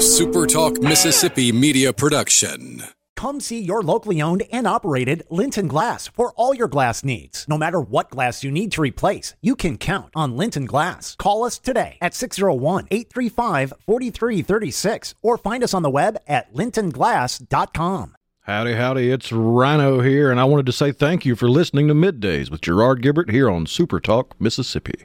a Super Talk Mississippi media production. Come see your locally owned and operated Linton Glass for all your glass needs. No matter what glass you need to replace, you can count on Linton Glass. Call us today at 601-835-4336 or find us on the web at lintonglass.com. Howdy, howdy, it's Rhino here, and I wanted to say thank you for listening to Middays with Gerard Gibert here on Super Talk Mississippi.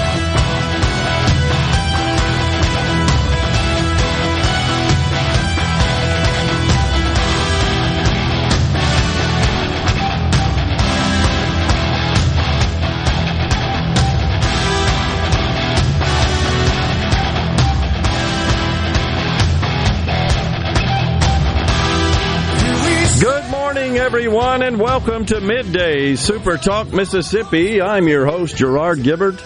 Everyone, and welcome to Midday Super Talk Mississippi. I'm your host, Gerard Gibert,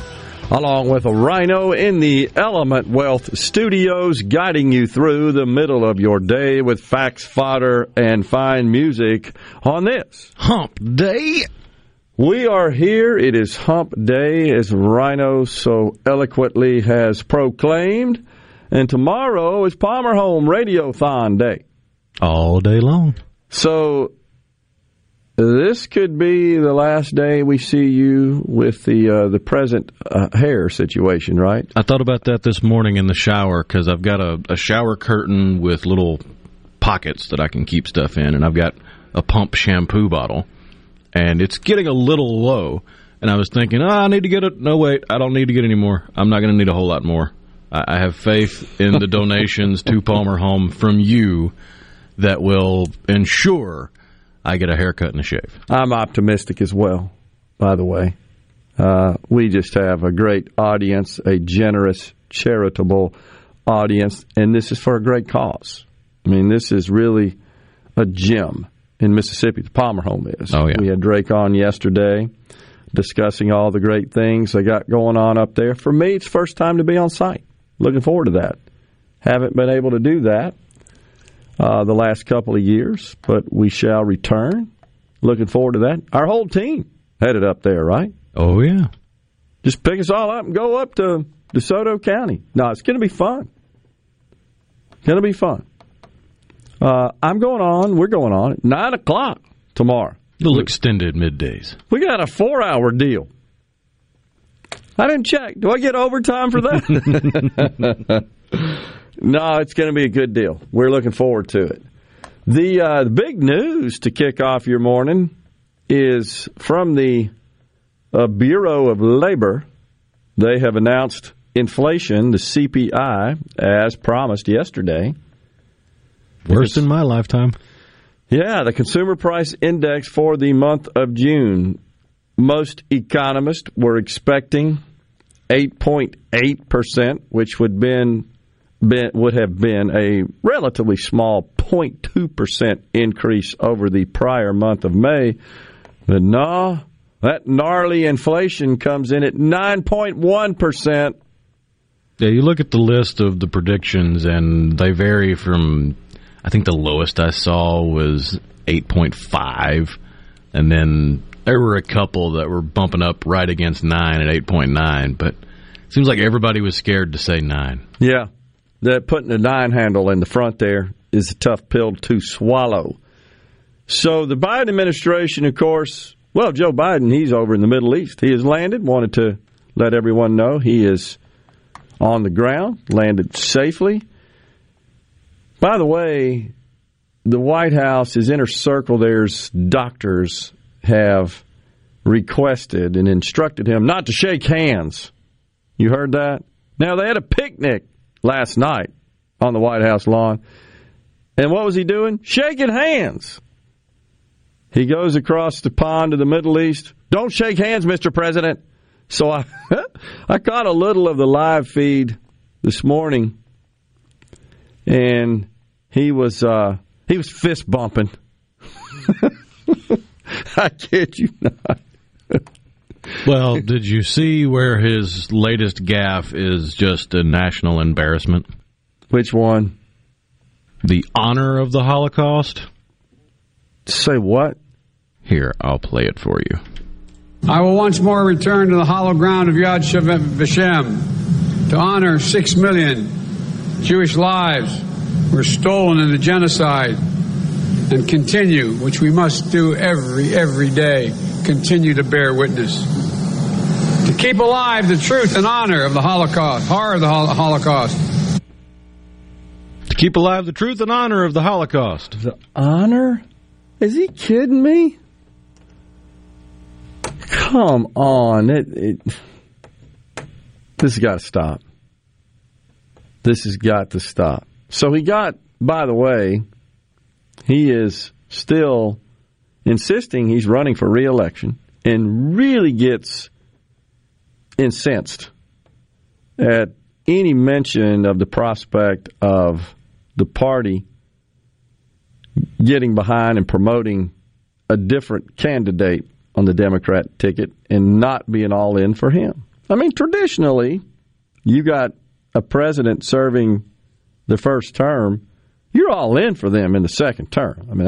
along with a Rhino in the Element Wealth Studios, guiding you through the middle of your day with facts, fodder, and fine music on this Hump Day. We are here. It is Hump Day, as Rhino so eloquently has proclaimed, and tomorrow is Palmer Home Radiothon Day. All day long. So this could be the last day we see you with the present hair situation, right? I thought about that this morning in the shower, because I've got a shower curtain with little pockets that I can keep stuff in, and I've got a pump shampoo bottle, and it's getting a little low, and I was thinking, I need to get it. No, wait, I don't need to get any more. I'm not going to need a whole lot more. I have faith in the donations to Palmer Home from you that will ensure I get a haircut and a shave. I'm optimistic as well, by the way. We just have a great audience, a generous, charitable audience, and this is for a great cause. I mean, this is really a gem in Mississippi. The Palmer Home is. Oh, yeah. We had Drake on yesterday discussing all the great things they got going on up there. For me, it's first time to be on site. Looking forward to that. Haven't been able to do that the last couple of years, but we shall return. Looking forward to that. Our whole team headed up there, right? Oh, yeah. Just pick us all up and go up to DeSoto County. No, it's going to be fun. Going to be fun. I'm going on. We're going on at 9 o'clock tomorrow. Little extended middays. We got a 4-hour deal. I didn't check. Do I get overtime for that? No, it's going to be a good deal. We're looking forward to it. The big news to kick off your morning is from the Bureau of Labor. They have announced inflation, the CPI, as promised yesterday. Worst in my lifetime. Yeah, the Consumer Price Index for the month of June. Most economists were expecting 8.8%, which would have been a relatively small 0.2% increase over the prior month of May. But no, that gnarly inflation comes in at 9.1%. Yeah, you look at the list of the predictions, and they vary from, I think the lowest I saw was 8.5, and then there were a couple that were bumping up right against 9 at 8.9, but it seems like everybody was scared to say 9. Yeah. That putting a 9 handle in the front there is a tough pill to swallow. So the Biden administration, of course, well, Joe Biden, he's over in the Middle East. He has landed, wanted to let everyone know he is on the ground, landed safely. By the way, the White House, his inner circle, there's doctors have requested and instructed him not to shake hands. You heard that? Now, they had a picnic last night on the White House lawn. And what was he doing? Shaking hands. He goes across the pond to the Middle East. Don't shake hands, Mr. President. So I caught a little of the live feed this morning, and he was fist bumping. I kid you not. Well, did you see where his latest gaffe is just a national embarrassment? Which one? The honor of the Holocaust. Say what? Here, I'll play it for you. I will once more return to the hollow ground of Yad Vashem to honor 6 million Jewish lives who were stolen in the genocide, and continue, which we must do every day, continue to bear witness. To keep alive the truth and honor of the Holocaust, horror of the Holocaust. To keep alive the truth and honor of the Holocaust. The honor? Is he kidding me? Come on. This has got to stop. This has got to stop. So he got, by the way, he is still insisting he's running for re-election and really gets incensed at any mention of the prospect of the party getting behind and promoting a different candidate on the Democrat ticket and not being all in for him. I mean, traditionally, you got a president serving the first term, you're all in for them in the second term. I mean,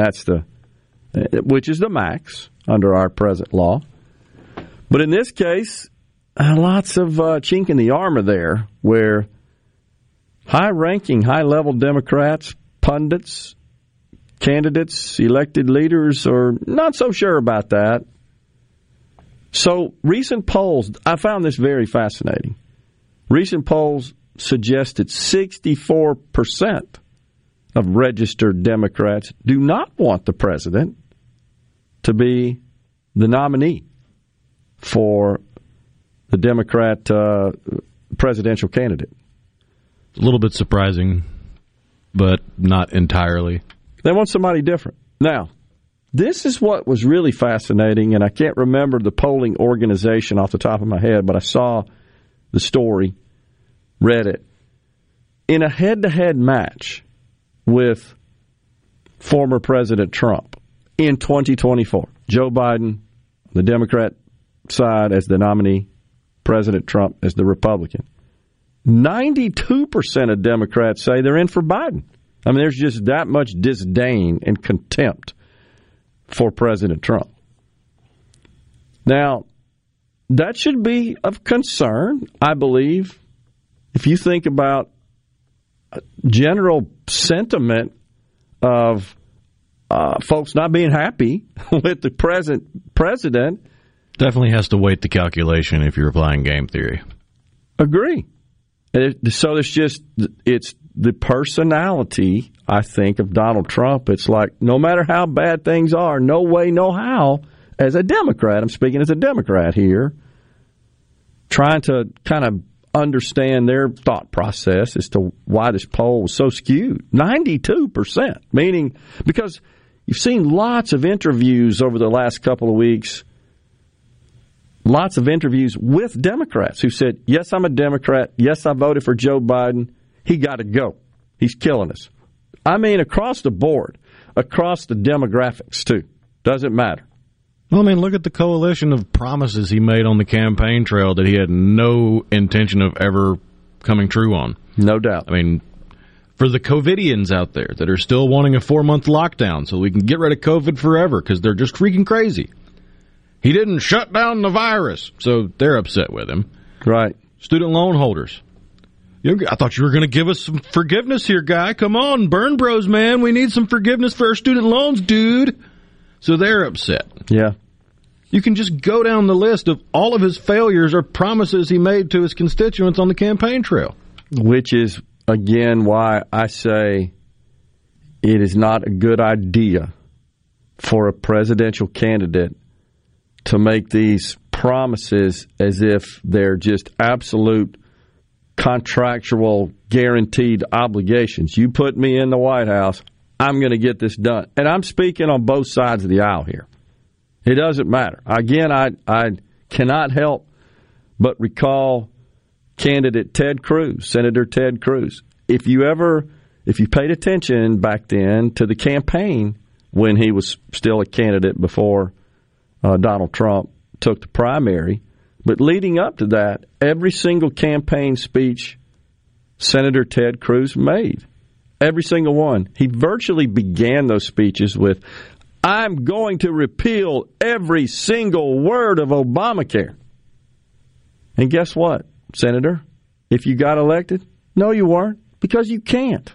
which is the max under our present law. But in this case, lots of chink in the armor there, where high-ranking, high-level Democrats, pundits, candidates, elected leaders are not so sure about that. So recent polls, I found this very fascinating. Recent polls suggested 64% of registered Democrats do not want the president to be the nominee for the Democrat presidential candidate. A little bit surprising, but not entirely. They want somebody different. Now, this is what was really fascinating, and I can't remember the polling organization off the top of my head, but I saw the story, read it. In a head-to-head match with former President Trump in 2024, Joe Biden, the Democrat side as the nominee, President Trump as the Republican, 92% of Democrats say they're in for Biden. I mean, there's just that much disdain and contempt for President Trump. Now, that should be of concern, I believe, if you think about general sentiment of folks not being happy with the present president. Definitely has to weight the calculation if you're applying game theory. Agree. So it's the personality, I think, of Donald Trump. It's like, no matter how bad things are, no way, no how, as a Democrat, I'm speaking as a Democrat here, trying to kind of understand their thought process as to why this poll was so skewed. 92%, meaning, because you've seen lots of interviews over the last couple of weeks, lots of interviews with Democrats who said, yes, I'm a Democrat, yes, I voted for Joe Biden, he got to go, he's killing us. I mean, across the board, across the demographics too, doesn't matter. Well, I mean, look at the coalition of promises he made on the campaign trail that he had no intention of ever coming true on. No doubt. I mean, for the COVIDians out there that are still wanting a 4-month lockdown so we can get rid of COVID forever because they're just freaking crazy. He didn't shut down the virus, so they're upset with him. Right. Student loan holders. I thought you were going to give us some forgiveness here, guy. Come on, Burn Bros, man. We need some forgiveness for our student loans, dude. So they're upset. Yeah. You can just go down the list of all of his failures or promises he made to his constituents on the campaign trail. Which is, again, why I say it is not a good idea for a presidential candidate to make these promises as if they're just absolute contractual guaranteed obligations. You put me in the White House, I'm going to get this done. And I'm speaking on both sides of the aisle here. It doesn't matter. Again, I cannot help but recall candidate Ted Cruz, Senator Ted Cruz. If you paid attention back then to the campaign when he was still a candidate before Donald Trump took the primary, But leading up to that, every single campaign speech Senator Ted Cruz made, every single one, he virtually began those speeches with, "I'm going to repeal every single word of Obamacare." And guess what, Senator? If you got elected, no, you weren't, because you can't.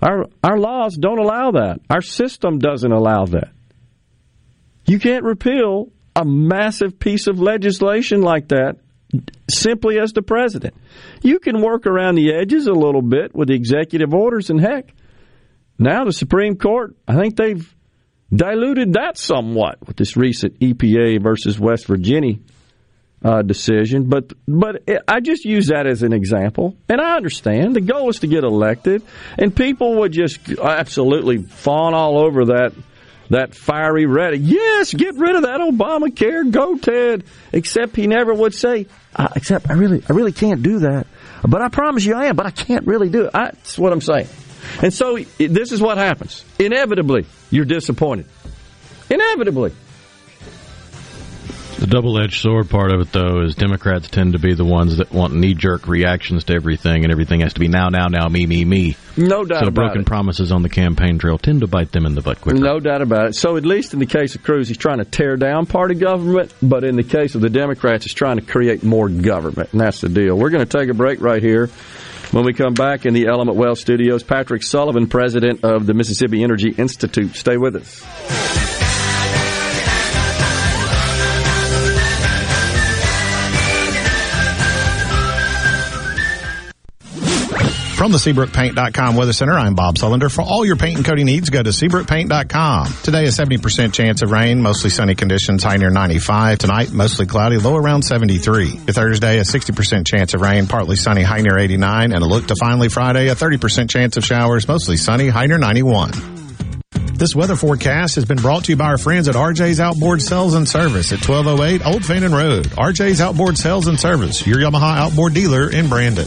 Our laws don't allow that. Our system doesn't allow that. You can't repeal a massive piece of legislation like that simply as the president. You can work around the edges a little bit with executive orders, and heck, now the Supreme Court, I think they've diluted that somewhat with this recent EPA versus West Virginia decision, but I just use that as an example, and I understand the goal is to get elected, and people would just absolutely fawn all over that fiery rhetoric. Yes, get rid of that Obamacare, go Ted. Except he never would say, I really can't do that, but I promise you I am, but I can't really do it. That's what I'm saying. And so this is what happens. Inevitably, you're disappointed. Inevitably. The double-edged sword part of it, though, is Democrats tend to be the ones that want knee-jerk reactions to everything, and everything has to be now, me. No doubt about it. So broken promises on the campaign trail tend to bite them in the butt quicker. No doubt about it. So at least in the case of Cruz, he's trying to tear down party government, but in the case of the Democrats, he's trying to create more government, and that's the deal. We're going to take a break right here. When we come back in the Element Wealth Studios, Patrick Sullivan, president of the Mississippi Energy Institute. Stay with us. From the SeabrookPaint.com Weather Center, I'm Bob Sullender. For all your paint and coating needs, go to SeabrookPaint.com. Today, a 70% chance of rain, mostly sunny conditions, high near 95. Tonight, mostly cloudy, low around 73. Your Thursday, a 60% chance of rain, partly sunny, high near 89. And a look to finally Friday, a 30% chance of showers, mostly sunny, high near 91. This weather forecast has been brought to you by our friends at RJ's Outboard Sales and Service at 1208 Old Fannin Road. RJ's Outboard Sales and Service, your Yamaha outboard dealer in Brandon.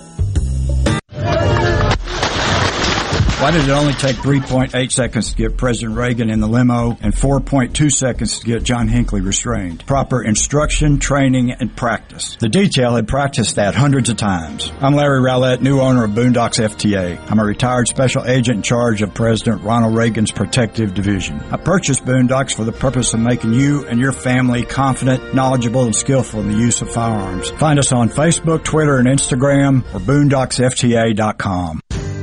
Why did it only take 3.8 seconds to get President Reagan in the limo and 4.2 seconds to get John Hinckley restrained? Proper instruction, training, and practice. The detail had practiced that hundreds of times. I'm Larry Rowlett, new owner of Boondocks FTA. I'm a retired special agent in charge of President Ronald Reagan's Protective Division. I purchased Boondocks for the purpose of making you and your family confident, knowledgeable, and skillful in the use of firearms. Find us on Facebook, Twitter, and Instagram, or boondocksfta.com.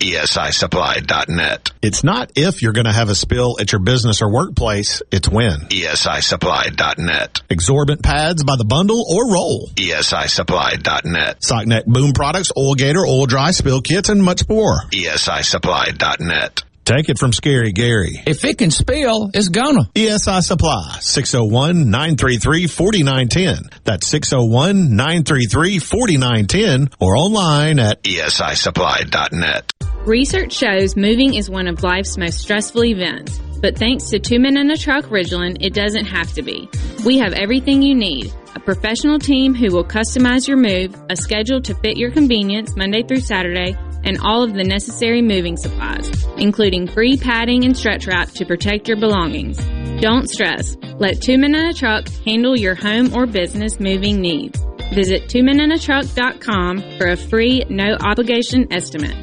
ESISupply.net. It's not if you're going to have a spill at your business or workplace, it's when. ESISupply.net. Absorbent pads by the bundle or roll. ESISupply.net. Socknet boom products, oil gator, oil dry, spill kits, and much more. ESISupply.net. Take it from Scary Gary. If it can spill, it's gonna. ESI Supply, 601-933-4910. That's 601-933-4910 or online at ESISupply.net. Research shows moving is one of life's most stressful events, but thanks to Two Men in a Truck Ridgeland, it doesn't have to be. We have everything you need. A professional team who will customize your move, a schedule to fit your convenience Monday through Saturday, and all of the necessary moving supplies, including free padding and stretch wrap to protect your belongings. Don't stress. Let Two Men in a Truck handle your home or business moving needs. Visit twomeninatruck.com for a free, no-obligation estimate.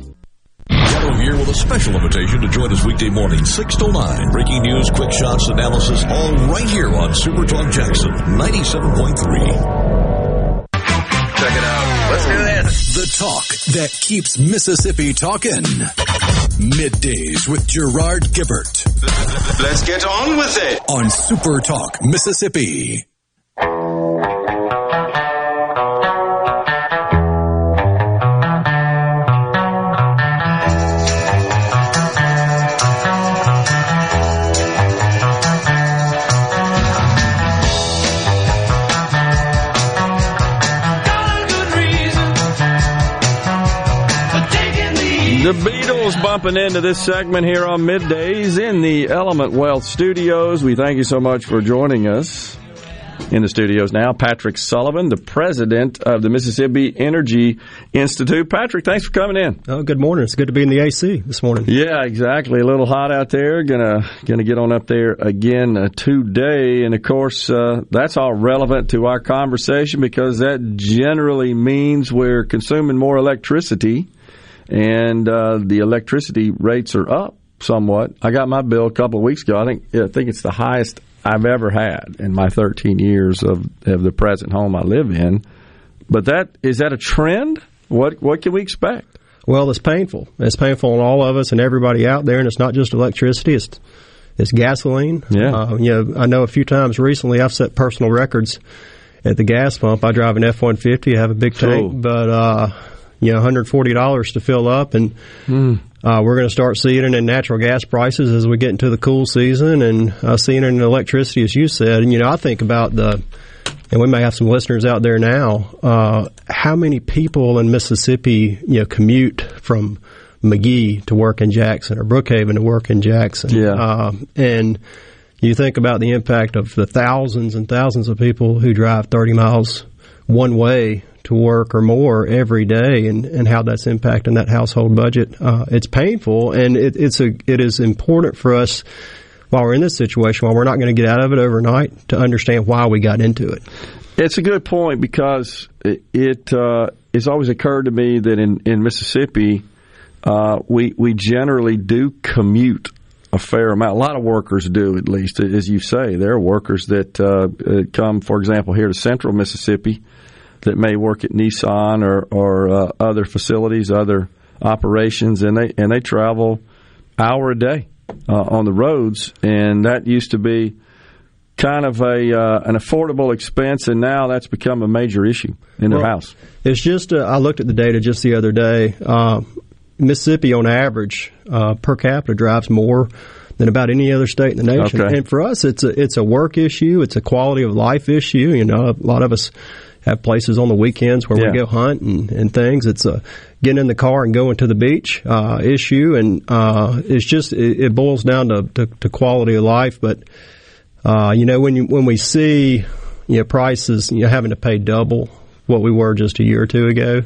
Yellow here with a special invitation to join us weekday morning, 6 to 9. Breaking news, quick shots, analysis, all right here on Super Talk Jackson 97.3. talk that keeps Mississippi talking. Middays with Gerard Gibert. Let's get on with it. On Super Talk Mississippi. The Beatles bumping into this segment here on Middays in the Element Wealth Studios. We thank you so much for joining us in the studios now. Patrick Sullivan, the president of the Mississippi Energy Institute. Patrick, thanks for coming in. Oh, good morning. It's good to be in the AC this morning. Yeah, exactly. A little hot out there. Gonna get on up there again today. And, of course, that's all relevant to our conversation because that generally means we're consuming more electricity. And the electricity rates are up somewhat. I got my bill a couple of weeks ago. I think it's the highest I've ever had in my 13 years of the present home I live in. But is that a trend? What can we expect? Well, it's painful. It's painful on all of us and everybody out there. And it's not just electricity. It's gasoline. Yeah. I know a few times recently I've set personal records at the gas pump. I drive an F-150. I have a big tank. Cool. But $140 to fill up, and we're going to start seeing it in natural gas prices as we get into the cool season, and seeing it in electricity, as you said. And, I think about and we may have some listeners out there now, how many people in Mississippi, commute from McGee to work in Jackson or Brookhaven to work in Jackson. Yeah. And you think about the impact of the thousands and thousands of people who drive 30 miles one way to work or more every day, and how that's impacting that household budget. It's painful, and it is important for us while we're in this situation, while we're not going to get out of it overnight, to understand why we got into it. It's a good point because it's always occurred to me that in Mississippi, we generally do commute a fair amount. A lot of workers do, at least, as you say. There are workers that come, for example, here to central Mississippi that may work at Nissan or other facilities, other operations, and they travel hour a day on the roads, and that used to be kind of an affordable expense, and now that's become a major issue in their house. It's just I looked at the data just the other day. Mississippi, on average, per capita, drives more than about any other state in the nation. Okay. And for us, it's a work issue. It's a quality of life issue. A lot of us have places on the weekends where we go hunt and things. It's a getting in the car and going to the beach issue, and it's just it boils down to quality of life. But when we see prices, having to pay double what we were just a year or two ago,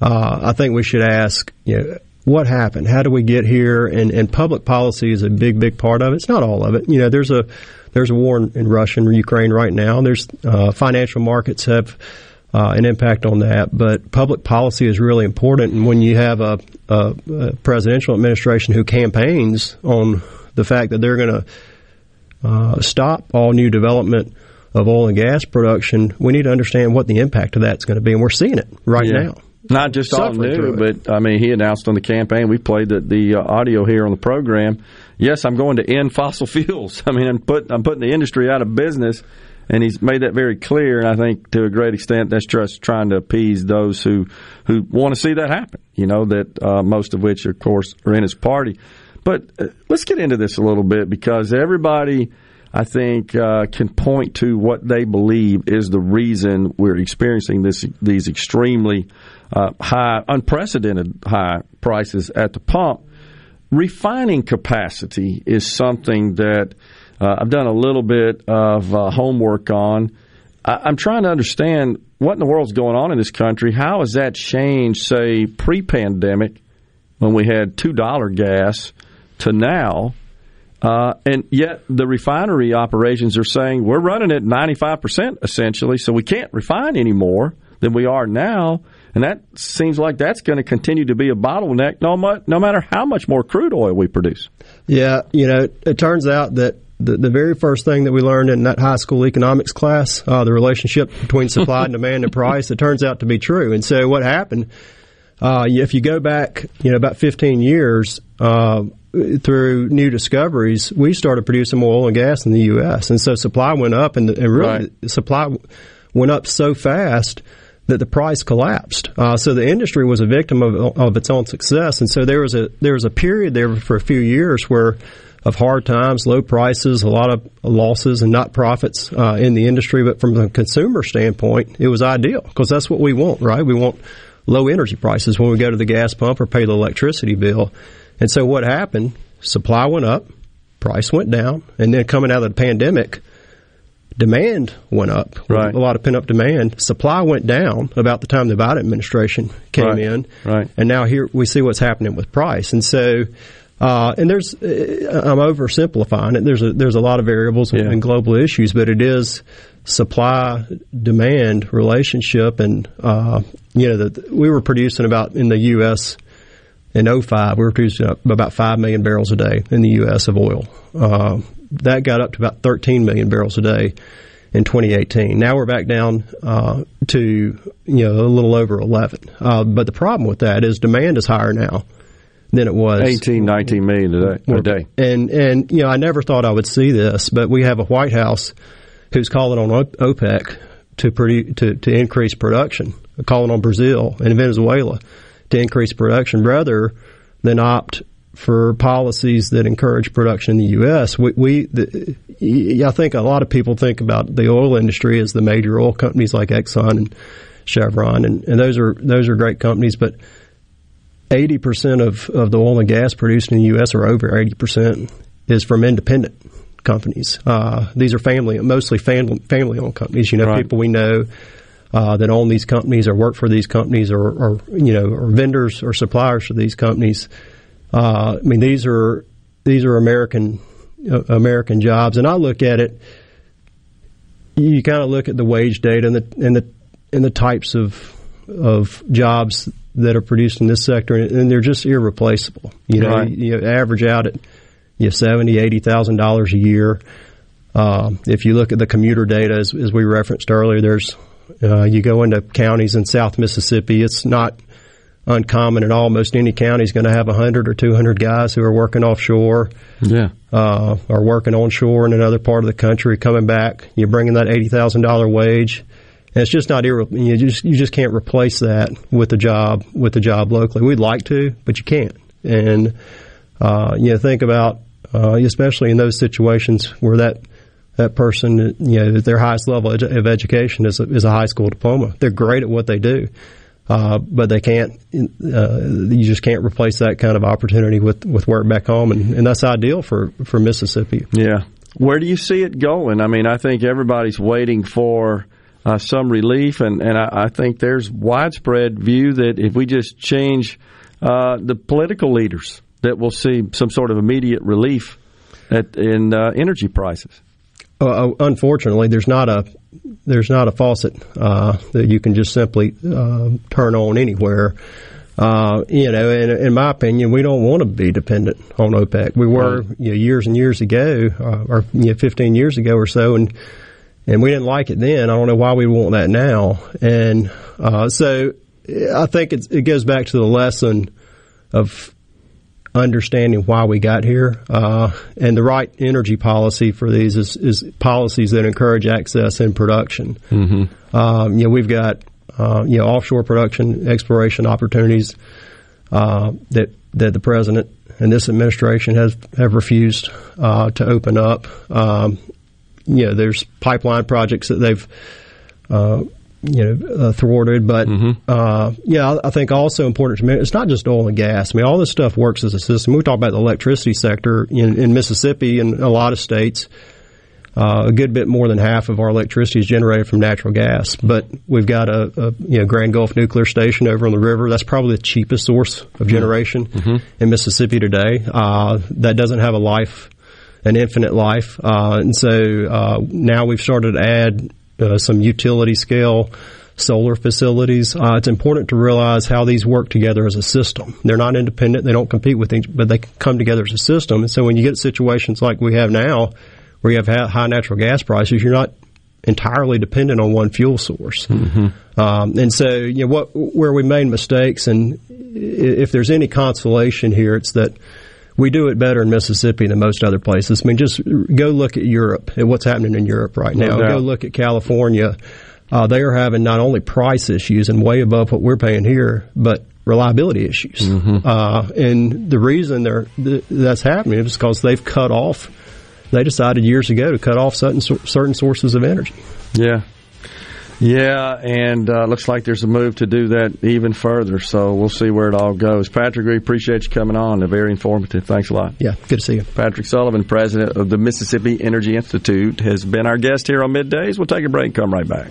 I think we should ask what happened. How do we get here? And public policy is a big part of it. It's not all of it. There's a war in Russia and Ukraine right now. There's financial markets have an impact on that, but public policy is really important. And when you have a presidential administration who campaigns on the fact that they're going to stop all new development of oil and gas production, we need to understand what the impact of that's going to be, and we're seeing it right now. Not just all new, but, he announced on the campaign, we played the audio here on the program, yes, I'm going to end fossil fuels. I'm putting the industry out of business, and he's made that very clear, and I think to a great extent that's just trying to appease those who want to see that happen, that most of which, of course, are in his party. But let's get into this a little bit because everybody, I think, can point to what they believe is the reason we're experiencing these extremely high, unprecedented high prices at the pump. Refining capacity is something that I've done a little bit of homework on. I'm trying to understand what in the world's going on in this country. How has that changed, say, pre-pandemic when we had $2 gas to now? And yet the refinery operations are saying we're running at 95% essentially, so we can't refine any more than we are now. And that seems like that's going to continue to be a bottleneck no matter how much more crude oil we produce. Yeah, it turns out that the very first thing that we learned in that high school economics class, the relationship between supply and demand and price, it turns out to be true. And so what happened If you go back, about 15 years, through new discoveries, we started producing more oil and gas in the U.S. And so supply went up, supply went up so fast that the price collapsed. So the industry was a victim of its own success. And so there was a period there for a few years of hard times, low prices, a lot of losses and not profits in the industry. But from the consumer standpoint, it was ideal because that's what we want, right? We want low energy prices when we go to the gas pump or pay the electricity bill. And so what happened, supply went up, price went down, and then coming out of the pandemic, demand went up. Right. A lot of pent-up demand. Supply went down about the time the Biden administration came in. Right. And now here we see what's happening with price. And so and there's I'm oversimplifying it. There's a lot of variables and global issues, but it is supply demand relationship. And we were producing about in the U.S. in 2005, we were producing about 5 million barrels a day in the U.S. of oil. That got up to about 13 million barrels a day in 2018. Now we're back down to a little over 11. But the problem with that is demand is higher now than it was 18, 19 million a day. And I never thought I would see this, but we have a White House who's calling on OPEC to increase production, calling on Brazil and Venezuela to increase production rather than opt for policies that encourage production in the U.S. I think a lot of people think about the oil industry as the major oil companies like Exxon and Chevron, and those are great companies, but 80% of the oil and gas produced in the U.S. or over 80% is from independent companies. These are mostly family-owned companies. People we know that own these companies or work for these companies or vendors or suppliers for these companies. These are American jobs, and I look at it. You kind of look at the wage data and the types of jobs that are produced in this sector, and they're just irreplaceable. You average out at $70,000-$80,000 a year. If you look at the commuter data, as we referenced earlier, there's you go into counties in South Mississippi, it's not uncommon at all. Most any county is going to have 100 or 200 guys who are working offshore or working onshore in another part of the country, coming back. You're bringing that $80,000 wage. And it's just not you just can't replace that with a job locally. We'd like to, but you can't. And think about especially in those situations where that person, their highest level of education is a high school diploma. They're great at what they do, but they can't. You just can't replace that kind of opportunity with work back home, and that's ideal for Mississippi. Yeah, where do you see it going? I mean, I think everybody's waiting for some relief, and I think there's widespread view that if we just change the political leaders, that we'll see some sort of immediate relief in energy prices. Unfortunately, there's not a faucet that you can just simply turn on anywhere. In my opinion, we don't want to be dependent on OPEC. We were years and years ago, or 15 years ago or so, and we didn't like it then. I don't know why we want that now. And so I think it goes back to the lesson of understanding why we got here. And the right energy policy for these is policies that encourage access and production. Mm-hmm. We've got offshore production exploration opportunities that the president and this administration have refused to open up. There's pipeline projects that they've thwarted, but I think also important to me, it's not just oil and gas. I mean, all this stuff works as a system. We talk about the electricity sector in Mississippi and a lot of states. A good bit more than half of our electricity is generated from natural gas, but we've got a Grand Gulf nuclear station over on the river. That's probably the cheapest source of generation in Mississippi today. That doesn't have an infinite life. And so now we've started to add some utility-scale solar facilities. It's important to realize how these work together as a system. They're not independent. They don't compete with each other, but they come together as a system. And so when you get situations like we have now where you have high natural gas prices, you're not entirely dependent on one fuel source. Mm-hmm. And so, you know, where we made mistakes, and if there's any consolation here, it's that we do it better in Mississippi than most other places. I mean, just go look at Europe and what's happening in Europe right now. No. Go look at California. They are having not only price issues and way above what we're paying here, but reliability issues. Mm-hmm. And the reason that's happening is because they've cut off. They decided years ago to cut off certain sources of energy. Yeah, and looks like there's a move to do that even further, so we'll see where it all goes. Patrick, we appreciate you coming on. They're very informative. Thanks a lot. Yeah, good to see you. Patrick Sullivan, president of the Mississippi Energy Institute, has been our guest here on Middays. We'll take a break and come right back.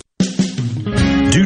Due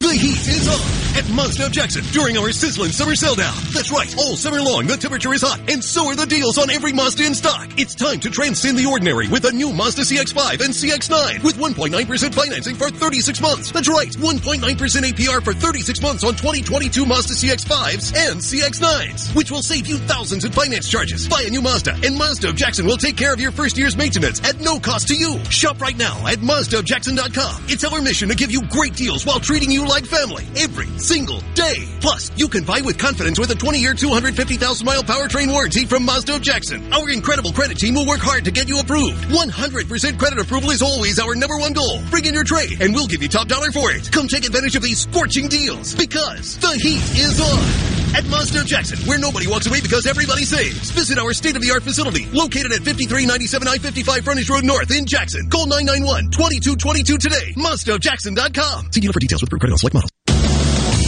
The heat is on at Mazda of Jackson during our sizzling summer sell-down. That's right, all summer long the temperature is hot, and so are the deals on every Mazda in stock. It's time to transcend the ordinary with the new Mazda CX-5 and CX-9 with 1.9% financing for 36 months. That's right, 1.9% APR for 36 months on 2022 Mazda CX-5s and CX-9s, which will save you thousands in finance charges. Buy a new Mazda, and Mazda of Jackson will take care of your first year's maintenance at no cost to you. Shop right now at MazdaofJackson.com. It's our mission to give you great deals while treating you like family every single day. Plus, you can buy with confidence with a 20-year, 250,000-mile powertrain warranty from Mazda of Jackson. Our incredible credit team will work hard to get you approved. 100% credit approval is always our number one goal. Bring in your trade, and we'll give you top dollar for it. Come take advantage of these scorching deals, because the heat is on at Mazda of Jackson, where nobody walks away because everybody saves. Visit our state-of-the-art facility located at 5397 I-55 Frontage Road North in Jackson. Call 991-2222 today. MazdaofJackson.com. See dealer for details with approved credit on select models.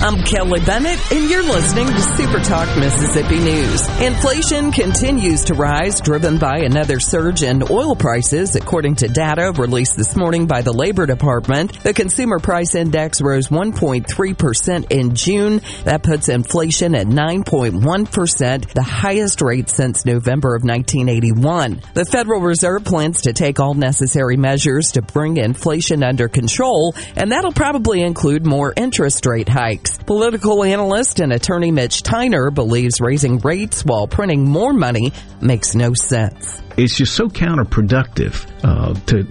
I'm Kelly Bennett, and you're listening to Super Talk Mississippi News. Inflation continues to rise, driven by another surge in oil prices. According to data released this morning by the Labor Department, the Consumer Price Index rose 1.3% in June. That puts inflation at 9.1%, the highest rate since November of 1981. The Federal Reserve plans to take all necessary measures to bring inflation under control, and that'll probably include more interest rate hikes. hikes. Political analyst and attorney Mitch Tyner believes raising rates while printing more money makes no sense. It's just so counterproductive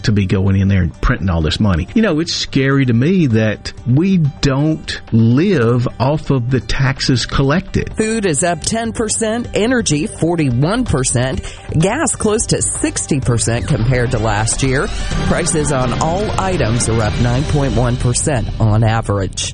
to be going in there and printing all this money. You know, it's scary to me that we don't live off of the taxes collected. Food is up 10%, energy 41%, gas close to 60% compared to last year. Prices on all items are up 9.1% on average.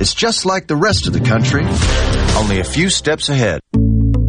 It's just like the rest of the country, only a few steps ahead.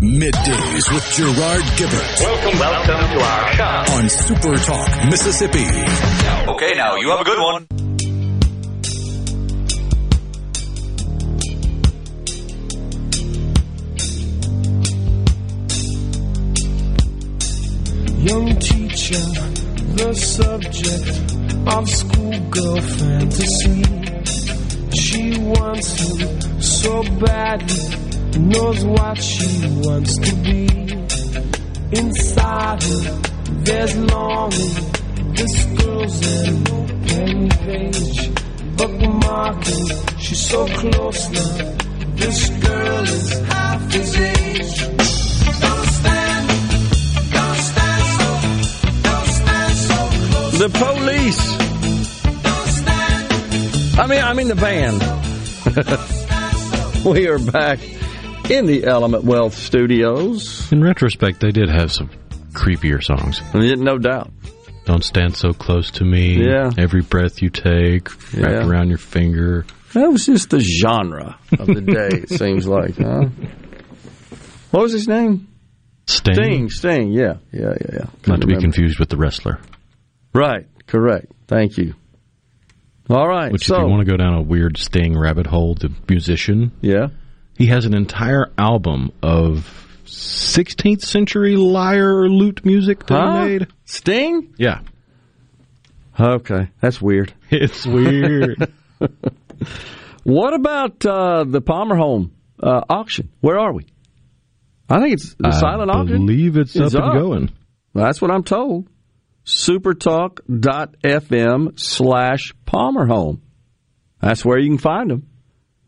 Middays with Gerard Gibert. Welcome to our show on Super Talk Mississippi. Okay, now you have a good one. Young teacher, the subject of schoolgirl fantasy. She wants him so badly. Knows what she wants to be. Inside her, there's longing. This girl's an open page, bookmarking. She's so close now. This girl is half his age. Don't stand so close. The police. Don't stand. I mean the band. We are back in the Element Wealth Studios. In retrospect, they did have some creepier songs. No doubt. Don't stand so close to me. Yeah. Every breath you take, wrapped around your finger. That was just the genre of the day, it seems like, huh? What was his name? Sting. Sting, yeah. Not to be confused with the wrestler. Right, correct. Thank you. All right. Which, so, if you want to go down a weird Sting rabbit hole, the musician. Yeah. He has an entire album of 16th century lyre lute music that he made. Sting? Yeah. Okay. That's weird. It's weird. What about the Palmer Home auction? Where are we? I think it's the silent auction. I believe it's up and going. Well, that's what I'm told. Supertalk.fm/Palmer Home. That's where you can find them.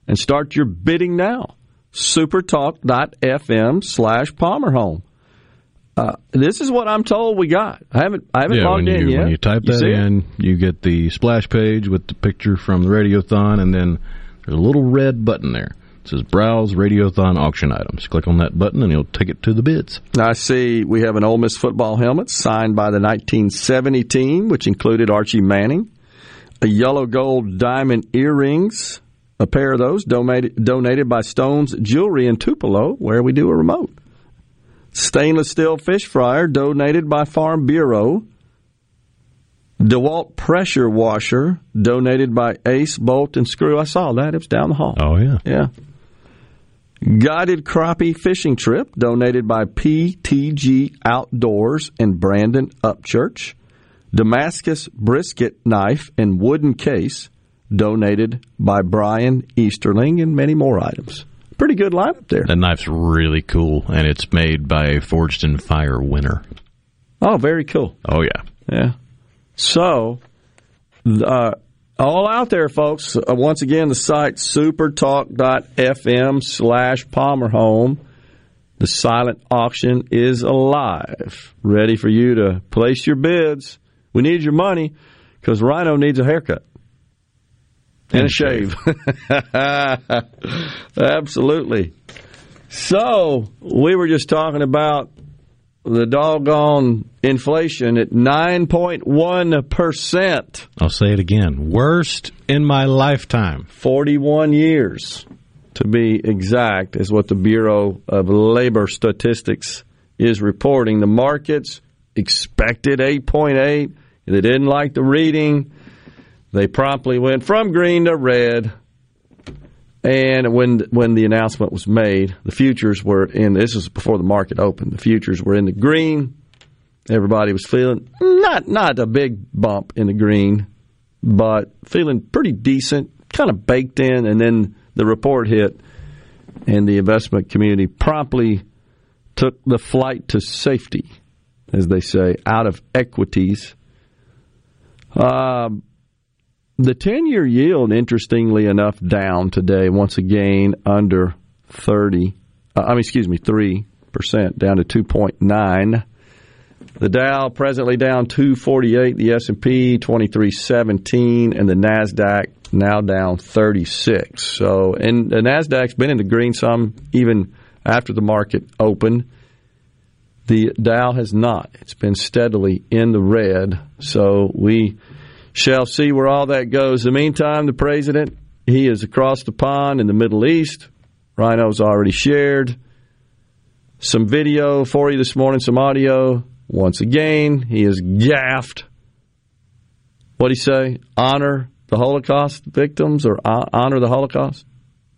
And start your bidding now. Supertalk.fm/Palmer Home. This is what I'm told we got. I haven't logged in yet. When you type that in, you get the splash page with the picture from the Radiothon, and then there's a little red button there. It says Browse Radiothon Auction Items. Click on that button, and it'll take it to the bids. Now, I see we have an Ole Miss football helmet signed by the 1970 team, which included Archie Manning, a yellow gold diamond earrings. A pair of those donated by Stone's Jewelry in Tupelo, where we do a remote. Stainless steel fish fryer donated by Farm Bureau. DeWalt pressure washer donated by Ace, Bolt, and Screw. I saw that. It was down the hall. Oh, yeah. Yeah. Guided crappie fishing trip donated by PTG Outdoors and Brandon Upchurch. Damascus brisket knife and wooden case. Donated by Brian Easterling, and many more items. pretty good lineup there. That knife's really cool, and it's made by Forged in Fire winner. Oh, very cool. Oh, yeah. Yeah. So, all out there, folks. Once again, the site, supertalk.fm/Palmer Home. The silent auction is alive, ready for you to place your bids. We need your money because Rhino needs a haircut and a shave. Absolutely. So, we were just talking about the doggone inflation at 9.1%. I'll say it again. Worst in my lifetime. 41 years, to be exact, is what the Bureau of Labor Statistics is reporting. The markets expected 8.8. They didn't like the reading. They promptly went from green to red. And when the announcement was made, the futures were in, this was before the market opened, the futures were in the green. Everybody was feeling not a big bump in the green, but feeling pretty decent, kind of baked in. And then the report hit, and the investment community promptly took the flight to safety, as they say, out of equities. The 10-year yield, interestingly enough, down today, once again, under 3%, down to 2.9. The Dow presently down 248, the S&P 2317, and the NASDAQ now down 36. So, and the NASDAQ's been in the green some even after the market opened. The Dow has not. It's been steadily in the red, so we shall see where all that goes. In the meantime, the president, he is across the pond in the Middle East. Rhino's already shared some video for you this morning, some audio. Once again, he is gaffed. What'd he say? Honor the Holocaust victims, or honor the Holocaust?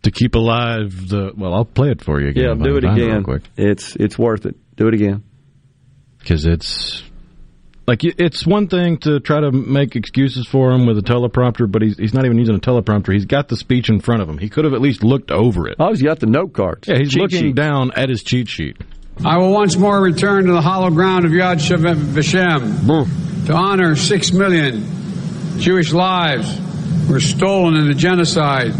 To keep alive the... Well, I'll play it for you again. Yeah, do it again. Real quick. It's worth it. Do it again. Because it's... Like, it's one thing to try to make excuses for him with a teleprompter, but he's not even using a teleprompter. He's got the speech in front of him. He could have at least looked over it. Oh, he's got the note cards. Yeah, he's looking down at his cheat sheet. I will once more return to the hollow ground of Yad Vashem to honor 6 million Jewish lives who were stolen in the genocide,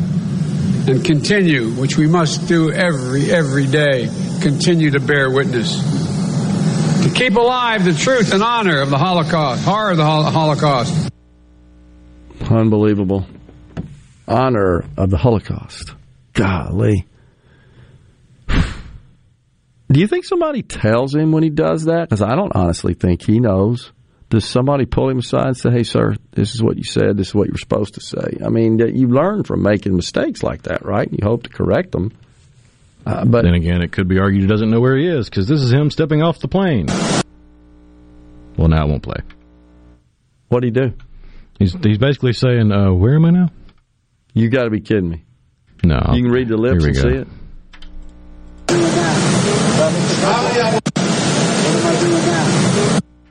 and continue, which we must do every day, continue to bear witness. To keep alive the truth and honor of the Holocaust, horror of the Holocaust. Unbelievable. Honor of the Holocaust. Golly. Do you think somebody tells him when he does that? Because I don't honestly think he knows. Does somebody pull him aside and say, hey, sir, this is what you said, this is what you were supposed to say? I mean, you learn from making mistakes like that, right? You hope to correct them. But then again, it could be argued he doesn't know where he is, because this is him stepping off the plane. Well, now it won't play. What'd he do? He's basically saying, where am I now? You got to be kidding me. No. You can read the lips and see it.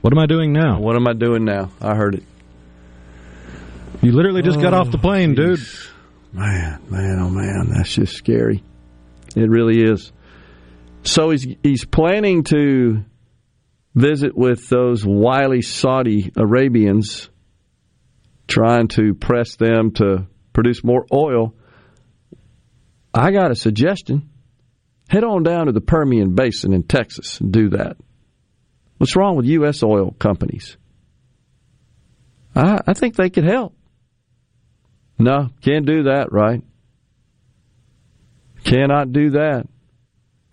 What am I doing now? What am I doing now? I heard it. You literally just got off the plane, geez. Dude. Man, oh man, that's just scary. It really is. So he's planning to visit with those wily Saudi Arabians, trying to press them to produce more oil. I got a suggestion. Head on down to the Permian Basin in Texas and do that. What's wrong with U.S. oil companies? I think they could help. No, can't do that, right? Cannot do that.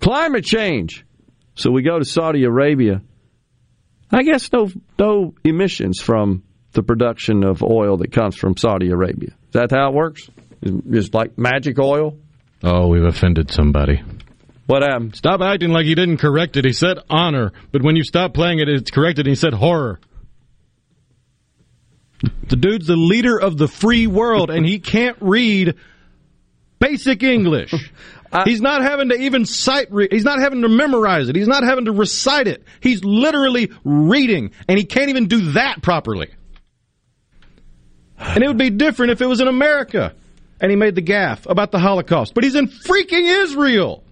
Climate change. So we go to Saudi Arabia. I guess no emissions from the production of oil that comes from Saudi Arabia. Is that how it works? It's like magic oil? Oh, we've offended somebody. What happened? Stop acting like he didn't correct it. He said honor. But when you stop playing it, it's corrected. And he said horror. The dude's the leader of the free world, and he can't read basic English. He's not having to even he's not having to memorize it. He's not having to recite it. He's literally reading, and he can't even do that properly. And it would be different if it was in America. and he made the gaffe about the Holocaust. But he's in freaking Israel.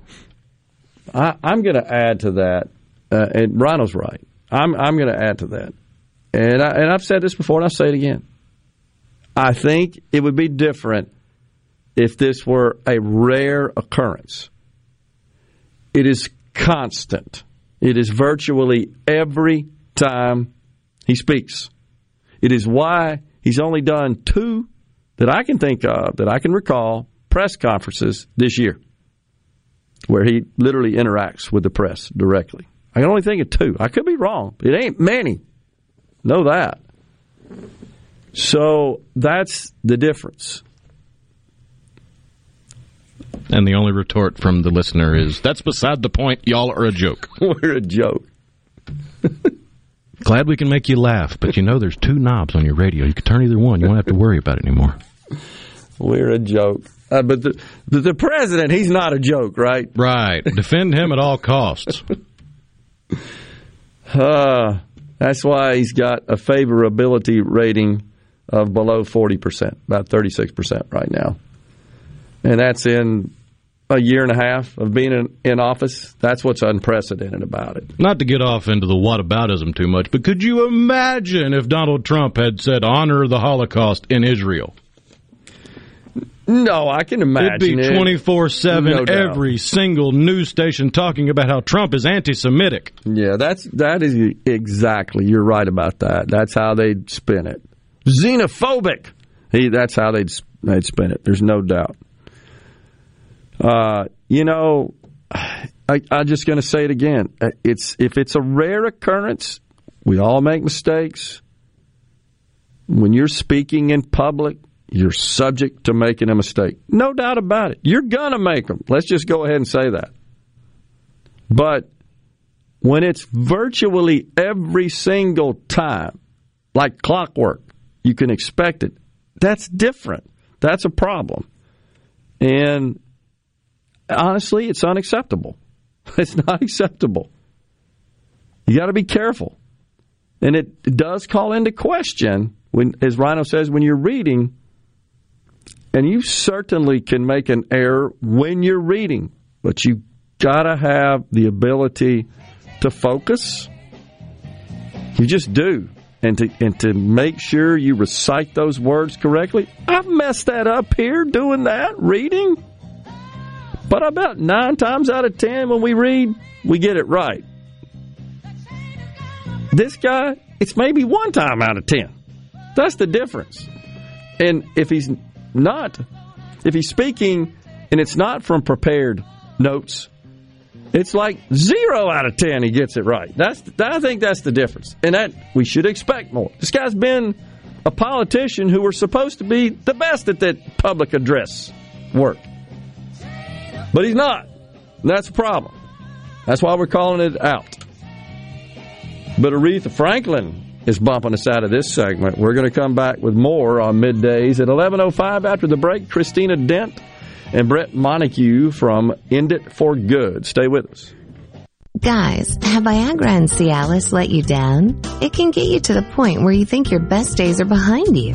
I'm going to add to that, and Rhino's right. I'm going to add to that, and I've said this before, and I'll say it again. I think it would be different if this were a rare occurrence. It is constant. It is virtually every time he speaks. It is why he's only done two that I can think of, that I can recall, press conferences this year, where he literally interacts with the press directly. I can only think of two. I could be wrong. It ain't many. Know that. So that's the difference. And the only retort from the listener is, that's beside the point. Y'all are a joke. We're a joke. Glad we can make you laugh, but you know there's two knobs on your radio. You can turn either one. You won't have to worry about it anymore. We're a joke. But the president, he's not a joke, right? Right. Defend him at all costs. That's why he's got a favorability rating of below 40%, about 36% right now. And that's in a year and a half of being in office. That's what's unprecedented about it. Not to get off into the whataboutism too much, but could you imagine if Donald Trump had said, honor the Holocaust in Israel? No, I can imagine. It'd be 24/7, no every single news station talking about how Trump is anti-Semitic. Yeah, that is exactly. You're right about that. That's how they'd spin it. Xenophobic. That's how they'd spin it. There's no doubt. I'm just going to say it again. If it's a rare occurrence, we all make mistakes. When you're speaking in public, you're subject to making a mistake. No doubt about it. You're going to make them. Let's just go ahead and say that. But when it's virtually every single time, like clockwork, you can expect it. That's different. That's a problem. And honestly, it's unacceptable. It's not acceptable. You got to be careful. And it does call into question, when, as Rhino says, when you're reading. And you certainly can make an error when you're reading, but you gotta have the ability to focus. You just do. And to make sure you recite those words correctly. I've messed that up here doing that, reading. But about 9 times out of 10 when we read, we get it right. This guy, it's maybe 1 time out of 10. That's the difference. And if he's not. If he's speaking and it's not from prepared notes, it's like 0 out of 10 he gets it right. I think that's the difference. And that we should expect more. This guy's been a politician who were supposed to be the best at that public address work. But he's not. And that's a problem. That's why we're calling it out. But Aretha Franklin is bumping us out of this segment. We're going to come back with more on middays at 11:05 after the break. Christina Dent and Brett Montague from End It For Good. Stay with us. Guys, have Viagra and Cialis let you down? It can get you to the point where you think your best days are behind you.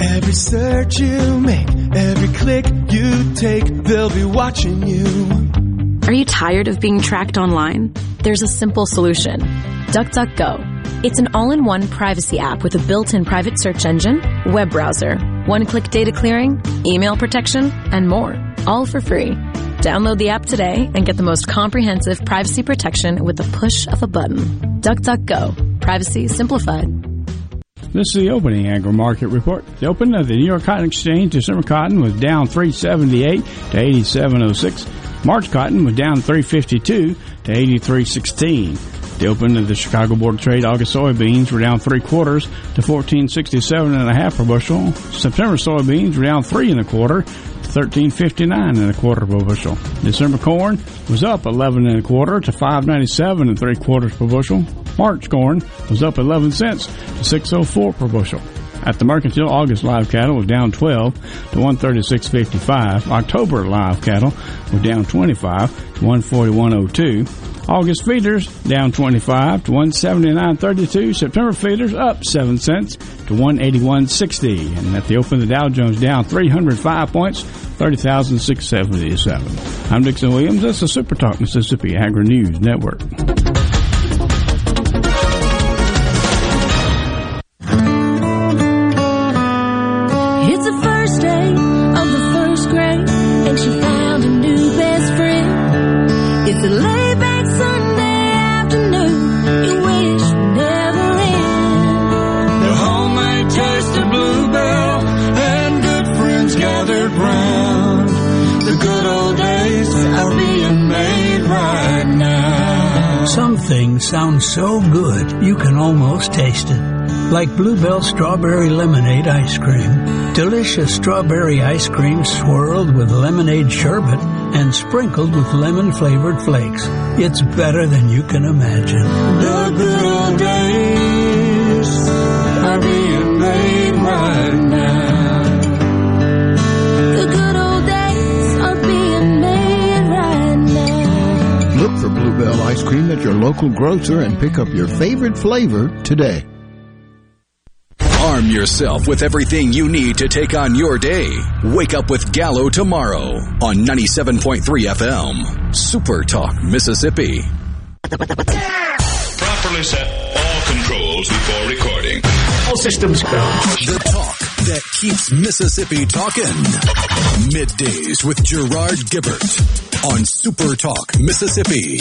Every search you make, every click you take, they'll be watching you. Are you tired of being tracked online? There's a simple solution. DuckDuckGo. It's an all-in-one privacy app with a built-in private search engine, web browser, one-click data clearing, email protection, and more. All for free. Download the app today and get the most comprehensive privacy protection with the push of a button. DuckDuckGo. Privacy simplified. This is the opening agri-market report. The open of the New York Cotton Exchange, December cotton was down 378 to 87.06. March cotton was down 352 to 83.16. The open of the Chicago Board of Trade, August soybeans were down 3/4 to 14.67 1/2 per bushel. September soybeans were down 3 1/4 to 13.59 1/4 per bushel. December corn was up 11 1/4 to 5.97 3/4 per bushel. March corn was up 11 cents to 6.04 per bushel. At the Mercantile, August live cattle was down 12 to 136.55. October live cattle was down 25 to 141.02. August feeders down 25 to 179.32. September feeders up 7 cents to 181.60. And at the open, the Dow Jones down 305 points, 30,677. I'm Dixon Williams. That's the Super Talk Mississippi Agri News Network. Sounds so good you can almost taste it. Like Bluebell Strawberry Lemonade Ice Cream. Delicious strawberry ice cream swirled with lemonade sherbet and sprinkled with lemon-flavored flakes. It's better than you can imagine. The good old days are being made right now. The good old days are being made right now. Look for Bluebell Ice Cream at your local grocer and pick up your favorite flavor today. Arm yourself with everything you need to take on your day. Wake up with Gallo tomorrow on 97.3 FM. Super Talk Mississippi. Properly set all controls before recording. All systems go. The talk that keeps Mississippi talking. Middays with Gerard Gibert on Super Talk Mississippi.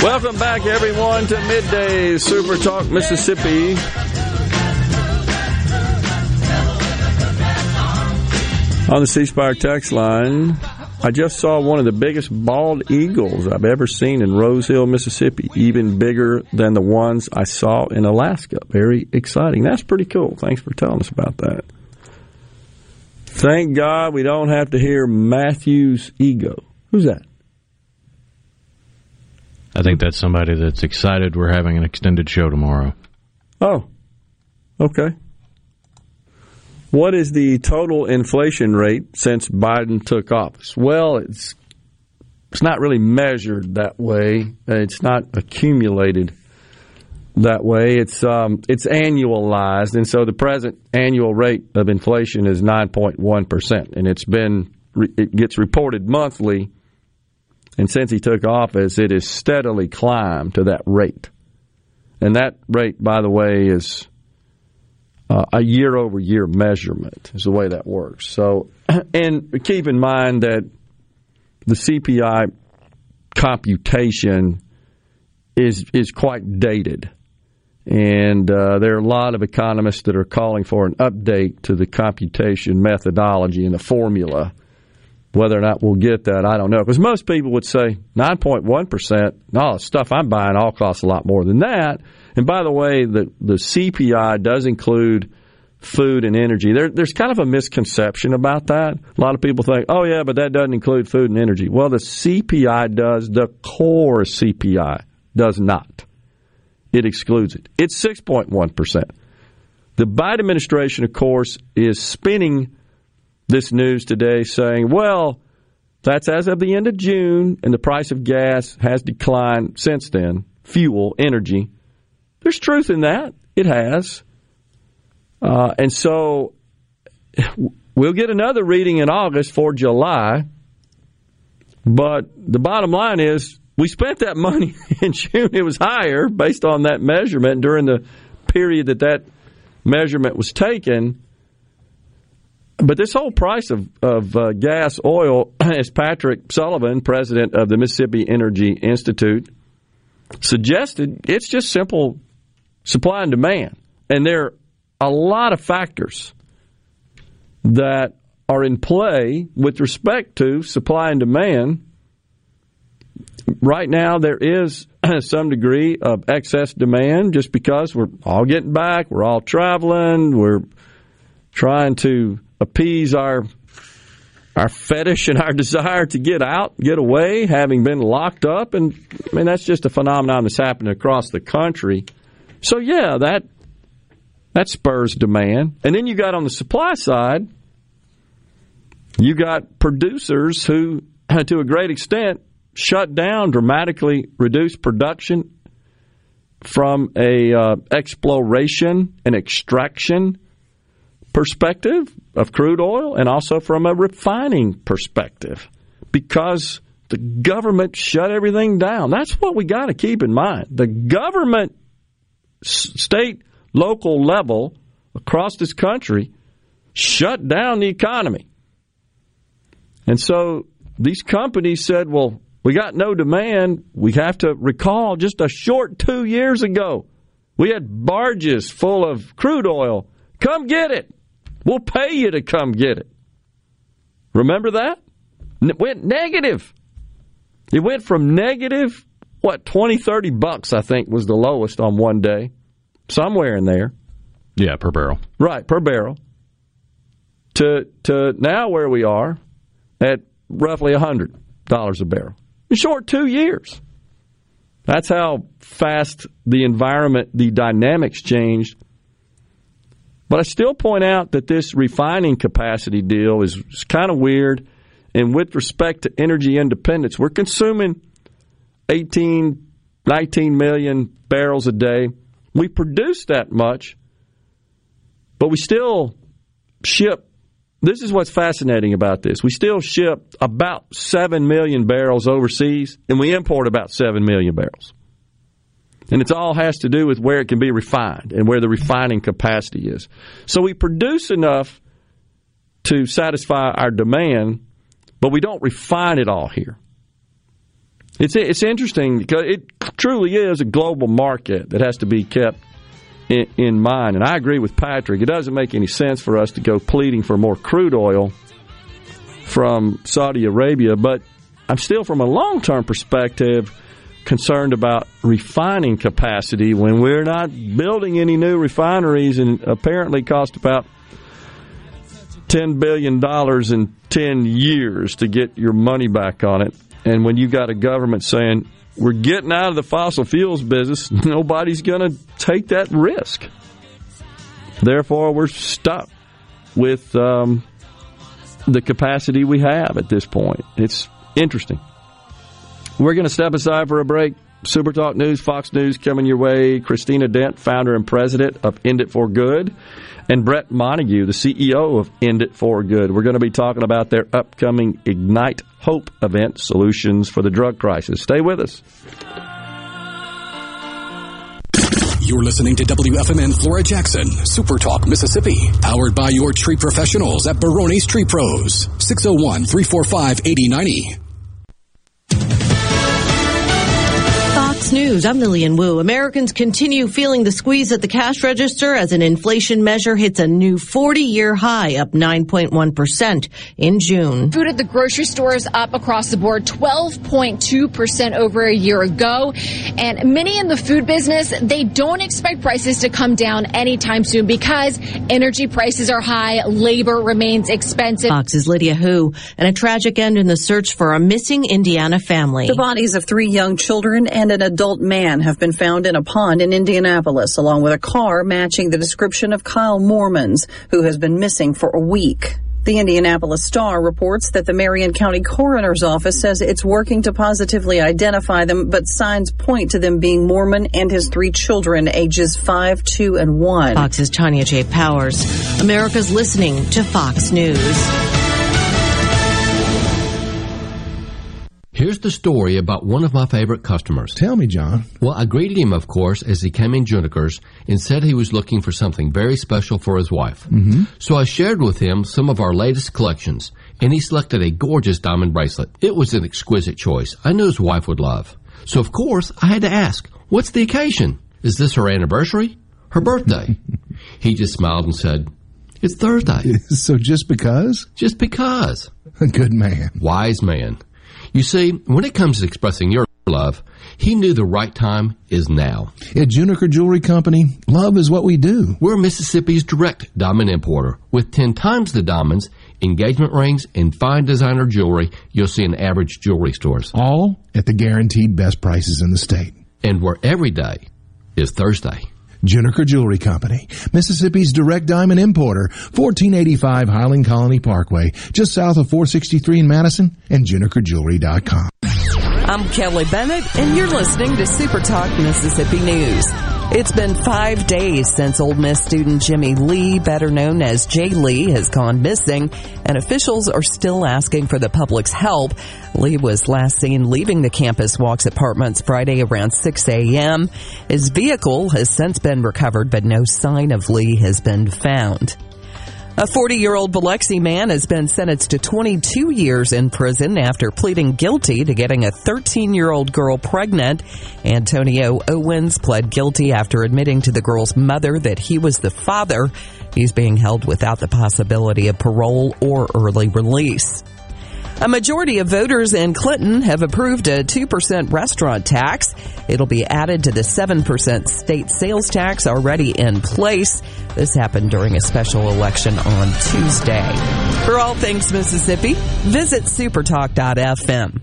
Welcome back, everyone, to Midday Super Talk Mississippi. On the C Spire text line, I just saw one of the biggest bald eagles I've ever seen in Rose Hill, Mississippi, even bigger than the ones I saw in Alaska. Very exciting. That's pretty cool. Thanks for telling us about that. Thank God we don't have to hear Matthew's ego. Who's that? I think that's somebody that's excited we're having an extended show tomorrow. Oh, okay. What is the total inflation rate since Biden took office? Well, it's not really measured that way. It's not accumulated that way. It's annualized, and so the present annual rate of inflation is 9.1%, and it gets reported monthly. And since he took office, it has steadily climbed to that rate. And that rate, by the way, is a year-over-year measurement is the way that works. So, and keep in mind that the CPI computation is quite dated. And there are a lot of economists that are calling for an update to the computation methodology and the formula. Whether or not we'll get that, I don't know. Because most people would say 9.1%, no, stuff I'm buying all costs a lot more than that. And by the way, the CPI does include food and energy. There's kind of a misconception about that. A lot of people think, oh, yeah, but that doesn't include food and energy. Well, the CPI does. The core CPI does not. It excludes it. It's 6.1%. The Biden administration, of course, is spinning this news today saying, well, that's as of the end of June, and the price of gas has declined since then, fuel, energy. There's truth in that. It has. And so we'll get another reading in August for July, but the bottom line is we spent that money in June. It was higher based on that measurement during the period that measurement was taken. But this whole price of gas, oil, as Patrick Sullivan, president of the Mississippi Energy Institute, suggested, it's just simple supply and demand. And there are a lot of factors that are in play with respect to supply and demand. Right now, there is some degree of excess demand just because we're all getting back, we're all traveling, we're trying to appease our fetish and our desire to get out, get away, having been locked up. And I mean, that's just a phenomenon that's happening across the country. So, yeah, that spurs demand. And then you got on the supply side, you got producers who, to a great extent, shut down, dramatically reduce production from a exploration and extraction perspective of crude oil, and also from a refining perspective, because the government shut everything down. That's what we got to keep in mind. The government, state, local level across this country shut down the economy. And so these companies said, well, we got no demand. We have to recall just a short 2 years ago, we had barges full of crude oil. Come get it. We'll pay you to come get it. Remember that? It went negative. It went from negative, $20, $30, I think, was the lowest on one day. Somewhere in there. Yeah, per barrel. Right, per barrel. To now where we are at roughly $100 a barrel. In short 2 years. That's how fast the environment, the dynamics changed. But I still point out that this refining capacity deal is kind of weird. And with respect to energy independence, we're consuming 18, 19 million barrels a day. We produce that much, but we still ship. This is what's fascinating about this. We still ship about 7 million barrels overseas, and we import about 7 million barrels. And it all has to do with where it can be refined and where the refining capacity is. So we produce enough to satisfy our demand, but we don't refine it all here. It's interesting because it truly is a global market that has to be kept in mind. And I agree with Patrick. It doesn't make any sense for us to go pleading for more crude oil from Saudi Arabia, but I'm still, from a long-term perspective, concerned about refining capacity when we're not building any new refineries and apparently cost about $10 billion in 10 years to get your money back on it. And when you got a government saying, we're getting out of the fossil fuels business, nobody's going to take that risk. Therefore, we're stuck with the capacity we have at this point. It's interesting. We're going to step aside for a break. Super Talk News, Fox News coming your way. Christina Dent, founder and president of End It For Good, and Brett Montague, the CEO of End It For Good. We're going to be talking about their upcoming Ignite Hope event, Solutions for the Drug Crisis. Stay with us. You're listening to WFMN Flora Jackson, Super Talk Mississippi, powered by your tree professionals at Barone's Tree Pros, 601-345-8090. CBS News, I'm Lillian Wu. Americans continue feeling the squeeze at the cash register as an inflation measure hits a new 40-year high, up 9.1% in June. Food at the grocery store is up across the board 12.2% over a year ago. And many in the food business, they don't expect prices to come down anytime soon because energy prices are high, labor remains expensive. Fox's Lydia Hu, and a tragic end in the search for a missing Indiana family. The bodies of three young children and an adult man have been found in a pond in Indianapolis, along with a car matching the description of Kyle Moormans, who has been missing for a week. The Indianapolis Star reports that the Marion County Coroner's Office says it's working to positively identify them, but signs point to them being Moorman and his three children, ages 5, 2, and 1. Fox's Tanya J. Powers. America's listening to Fox News. Here's the story about one of my favorite customers. Tell me, John. Well, I greeted him, of course, as he came in Juniker's and said he was looking for something very special for his wife. Mm-hmm. So I shared with him some of our latest collections, and he selected a gorgeous diamond bracelet. It was an exquisite choice. I knew his wife would love. So, of course, I had to ask, what's the occasion? Is this her anniversary? Her birthday? He just smiled and said, it's Thursday. So just because? Just because. A good man. Wise man. You see, when it comes to expressing your love, he knew the right time is now. At Juniker Jewelry Company, love is what we do. We're Mississippi's direct diamond importer. With 10 times the diamonds, engagement rings, and fine designer jewelry you'll see in average jewelry stores. All at the guaranteed best prices in the state. And where every day is Thursday. Juniker Jewelry Company, Mississippi's direct diamond importer, 1485 Highland Colony Parkway, just south of 463 in Madison, and JunikerJewelry.com. I'm Kelly Bennett, and you're listening to Super Talk Mississippi News. It's been 5 days since Ole Miss student Jimmy Lee, better known as Jay Lee, has gone missing, and officials are still asking for the public's help. Lee was last seen leaving the campus Walks Apartments Friday around 6 a.m. His vehicle has since been recovered, but no sign of Lee has been found. A 40-year-old Biloxi man has been sentenced to 22 years in prison after pleading guilty to getting a 13-year-old girl pregnant. Antonio Owens pled guilty after admitting to the girl's mother that he was the father. He's being held without the possibility of parole or early release. A majority of voters in Clinton have approved a 2% restaurant tax. It'll be added to the 7% state sales tax already in place. This happened during a special election on Tuesday. For all things Mississippi, visit supertalk.fm.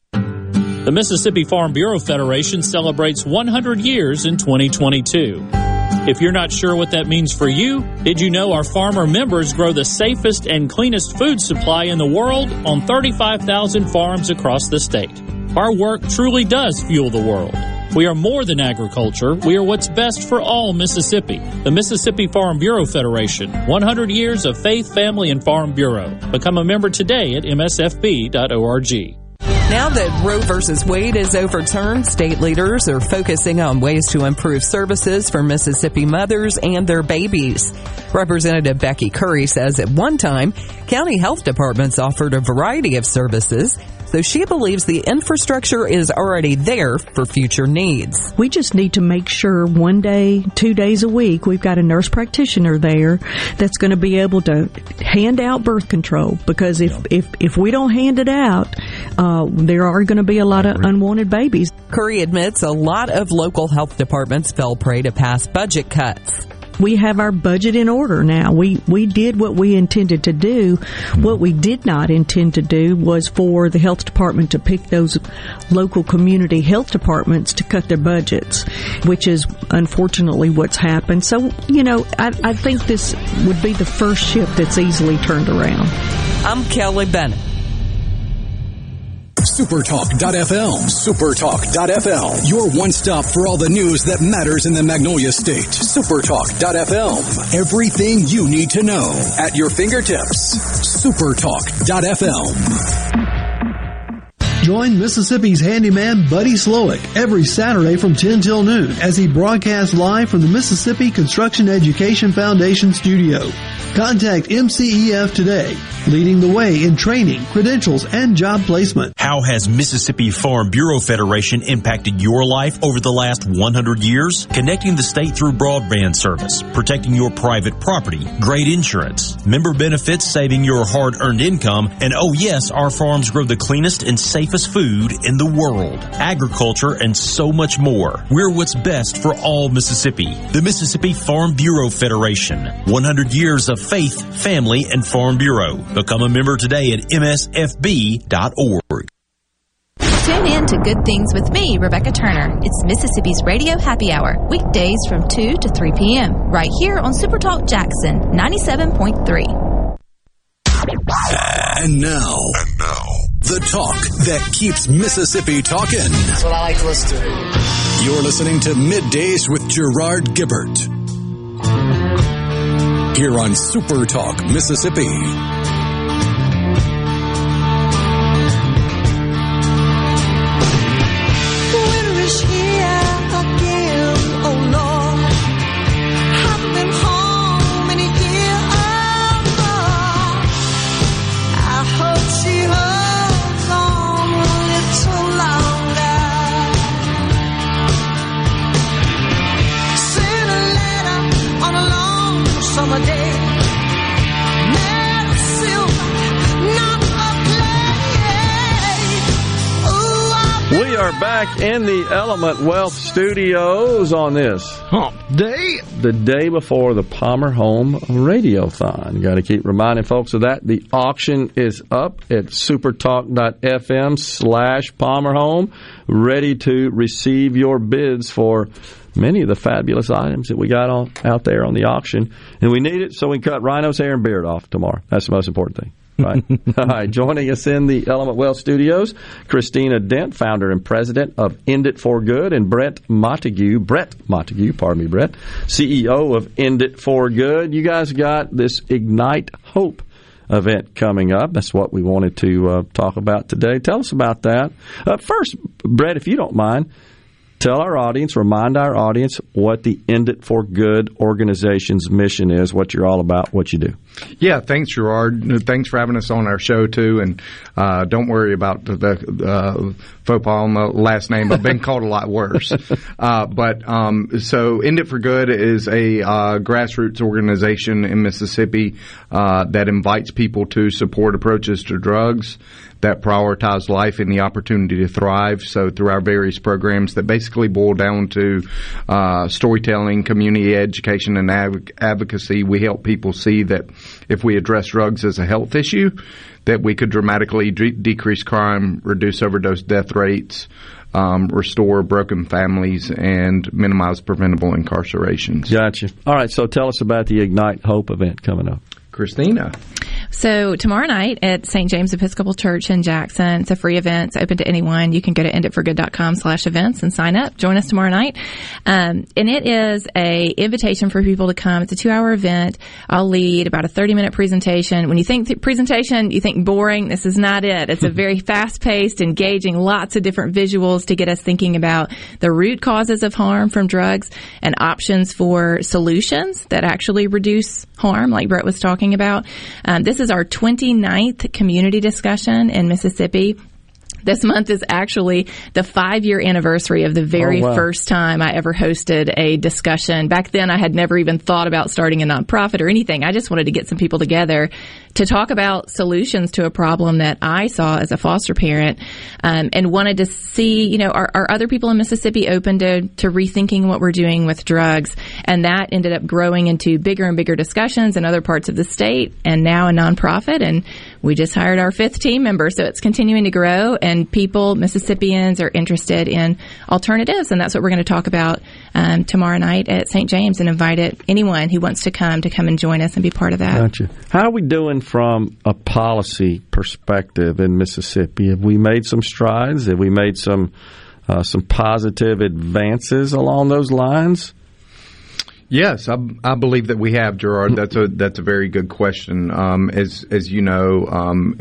The Mississippi Farm Bureau Federation celebrates 100 years in 2022. If you're not sure what that means for you, did you know our farmer members grow the safest and cleanest food supply in the world on 35,000 farms across the state? Our work truly does fuel the world. We are more than agriculture. We are what's best for all Mississippi. The Mississippi Farm Bureau Federation, 100 years of faith, family, and Farm Bureau. Become a member today at msfb.org. Now that Roe versus Wade is overturned, state leaders are focusing on ways to improve services for Mississippi mothers and their babies. Representative Becky Curry says at one time, county health departments offered a variety of services, so she believes the infrastructure is already there for future needs. We just need to make sure one day, 2 days a week, we've got a nurse practitioner there that's going to be able to hand out birth control. Because if we don't hand it out, there are going to be a lot of unwanted babies. Curry admits a lot of local health departments fell prey to past budget cuts. We have our budget in order now. We did what we intended to do. What we did not intend to do was for the health department to pick those local community health departments to cut their budgets, which is unfortunately what's happened. So, I think this would be the first ship that's easily turned around. I'm Kelly Bennett. Supertalk.fm. Supertalk.fm. Your one stop for all the news that matters in the Magnolia State. Supertalk.fm. Everything you need to know at your fingertips. Supertalk.fm. Join Mississippi's handyman Buddy Slowick every Saturday from 10 till noon as he broadcasts live from the Mississippi Construction Education Foundation studio. Contact MCEF today, leading the way in training, credentials, and job placement. How has Mississippi Farm Bureau Federation impacted your life over the last 100 years? Connecting the state through broadband service, protecting your private property, great insurance, member benefits, saving your hard-earned income, and oh yes, our farms grow the cleanest and safest food in the world, agriculture, and so much more. We're what's best for all Mississippi. The Mississippi Farm Bureau Federation. 100 years of faith, family, and Farm Bureau. Become a member today at msfb.org. Tune in to Good Things with me, Rebecca Turner. It's Mississippi's Radio Happy Hour, weekdays from 2 to 3 p.m. right here on Super Talk Jackson 97.3. And now, the talk that keeps Mississippi talking. That's what I like to listen to. You're listening to Middays with Gerard Gibert here on Super Talk Mississippi. Back in the Element Wealth Studios on this hump day, the day before the Palmer Home Radiothon. You got to keep reminding folks of that. The auction is up at supertalk.fm/Palmer Home, ready to receive your bids for many of the fabulous items that we got out there on the auction. And we need it, so we can cut Rhino's hair and beard off tomorrow. That's the most important thing. Right. All right. Joining us in the Element Wealth Studios, Christina Dent, founder and president of End It For Good, and Brett Montague, CEO of End It For Good. You guys got this Ignite Hope event coming up. That's what we wanted to talk about today. Tell us about that. First, Brett, if you don't mind, remind our audience what the End It For Good organization's mission is, what you're all about, what you do. Yeah, thanks, Gerard. Thanks for having us on our show, too. And don't worry about the faux pas on the last name. I've been called a lot worse. But End It For Good is a grassroots organization in Mississippi that invites people to support approaches to drugs that prioritize life and the opportunity to thrive. So through our various programs that basically boil down to storytelling, community education, and advocacy, we help people see that if we address drugs as a health issue, that we could dramatically decrease crime, reduce overdose death rates, restore broken families, and minimize preventable incarcerations. Gotcha. All right, so tell us about the Ignite Hope event coming up. Christina. So tomorrow night at St. James Episcopal Church in Jackson, it's a free event. It's open to anyone. You can go to enditforgood.com/events and sign up. Join us tomorrow night. And it is a invitation for people to come. It's a 2-hour event. I'll lead about a 30-minute presentation. When you think presentation, you think boring. This is not it. It's a very fast-paced, engaging, lots of different visuals to get us thinking about the root causes of harm from drugs and options for solutions that actually reduce harm, like Brett was talking about. This is our 29th community discussion in Mississippi. This month is actually the 5-year anniversary of the very first time I ever hosted a discussion. Back then, I had never even thought about starting a nonprofit or anything. I just wanted to get some people together to talk about solutions to a problem that I saw as a foster parent, and wanted to see, are other people in Mississippi open to rethinking what we're doing with drugs? And that ended up growing into bigger and bigger discussions in other parts of the state, and now a nonprofit. And We just hired our fifth team member, so it's continuing to grow, and people, Mississippians, are interested in alternatives, and that's what we're going to talk about tomorrow night at St. James, and invite anyone who wants to come and join us and be part of that. Gotcha. How are we doing from a policy perspective in Mississippi? Have we made some strides? Have we made some positive advances along those lines? Yes, I believe that we have, Gerard. That's a very good question. As you know,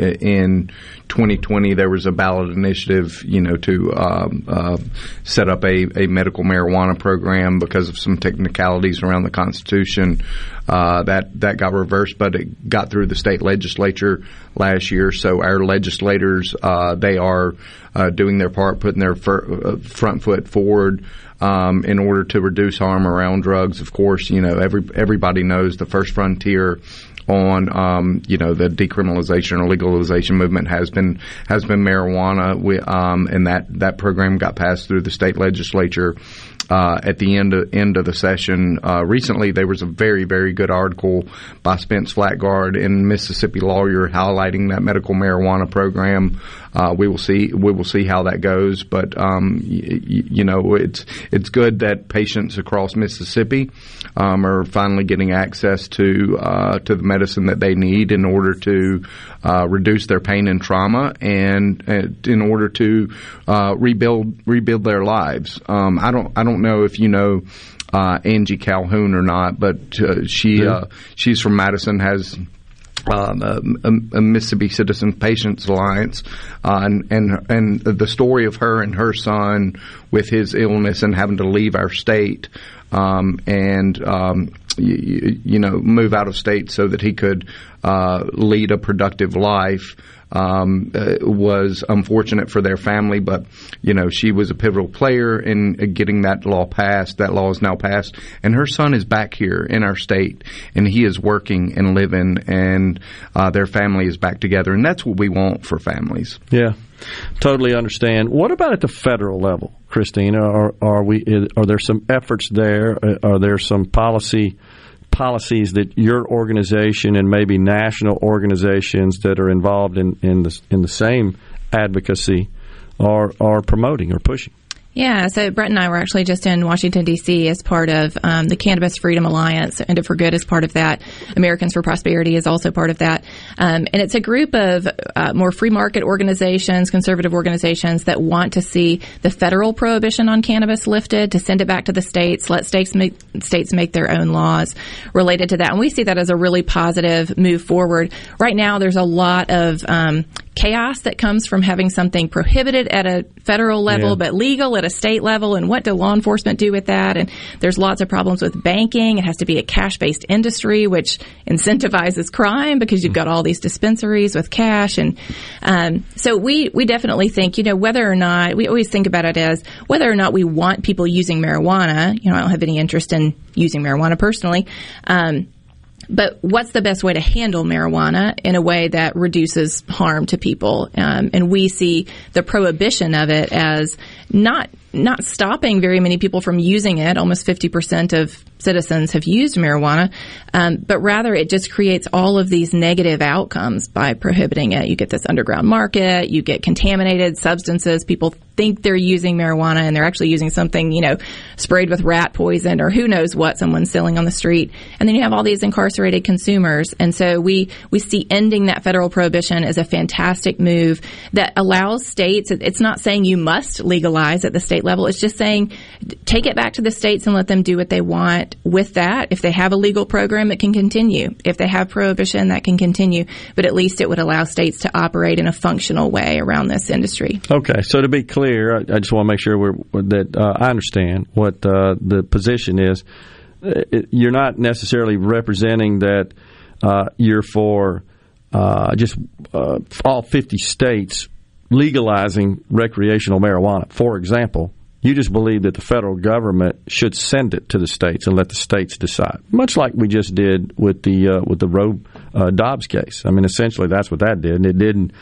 in 2020 there was a ballot initiative, to set up a medical marijuana program because of some technicalities around the Constitution. That got reversed, but it got through the state legislature last year. So our legislators, they are doing their part, putting their front foot forward. In order to reduce harm around drugs, of course, everybody knows the first frontier on the decriminalization or legalization movement has been marijuana. We, and that program got passed through the state legislature at the end of the session. Recently, there was a very, very good article by Spence Flatguard in Mississippi Lawyer highlighting that medical marijuana program. We will see how that goes, but it's good that patients across Mississippi are finally getting access to the medicine that they need in order to reduce their pain and trauma, and in order to rebuild their lives. I don't know if you know Angie Calhoun or not, but she's from Madison, has a Mississippi Citizen Patients Alliance, and the story of her and her son with his illness and having to leave our state move out of state so that he could lead a productive life was unfortunate for their family, but she was a pivotal player in getting that law passed. That law is now passed, and her son is back here in our state, and he is working and living, and their family is back together, and that's what we want for families. Yeah, totally understand. What about at the federal level, Christina? Are there some efforts there? Are there some policies that your organization and maybe national organizations that are involved in the same advocacy are promoting or pushing? Yeah, so Brett and I were actually just in Washington, D.C. as part of the Cannabis Freedom Alliance. End It For Good is part of that. Americans for Prosperity is also part of that. And it's a group of more free market organizations, conservative organizations that want to see the federal prohibition on cannabis lifted, to send it back to the states, let states make their own laws related to that. And we see that as a really positive move forward. Right now, there's a lot of chaos that comes from having something prohibited at a federal level, but legal at a state level, and what do law enforcement do with that? And there's lots of problems with banking. It has to be a cash-based industry, which incentivizes crime because you've got all these dispensaries with cash. And so we definitely think, whether or not, we always think about it as whether or not we want people using marijuana. I don't have any interest in using marijuana personally. But what's the best way to handle marijuana in a way that reduces harm to people? And we see the prohibition of it as not stopping very many people from using it. Almost 50% of citizens have used marijuana, but rather it just creates all of these negative outcomes by prohibiting it. You get this underground market, you get contaminated substances, people think they're using marijuana and they're actually using something, sprayed with rat poison or who knows what someone's selling on the street. And then you have all these incarcerated consumers. And so we see ending that federal prohibition as a fantastic move that allows states, it's not saying you must legalize at the state level. It's just saying take it back to the states and let them do what they want with that. If they have a legal program, it can continue. If they have prohibition, that can continue. But at least it would allow states to operate in a functional way around this industry. Okay. So to be clear, I just want to make sure that I understand what the position is. You're not necessarily representing that you're for just all 50 states legalizing recreational marijuana, for example. You just believe that the federal government should send it to the states and let the states decide, much like we just did with the Roe Dobbs case. I mean, essentially, that's what that did. It didn't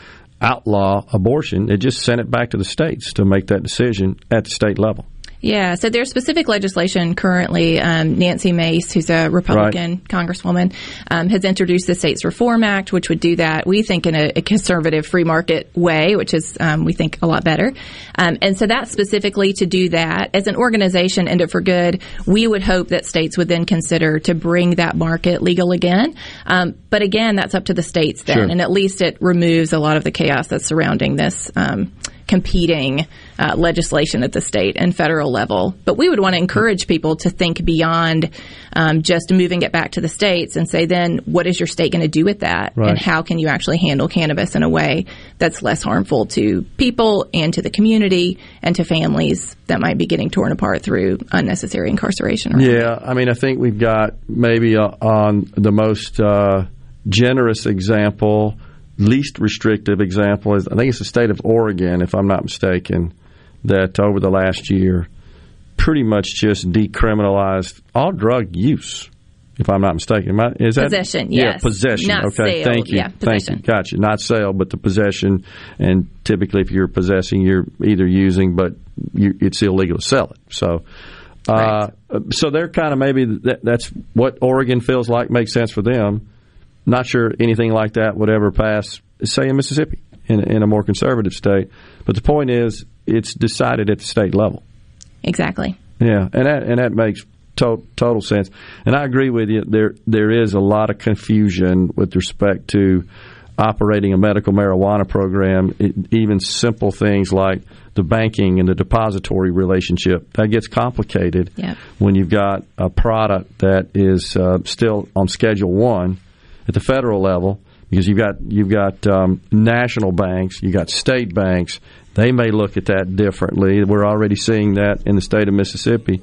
outlaw abortion. It just sent it back to the states to make that decision at the state level. Yeah, so there's specific legislation currently. Nancy Mace, who's a Republican congresswoman, has introduced the States Reform Act, which would do that, we think, in a conservative free market way, which is, we think, a lot better. And so that's specifically to do that. As an organization, End It For Good, we would hope that states would then consider to bring that market legal again. But again, that's up to the states then, and at least it removes a lot of the chaos that's surrounding this competing legislation at the state and federal level. But we would want to encourage people to think beyond just moving it back to the states and say, then what is your state going to do with that? Right. And how can you actually handle cannabis in a way that's less harmful to people and to the community and to families that might be getting torn apart through unnecessary incarceration? Right? Yeah, I mean, I think we've got maybe on the most generous example, least restrictive example is, I think it's the state of Oregon, if I'm not mistaken, that over the last year pretty much just decriminalized all drug use, if I'm not mistaken. Is that possession? Yes. Yeah, possession. Not okay, sale. Thank you. Yeah, thank you. Gotcha. Not sale, but the possession. And typically, if you're possessing, you're either using, but it's illegal to sell it. So. So they're kind of maybe that's what Oregon feels like makes sense for them. Not sure anything like that would ever pass, say, in Mississippi, in a more conservative state. But the point is, it's decided at the state level. Exactly. Yeah, and that makes total sense. And I agree with you. There is a lot of confusion with respect to operating a medical marijuana program, even simple things like the banking and the depository relationship. That gets complicated when you've got a product that is still on Schedule 1. At the federal level, because you've got national banks, you've got state banks. They may look at that differently. We're already seeing that in the state of Mississippi.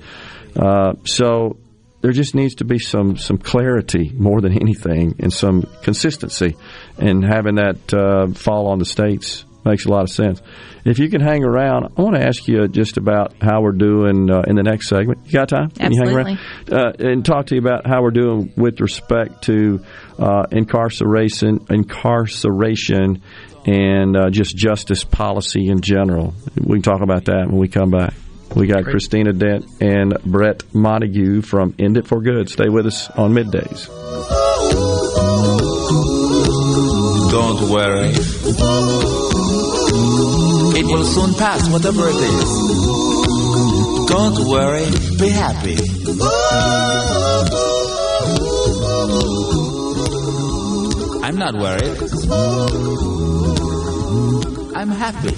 So there just needs to be some clarity more than anything and some consistency. And having that fall on the states makes a lot of sense. If you can hang around, I want to ask you just about how we're doing in the next segment. You got time? Can Absolutely. You hang around? And talk to you about how we're doing with respect to incarceration, and just justice policy in general. We can talk about that when we come back. We got Christina Dent and Brett Montague from End It For Good. Stay with us on Middays. Don't worry. It will soon pass, whatever it is. Don't worry. Be happy. I'm not worried. I'm happy.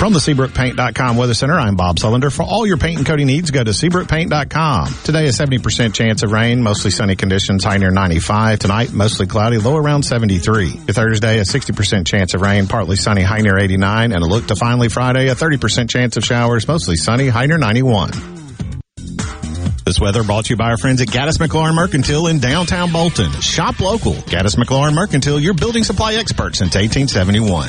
From the SeabrookPaint.com Weather Center, I'm Bob Sullender. For all your paint and coating needs, go to SeabrookPaint.com. Today, a 70% chance of rain, mostly sunny conditions, high near 95. Tonight, mostly cloudy, low around 73. Your Thursday, a 60% chance of rain, partly sunny, high near 89. And a look to finally Friday, a 30% chance of showers, mostly sunny, high near 91. This weather brought to you by our friends at Gaddis McLaurin Mercantile in downtown Bolton. Shop local. Gaddis McLaurin Mercantile, your building supply experts since 1871.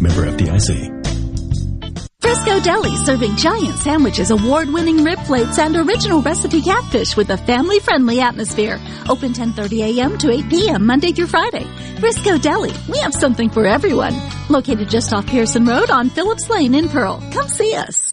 Member FDIC. Frisco Deli, serving giant sandwiches, award-winning rib plates, and original recipe catfish with a family-friendly atmosphere. Open 10:30 a.m. to 8 p.m. Monday through Friday. Frisco Deli, we have something for everyone. Located just off Pearson Road on Phillips Lane in Pearl. Come see us.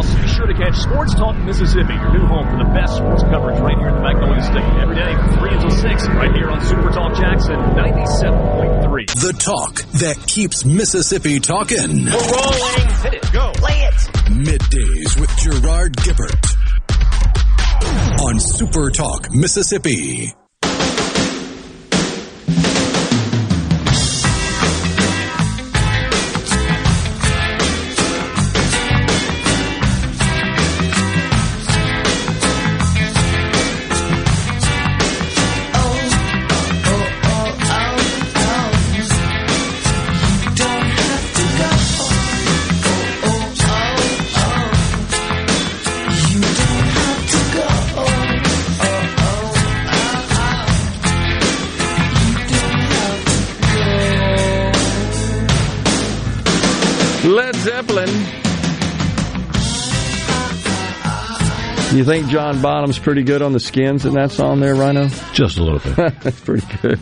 Be sure to catch Sports Talk Mississippi, your new home for the best sports coverage right here in the Magnolia State. Every day from 3 until 6, right here on Super Talk Jackson 97.3. The talk that keeps Mississippi talking. We're rolling. Hit it. Go. Play it. Middays with Gerard Gibert on Super Talk Mississippi. You think John Bonham's pretty good on the skins and that's on there, Rhino? Just a little bit. That's pretty good.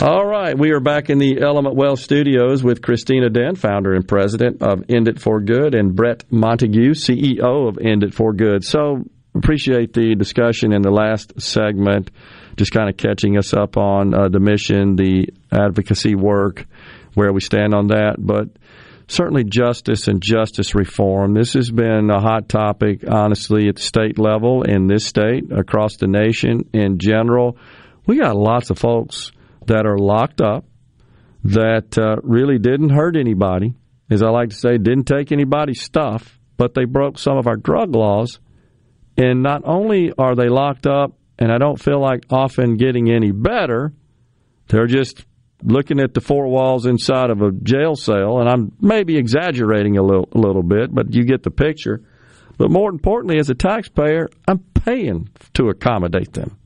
All right, we are back in the Element Wealth Studios with Christina Dent, founder and president of End It For Good, and Brett Montague, CEO of End It For Good. So appreciate the discussion in the last segment, just kind of catching us up on the mission, the advocacy work, where we stand on that, but certainly justice and justice reform. This has been a hot topic, honestly, at the state level, in this state, across the nation in general. We got lots of folks that are locked up that really didn't hurt anybody, as I like to say, didn't take anybody's stuff, but they broke some of our drug laws. And not only are they locked up, and I don't feel like often getting any better, they're just looking at the four walls inside of a jail cell, and I'm maybe exaggerating a little bit, but you get the picture. But more importantly, as a taxpayer, I'm paying to accommodate them.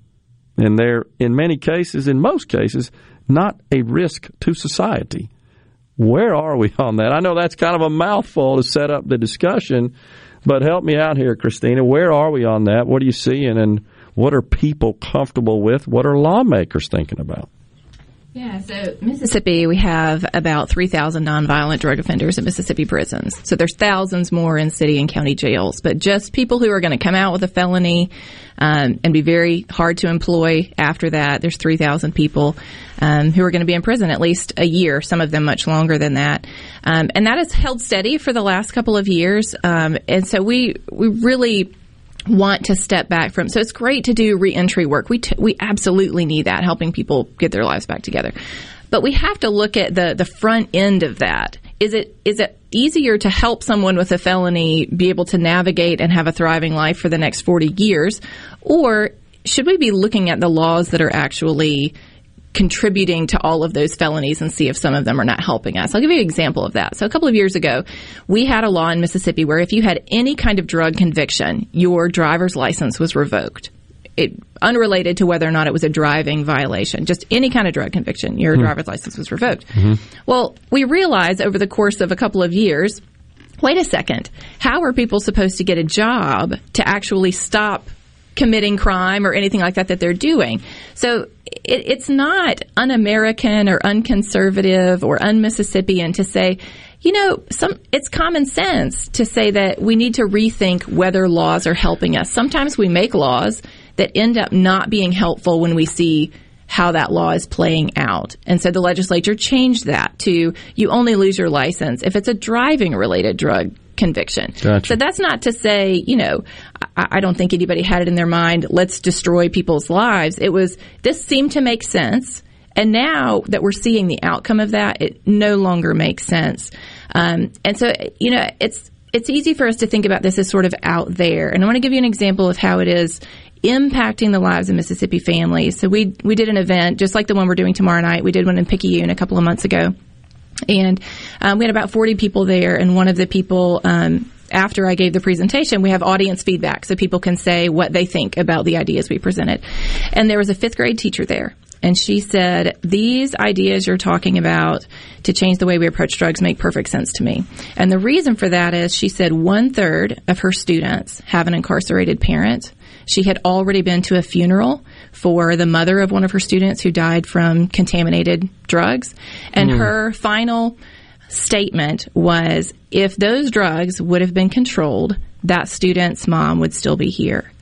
And they're, in many cases, in most cases, not a risk to society. Where are we on that? I know that's kind of a mouthful to set up the discussion, but help me out here, Christina. Where are we on that? What are you seeing, and what are people comfortable with? What are lawmakers thinking about? Yeah, so Mississippi, we have about 3,000 nonviolent drug offenders in Mississippi prisons. So there's thousands more in city and county jails. But just people who are going to come out with a felony and be very hard to employ after that, there's 3,000 people who are going to be in prison at least a year, some of them much longer than that. And that has held steady for the last couple of years. And so we really want to step back from. So it's great to do reentry work. We absolutely need that, helping people get their lives back together. But we have to look at the front end of that. Is it easier to help someone with a felony be able to navigate and have a thriving life for the next 40 years? Or should we be looking at the laws that are actually contributing to all of those felonies and see if some of them are not helping us? I'll give you an example of that. So a couple of years ago, we had a law in Mississippi where if you had any kind of drug conviction, your driver's license was revoked. It unrelated to whether or not it was a driving violation, just any kind of drug conviction, your driver's license was revoked. Mm-hmm. Well, we realized over the course of a couple of years, wait a second, how are people supposed to get a job to actually stop committing crime or anything like that that they're doing. So it's not un-American or unconservative or un-Mississippian to say, you know, it's common sense to say that we need to rethink whether laws are helping us. Sometimes we make laws that end up not being helpful when we see how that law is playing out. And so the legislature changed that to you only lose your license if it's a driving-related drug conviction. Gotcha. So that's not to say, you know, I don't think anybody had it in their mind, let's destroy people's lives. It was, this seemed to make sense. And now that we're seeing the outcome of that, it no longer makes sense. And so, you know, it's easy for us to think about this as sort of out there. And I want to give you an example of how it is impacting the lives of Mississippi families. So we did an event just like the one we're doing tomorrow night. We did one in Picayune a couple of months ago. And we had about 40 people there, and one of the people, after I gave the presentation, we have audience feedback so people can say what they think about the ideas we presented. And there was a fifth grade teacher there, and she said, these ideas you're talking about to change the way we approach drugs make perfect sense to me. And the reason for that is, she said, 1/3 of her students have an incarcerated parent. She had already been to a funeral for the mother of one of her students who died from contaminated drugs. And her final statement was, if those drugs would have been controlled, that student's mom would still be here.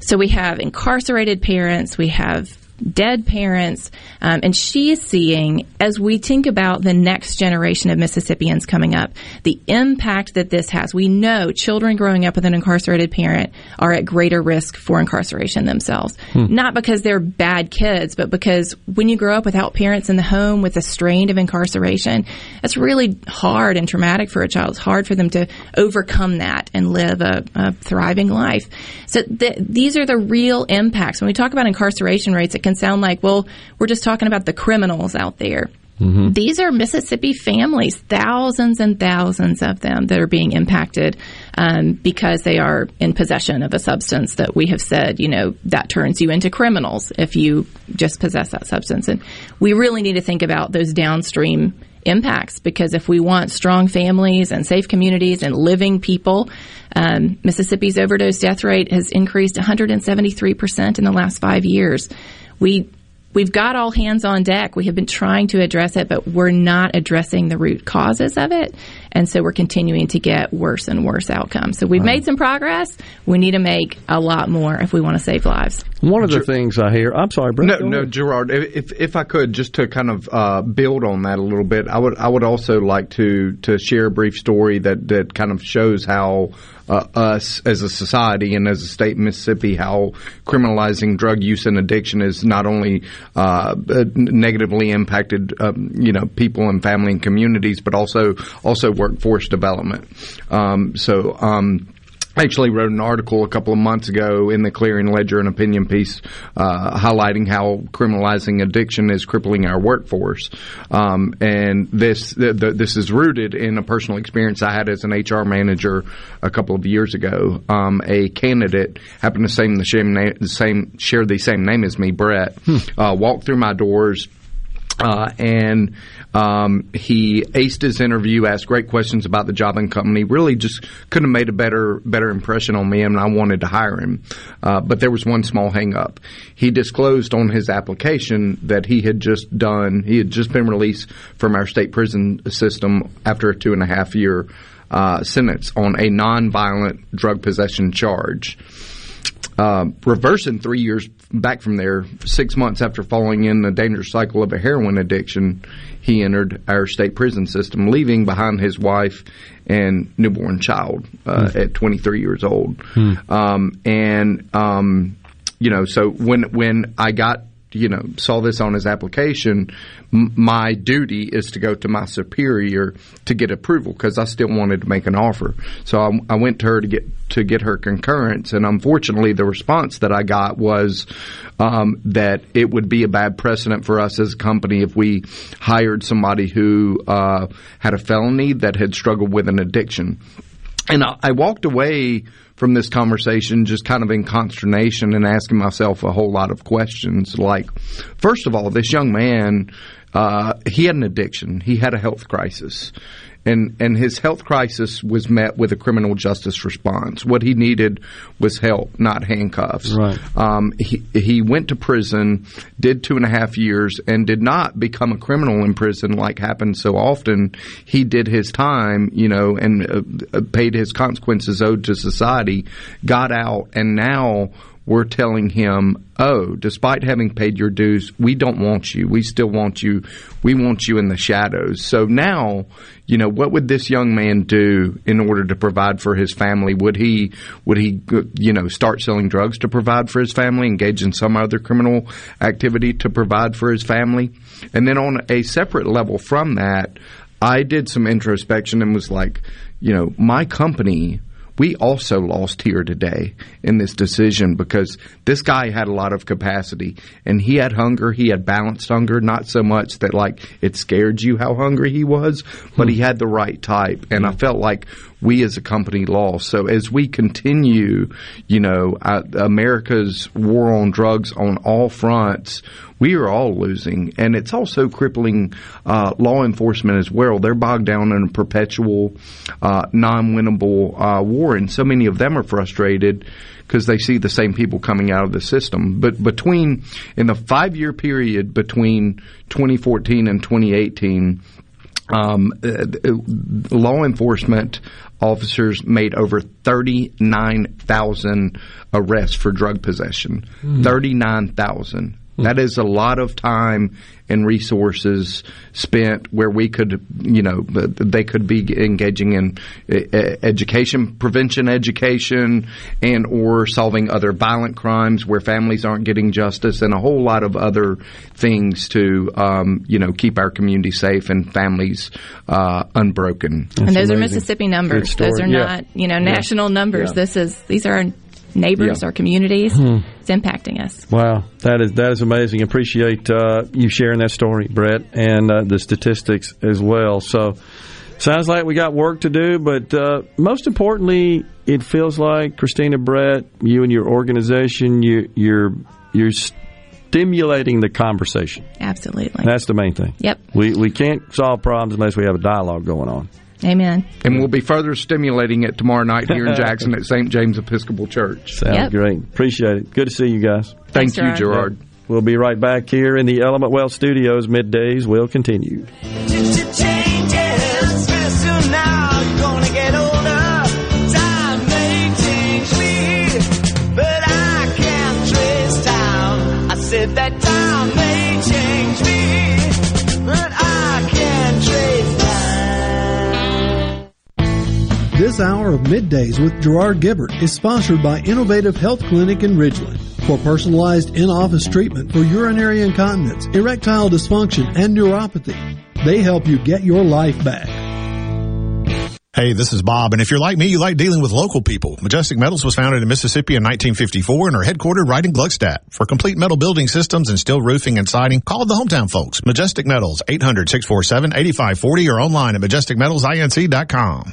So we have incarcerated parents, we have dead parents, and she is seeing, as we think about the next generation of Mississippians coming up, the impact that this has. We know children growing up with an incarcerated parent are at greater risk for incarceration themselves. Not because they're bad kids, but because when you grow up without parents in the home with a strain of incarceration, that's really hard and traumatic for a child. It's hard for them to overcome that and live a thriving life. So these are the real impacts. When we talk about incarceration rates, it can sound like, well, we're just talking about the criminals out there. These are Mississippi families, thousands and thousands of them, that are being impacted because they are in possession of a substance that we have said, you know, that turns you into criminals if you just possess that substance. And we really need to think about those downstream impacts, because if we want strong families and safe communities and living people, Mississippi's overdose death rate has increased 173% in the last 5 years. We've got all hands on deck. We have been trying to address it, but we're not addressing the root causes of it. And so we're continuing to get worse and worse outcomes. So we've made some progress. We need to make a lot more if we want to save lives. One of the things I hear – I'm sorry, Brett. No, Gerard, if I could, just to kind of build on that a little bit, I would also like to share a brief story that kind of shows how us as a society and as a state in Mississippi, how criminalizing drug use and addiction is not only negatively impacted, you know, people and family and communities, but also workforce development. I actually wrote an article a couple of months ago in the Clarion Ledger, an opinion piece, highlighting how criminalizing addiction is crippling our workforce. And this is rooted in a personal experience I had as an HR manager a couple of years ago. A candidate happened to share the same name as me, Brett, walked through my doors. He aced his interview, asked great questions about the job and company, really just could have made a better impression on me, and I wanted to hire him. But there was one small hang up. He disclosed on his application that he had just been released from our state prison system after a 2.5-year sentence on a nonviolent drug possession charge. Reversing 3 years back from there, 6 months after falling in the dangerous cycle of a heroin addiction, he entered our state prison system, leaving behind his wife and newborn child at 23 years old. You know, so when I got, you know, saw this on his application, my duty is to go to my superior to get approval, because I still wanted to make an offer. So I went to her to get her concurrence, and unfortunately the response that I got was that it would be a bad precedent for us as a company if we hired somebody who had a felony that had struggled with an addiction. And I walked away from this conversation just kind of in consternation and asking myself a whole lot of questions, like, first of all, this young man He had an addiction. He had a health crisis. And his health crisis was met with a criminal justice response. What he needed was help, not handcuffs. Right. He went to prison, did 2.5 years, and did not become a criminal in prison like happens so often. He did his time, you know, and paid his consequences owed to society, got out, and now we're telling him, oh, despite having paid your dues, we don't want you. We still want you. We want you in the shadows. So now, you know, what would this young man do in order to provide for his family? Would he, you know, start selling drugs to provide for his family, engage in some other criminal activity to provide for his family? And then on a separate level from that, I did some introspection and was like, you know, my company, we also lost here today in this decision because this guy had a lot of capacity and he had hunger. He had balanced hunger, not so much that like it scared you how hungry he was, but he had the right type. And I felt like we as a company lost. So as we continue, you know, America's war on drugs on all fronts, we are all losing. And it's also crippling law enforcement as well. They're bogged down in a perpetual, non-winnable war. And so many of them are frustrated because they see the same people coming out of the system. But in the 5-year period between 2014 and 2018, law enforcement officers made over 39,000 arrests for drug possession. 39,000. That is a lot of time and resources spent where we could, you know, they could be engaging in education, prevention education, and or solving other violent crimes where families aren't getting justice and a whole lot of other things to, you know, keep our community safe and families unbroken. And those are Mississippi numbers. Those are not, you know, national numbers. These are neighbors or communities. It's impacting us. Wow, that is amazing. Appreciate you sharing that story, Brett, and the statistics as well. So sounds like we got work to do, but most importantly, it feels like, Christina, Brett, you and your organization, you're stimulating the conversation. Absolutely. That's the main thing. Yep. We can't solve problems unless we have a dialogue going on. Amen. And we'll be further stimulating it tomorrow night here in Jackson at St. James Episcopal Church. Sounds great. Appreciate it. Good to see you guys. Thanks, you, Gerard. We'll be right back here in the Element Wealth Studios. Middays will continue. This hour of Middays with Gerard Gibert is sponsored by Innovative Health Clinic in Ridgeland. For personalized in-office treatment for urinary incontinence, erectile dysfunction, and neuropathy, they help you get your life back. Hey, this is Bob, and if you're like me, you like dealing with local people. Majestic Metals was founded in Mississippi in 1954 and are headquartered right in Gluckstadt. For complete metal building systems and steel roofing and siding, call the hometown folks. Majestic Metals, 800-647-8540 or online at majesticmetalsinc.com.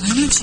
Why don't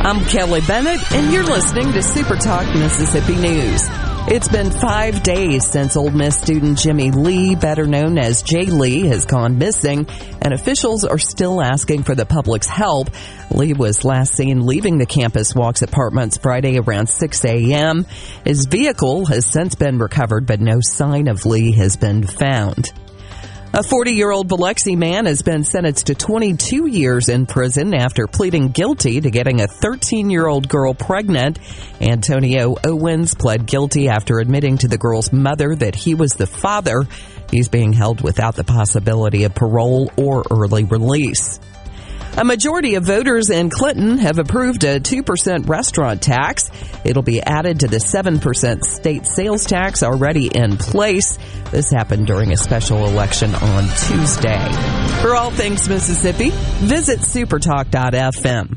I'm Kelly Bennett, and you're listening to Super Talk Mississippi News. It's been 5 days since Ole Miss student Jimmy Lee, better known as Jay Lee, has gone missing, and officials are still asking for the public's help. Lee was last seen leaving the campus Walks Apartments Friday around 6 a.m. His vehicle has since been recovered, but no sign of Lee has been found. A 40-year-old Biloxi man has been sentenced to 22 years in prison after pleading guilty to getting a 13-year-old girl pregnant. Antonio Owens pled guilty after admitting to the girl's mother that he was the father. He's being held without the possibility of parole or early release. A majority of voters in Clinton have approved a 2% restaurant tax. It'll be added to the 7% state sales tax already in place. This happened during a special election on Tuesday. For all things Mississippi, visit supertalk.fm.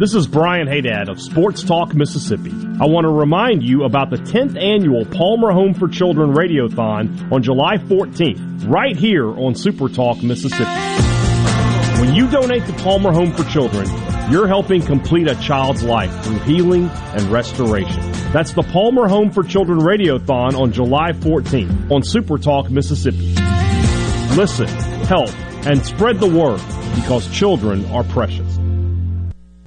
This is Brian Haydad of Sports Talk Mississippi. I want to remind you about the 10th annual Palmer Home for Children Radiothon on July 14th, right here on Super Talk Mississippi. When you donate to Palmer Home for Children, you're helping complete a child's life through healing and restoration. That's the Palmer Home for Children Radiothon on July 14th on Super Talk Mississippi. Listen, help, and spread the word, because children are precious.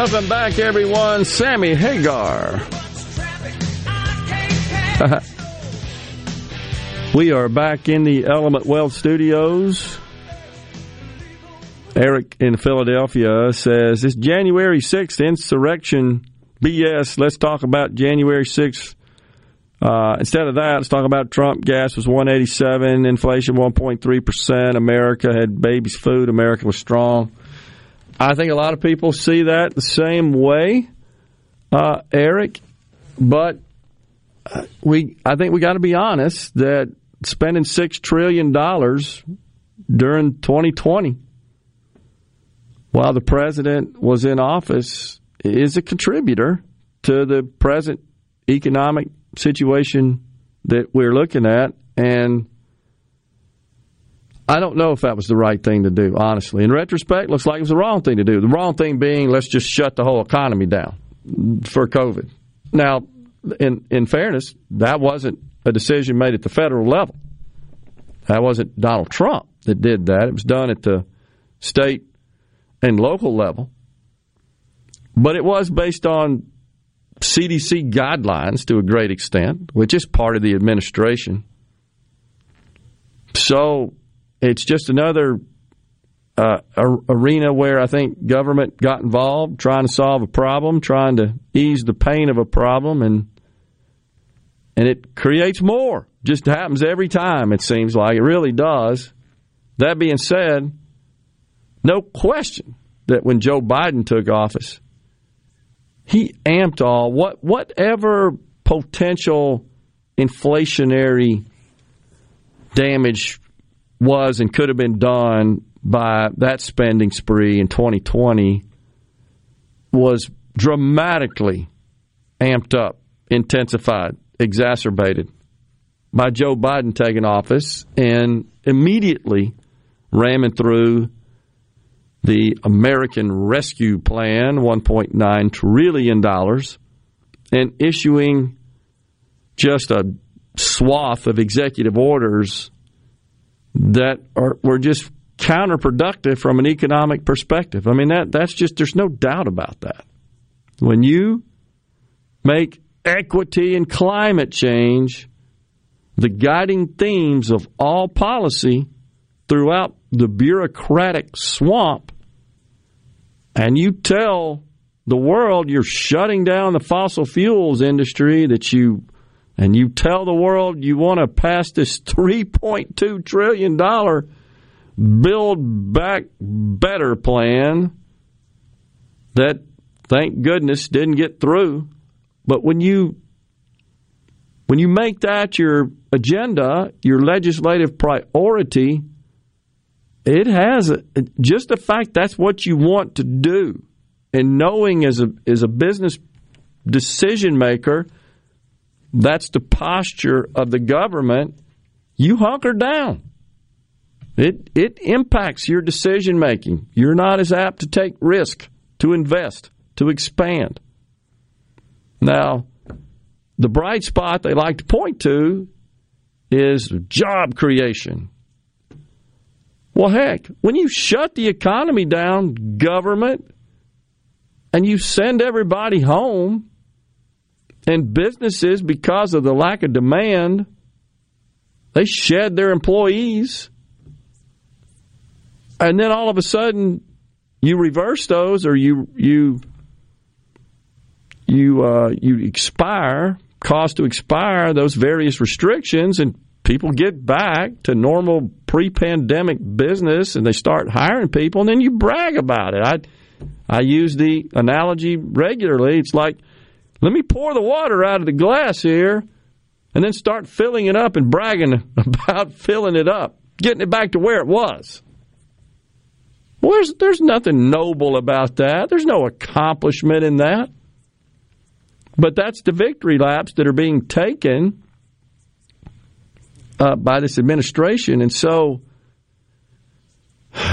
Welcome back, everyone. Sammy Hagar. We are back in the Element Wealth Studios. Eric in Philadelphia says, it's January 6th, insurrection, BS. Let's talk about January 6th. Instead of that, let's talk about Trump. Gas was $1.87, inflation 1.3%. America had babies' food. America was strong. I think a lot of people see that the same way, Eric, but I think we got to be honest that spending $6 trillion during 2020 while the president was in office is a contributor to the present economic situation that we're looking at. And I don't know if that was the right thing to do, honestly. In retrospect, it looks like it was the wrong thing to do. The wrong thing being, let's just shut the whole economy down for COVID. Now, in fairness, that wasn't a decision made at the federal level. That wasn't Donald Trump that did that. It was done at the state and local level. But it was based on CDC guidelines to a great extent, which is part of the administration. So it's just another arena where I think government got involved, trying to solve a problem, trying to ease the pain of a problem, and it creates more. Just happens every time, it seems like. It really does. That being said, no question that when Joe Biden took office, he amped all whatever potential inflationary damage was and could have been done by that spending spree in 2020 was dramatically amped up, intensified, exacerbated by Joe Biden taking office and immediately ramming through the American Rescue Plan, $1.9 trillion, and issuing just a swath of executive orders that were just counterproductive from an economic perspective. I mean, that's just, there's no doubt about that. When you make equity and climate change the guiding themes of all policy throughout the bureaucratic swamp, and you tell the world you're shutting down the fossil fuels industry, and you tell the world you want to pass this $3.2 trillion Build Back Better plan that, thank goodness, didn't get through. But when you make that your agenda, your legislative priority, it has just the fact that's what you want to do, and knowing as a business decision maker, that's the posture of the government. You hunker down. It impacts your decision making. You're not as apt to take risk, to invest, to expand. Now, the bright spot they like to point to is job creation. Well, heck, when you shut the economy down, government, and you send everybody home, and businesses, because of the lack of demand, they shed their employees. And then all of a sudden, you reverse those, or you expire, cause to expire those various restrictions, and people get back to normal pre-pandemic business, and they start hiring people, and then you brag about it. I use the analogy regularly. It's like, let me pour the water out of the glass here, and then start filling it up and bragging about filling it up, getting it back to where it was. Well, there's nothing noble about that. There's no accomplishment in that. But that's the victory laps that are being taken by this administration. And so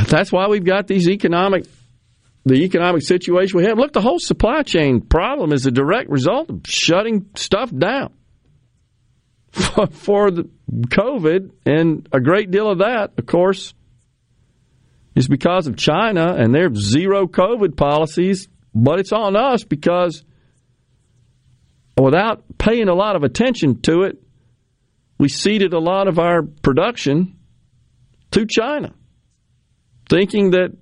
that's why we've got the economic situation we have. Look, the whole supply chain problem is a direct result of shutting stuff down for the COVID. And a great deal of that, of course, it's because of China and their zero COVID policies, but it's on us because without paying a lot of attention to it, we ceded a lot of our production to China, thinking that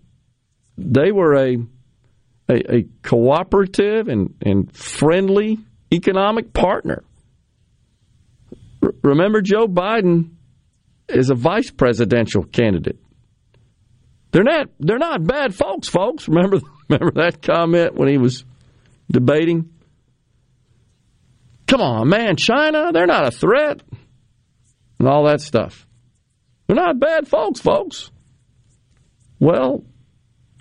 they were a cooperative and friendly economic partner. Remember, Joe Biden is a vice presidential candidate. They're not bad folks, folks. Remember that comment when he was debating? Come on, man, China, they're not a threat. And all that stuff. They're not bad folks, folks. Well,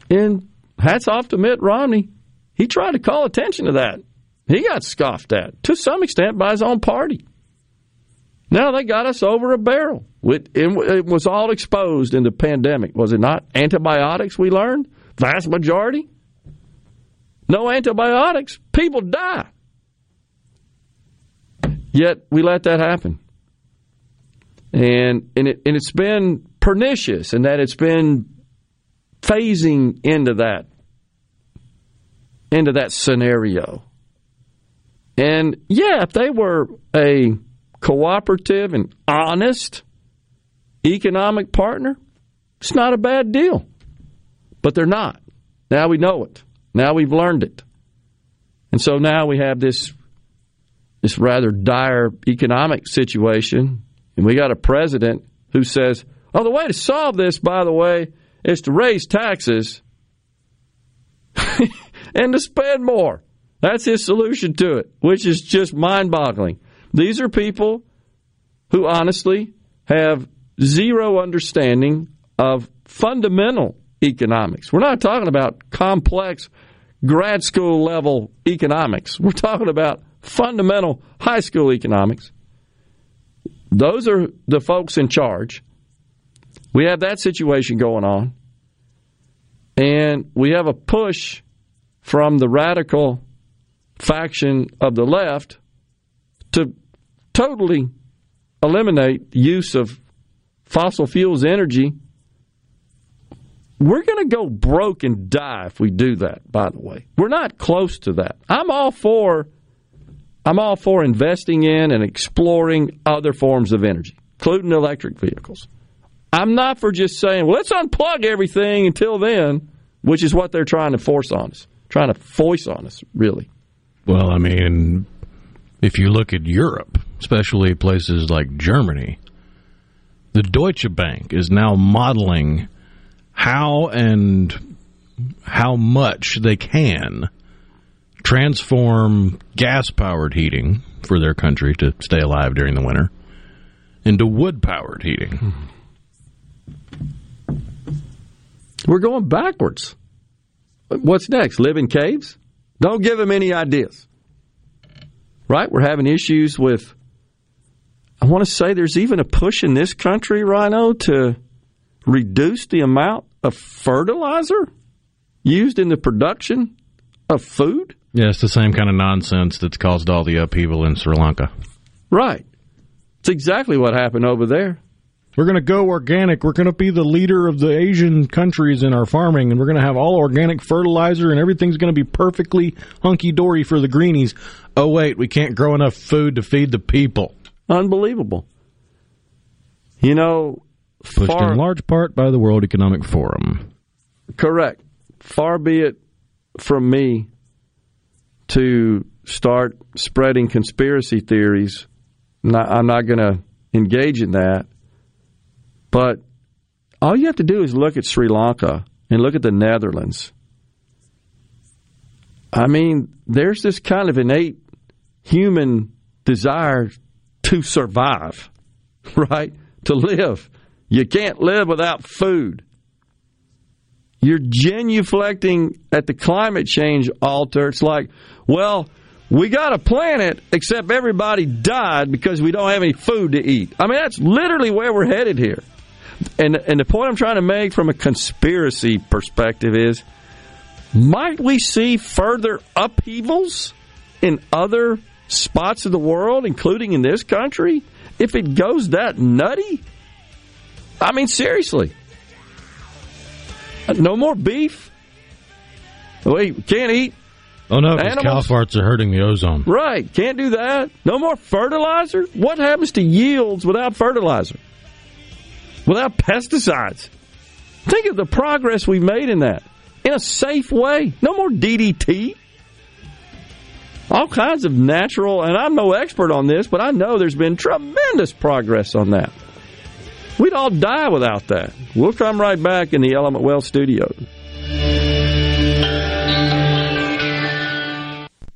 and hats off to Mitt Romney. He tried to call attention to that. He got scoffed at, to some extent, by his own party. Now they got us over a barrel. It was all exposed in the pandemic, was it not? Antibiotics, we learned, vast majority. No antibiotics, people die. Yet we let that happen. And it's been pernicious in that it's been phasing into that scenario. And, yeah, if they were a cooperative and honest economic partner, it's not a bad deal. But they're not. Now we know it. Now we've learned it. And so now we have this rather dire economic situation, and we got a president who says, oh, the way to solve this, by the way, is to raise taxes and to spend more. That's his solution to it, which is just mind-boggling. These are people who honestly have zero understanding of fundamental economics. We're not talking about complex grad school level economics. We're talking about fundamental high school economics. Those are the folks in charge. We have that situation going on. And we have a push from the radical faction of the left to totally eliminate the use of fossil fuels energy. We're going to go broke and die if we do that, by the way. We're not close to that. I'm all for investing in and exploring other forms of energy, including electric vehicles. I'm not for just saying, well, let's unplug everything until then, which is what they're trying to force on us, really. Well, I mean, if you look at Europe, especially places like Germany, the Deutsche Bank is now modeling how much they can transform gas-powered heating for their country to stay alive during the winter into wood-powered heating. We're going backwards. What's next? Live in caves? Don't give them any ideas. Right? We're having issues with, I want to say there's even a push in this country, Rhino, to reduce the amount of fertilizer used in the production of food. Yeah, it's the same kind of nonsense that's caused all the upheaval in Sri Lanka. Right. It's exactly what happened over there. We're going to go organic. We're going to be the leader of the Asian countries in our farming, and we're going to have all organic fertilizer, and everything's going to be perfectly hunky-dory for the greenies. Oh, wait, we can't grow enough food to feed the people. Unbelievable. You know, pushed in large part by the World Economic Forum. Correct. Far be it from me to start spreading conspiracy theories. I'm not going to engage in that. But all you have to do is look at Sri Lanka and look at the Netherlands. I mean, there's this kind of innate human desire to survive, right? To live. You can't live without food. You're genuflecting at the climate change altar. It's like, well, we got a planet, except everybody died because we don't have any food to eat. I mean, that's literally where we're headed here. And the point I'm trying to make from a conspiracy perspective is, might we see further upheavals in other spots of the world, including in this country, if it goes that nutty? I mean, seriously. No more beef. We can't eat Oh, no, because cow farts are hurting the ozone. Right. Can't do that. No more fertilizer? What happens to yields without fertilizer? Without pesticides? Think of the progress we've made in that. In a safe way. No more DDT. All kinds of natural, and I'm no expert on this, but I know there's been tremendous progress on that. We'd all die without that. We'll come right back in the Element Wealth studio.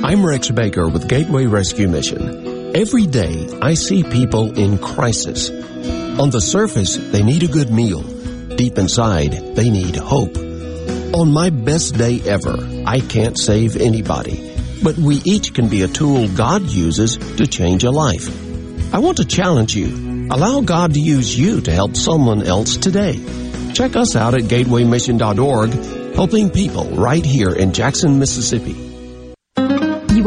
I'm Rex Baker with Gateway Rescue Mission. Every day, I see people in crisis. On the surface, they need a good meal. Deep inside, they need hope. On my best day ever, I can't save anybody, but we each can be a tool God uses to change a life. I want to challenge you. Allow God to use you to help someone else today. Check us out at gatewaymission.org, helping people right here in Jackson, Mississippi. You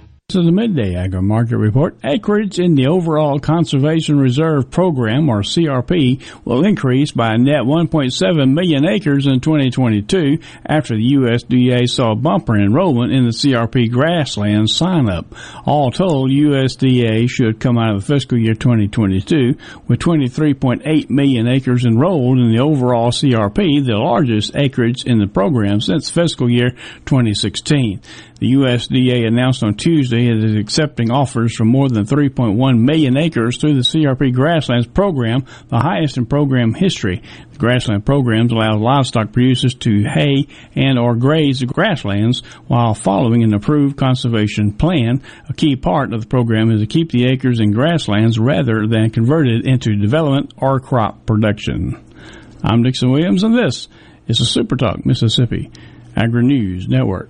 This is the Midday Agri Market Report. Acreage in the Overall Conservation Reserve Program, or CRP, will increase by a net 1.7 million acres in 2022 after the USDA saw bumper enrollment in the CRP grassland sign-up. All told, USDA should come out of the fiscal year 2022 with 23.8 million acres enrolled in the overall CRP, the largest acreage in the program since fiscal year 2016. The USDA announced on Tuesday it is accepting offers for more than 3.1 million acres through the CRP Grasslands program, the highest in program history. The grassland programs allow livestock producers to hay and or graze the grasslands while following an approved conservation plan. A key part of the program is to keep the acres in grasslands rather than converted into development or crop production. I'm Dixon Williams, and this is the Super Talk Mississippi Agri News Network.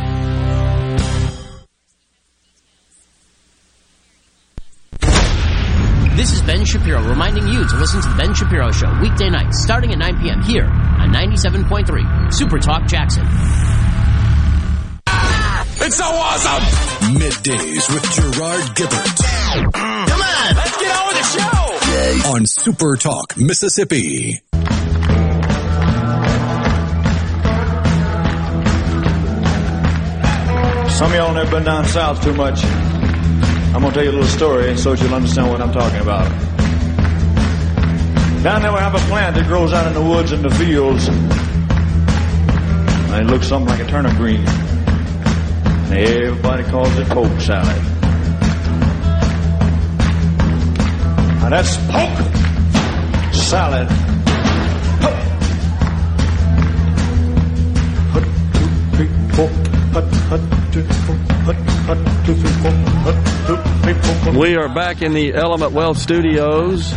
This is Ben Shapiro reminding you to listen to The Ben Shapiro Show weekday nights starting at 9 p.m. here on 97.3 Super Talk Jackson. It's so awesome! Middays with Gerard Gibert. Come on, let's get on with the show! On Super Talk Mississippi. Some of y'all never been down south too much. I'm going to tell you a little story so you'll understand what I'm talking about. Down there we have a plant that grows out in the woods and the fields. And it looks something like a turnip green. And everybody calls it poke salad. Now that's poke salad. Hut, two, three, four, hut, hut, two, four, hut, hut, two, three, four, hut, two, three, four, hut. We are back in the Element Wealth Studios.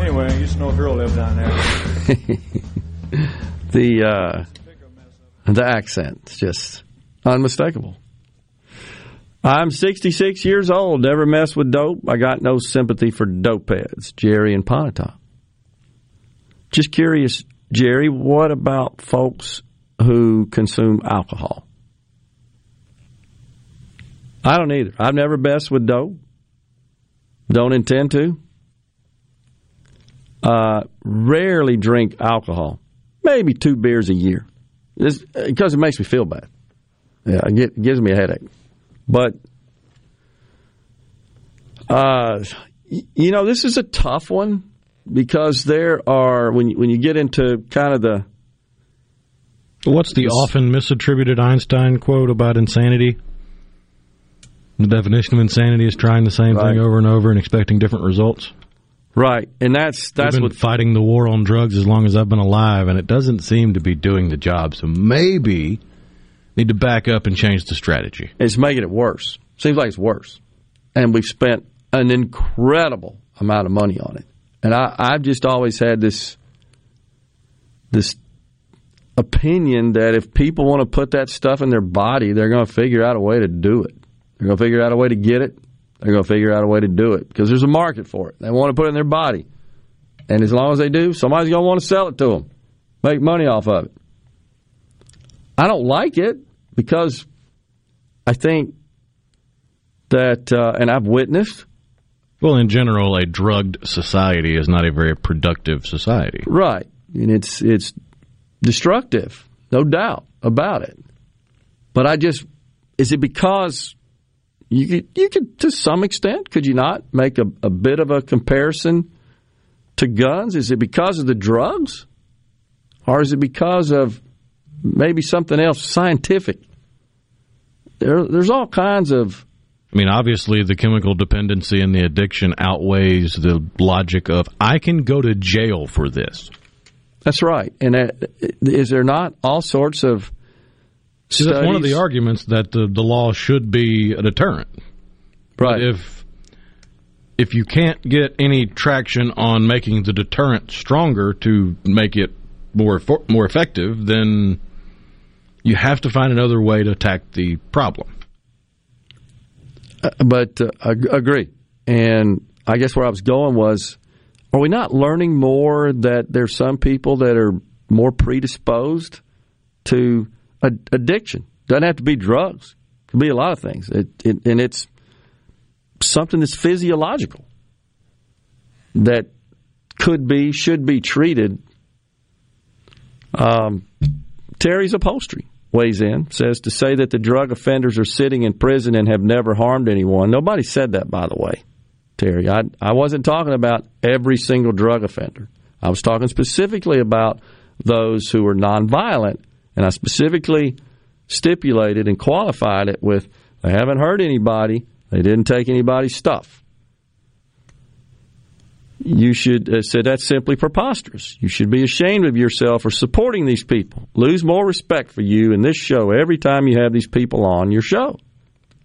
Anyway, I used to know a girl lived down there. The accent's just unmistakable. I'm 66 years old. Never messed with dope. I got no sympathy for dope heads. Jerry and Pontotoc. Just curious, Jerry, what about folks who consume alcohol? I don't either. I've never messed with dope. Don't intend to. Rarely drink alcohol. Maybe 2 beers a year. Because it makes me feel bad. Yeah, it gives me a headache. But, you know, this is a tough one because there are, when you get into kind of the... What's the often misattributed Einstein quote about insanity? The definition of insanity is trying the same thing over and over and expecting different results. Right, and that's what fighting the war on drugs as long as I've been alive, and it doesn't seem to be doing the job. So maybe need to back up and change the strategy. It's making it worse. Seems like it's worse, and we've spent an incredible amount of money on it. And I've just always had this opinion that if people want to put that stuff in their body, they're going to figure out a way to do it. They're going to figure out a way to get it. They're going to figure out a way to do it because there's a market for it. They want to put it in their body. And as long as they do, somebody's going to want to sell it to them, make money off of it. I don't like it because I think that, and I've witnessed. Well, in general, a drugged society is not a very productive society. Right. And it's destructive, no doubt about it. But is it because... You could, to some extent, could you not make a bit of a comparison to guns? Is it because of the drugs? Or is it because of maybe something else scientific? There's all kinds of... I mean, obviously, the chemical dependency and the addiction outweighs the logic of, I can go to jail for this. That's right. And is there not all sorts of... So that's one of the arguments that the law should be a deterrent. Right. But if you can't get any traction on making the deterrent stronger to make it more effective, then you have to find another way to attack the problem. But I agree. And I guess where I was going was, are we not learning more that there's some people that are more predisposed to addiction? Doesn't have to be drugs. It could be a lot of things. And it's something that's physiological that could be, should be treated. Terry's Upholstery weighs in, says to say that the drug offenders are sitting in prison and have never harmed anyone. Nobody said that, by the way, Terry. I wasn't talking about every single drug offender. I was talking specifically about those who are nonviolent. And I specifically stipulated and qualified it with, they haven't hurt anybody, they didn't take anybody's stuff. You should say that's simply preposterous. You should be ashamed of yourself for supporting these people. Lose more respect for you in this show every time you have these people on your show.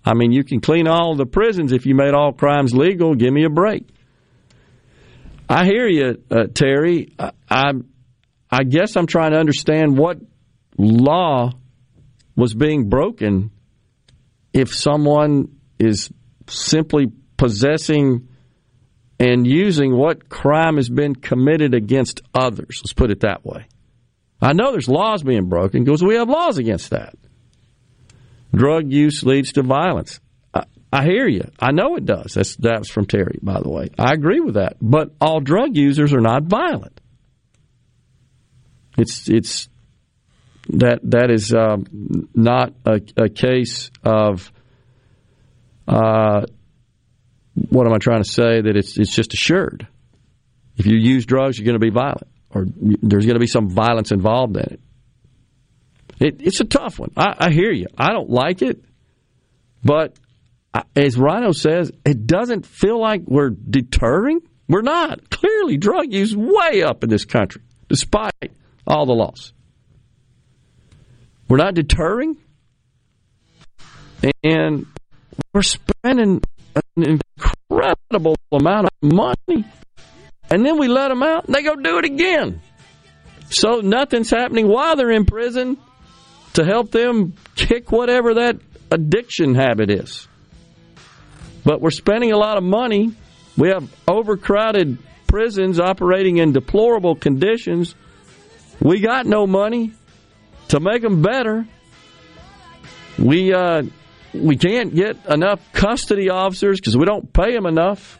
I mean, you can clean all the prisons if you made all crimes legal. Give me a break. I hear you, Terry. I guess I'm trying to understand what law was being broken if someone is simply possessing and using what crime has been committed against others. Let's put it that way. I know there's laws being broken because we have laws against that. Drug use leads to violence. I hear you. I know it does. That's from Terry, by the way. I agree with that. But all drug users are not violent. It's that is not a case of what am I trying to say? That it's just assured. If you use drugs, you're going to be violent, or there's going to be some violence involved in it. It's a tough one. I hear you. I don't like it, but as Rhino says, it doesn't feel like we're deterring. We're not. Clearly, drug use way up in this country, despite all the loss. We're not deterring, and we're spending an incredible amount of money, and then we let them out, and they go do it again. So nothing's happening while they're in prison to help them kick whatever that addiction habit is. But we're spending a lot of money. We have overcrowded prisons operating in deplorable conditions. We got no money to make them better. We can't get enough custody officers because we don't pay them enough.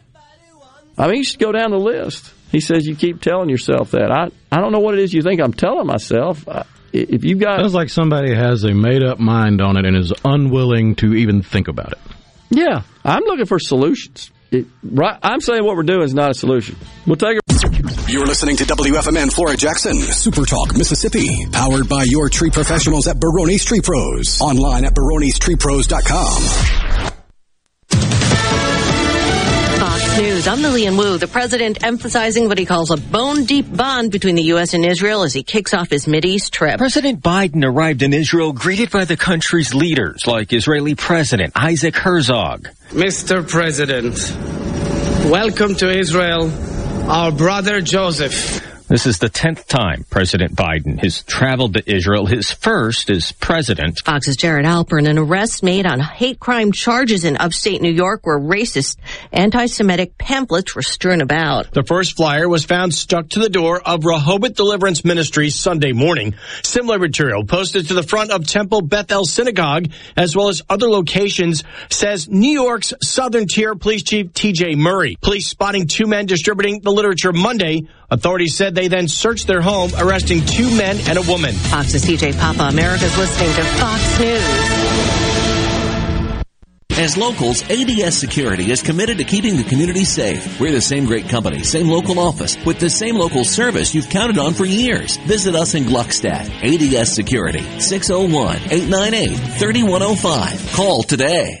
I mean, you should go down the list. He says you keep telling yourself that. I don't know what it is you think I'm telling myself. If you got, sounds like somebody has a made-up mind on it and is unwilling to even think about it. Yeah, I'm looking for solutions. I'm saying what we're doing is not a solution. We'll take a... You're listening to WFMN Flora Jackson, Super Talk Mississippi, powered by your tree professionals at Barone's Tree Pros, online at baronestreepros.com. News. I'm Lillian Wu. The president emphasizing what he calls a bone-deep bond between the U.S. and Israel as he kicks off his Mideast trip. President Biden arrived in Israel greeted by the country's leaders like Israeli President Isaac Herzog. Mr. President, welcome to Israel, our brother Joseph. This is the 10th time President Biden has traveled to Israel, his first as president. Fox's Jared Alpern, an arrest made on hate crime charges in upstate New York where racist, anti-Semitic pamphlets were strewn about. The first flyer was found stuck to the door of Rehoboth Deliverance Ministries Sunday morning. Similar material posted to the front of Temple Beth El Synagogue, as well as other locations, says New York's Southern Tier Police Chief T.J. Murray. Police spotting two men distributing the literature Monday. Authorities said they then searched their home, arresting two men and a woman. Fox's CJ Papa. America's listening to Fox News. As locals, ADS Security is committed to keeping the community safe. We're the same great company, same local office, with the same local service you've counted on for years. Visit us in Gluckstadt. ADS Security, 601-898-3105. Call today.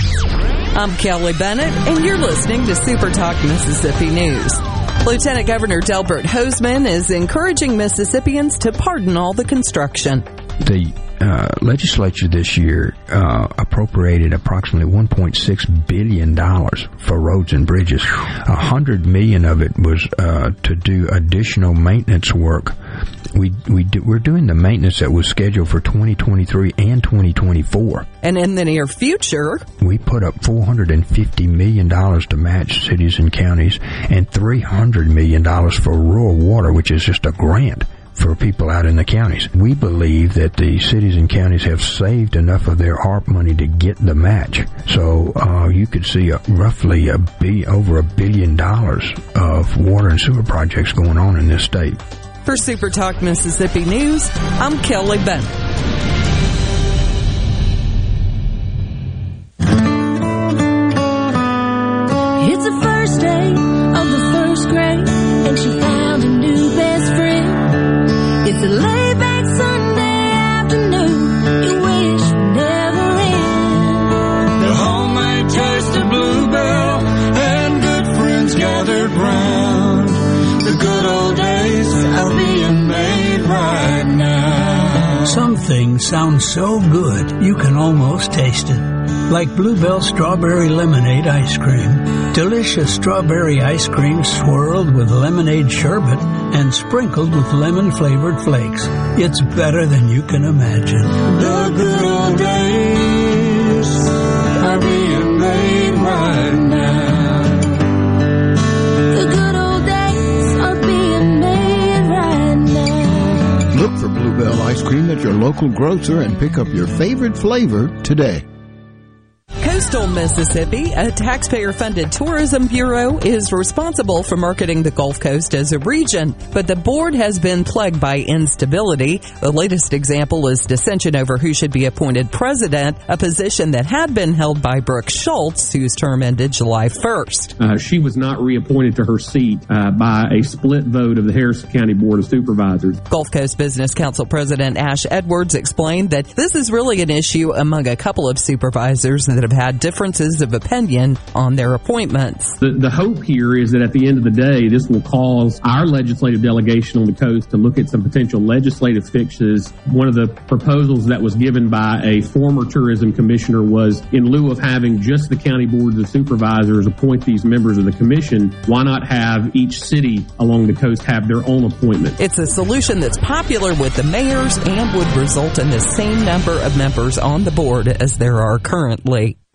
I'm Kelly Bennett, and you're listening to Super Talk Mississippi News. Lieutenant Governor Delbert Hosemann is encouraging Mississippians to pardon all the construction. The legislature this year appropriated approximately $1.6 billion for roads and bridges. $100 million of it was to do additional maintenance work. We're doing the maintenance that was scheduled for 2023 and 2024. And in the near future, we put up $450 million to match cities and counties and $300 million for rural water, which is just a grant for people out in the counties. We believe that the cities and counties have saved enough of their ARP money to get the match. So you could see roughly over $1 billion of water and sewer projects going on in this state. For Super Talk Mississippi News, I'm Kelly Bennett. It's the first day of the first grade, and she found a new best friend. It's a laid-back Sunday afternoon, you wish would never end. The homemade taste of bluebell, and good friends gathered round. The good old days are being made right now. Some things sounds so good you can almost taste it. Like Bluebell Strawberry Lemonade Ice Cream. Delicious strawberry ice cream swirled with lemonade sherbet and sprinkled with lemon-flavored flakes. It's better than you can imagine. The good old days are being made right now. The good old days are being made right now. Look for Bluebell Ice Cream at your local grocer and pick up your favorite flavor today. Coastal Mississippi, a taxpayer-funded tourism bureau, is responsible for marketing the Gulf Coast as a region, but the board has been plagued by instability. The latest example is dissension over who should be appointed president, a position that had been held by Brooke Schultz, whose term ended July 1st. She was not reappointed to her seat by a split vote of the Harrison County Board of Supervisors. Gulf Coast Business Council President Ash Edwards explained that this is really an issue among a couple of supervisors that have had differences of opinion on their appointments. The hope here is that at the end of the day, this will cause our legislative delegation on the coast to look at some potential legislative fixes. One of the proposals that was given by a former tourism commissioner was, in lieu of having just the county boards of supervisors appoint these members of the commission, why not have each city along the coast have their own appointment? It's a solution that's popular with the mayors and would result in the same number of members on the board as there are currently.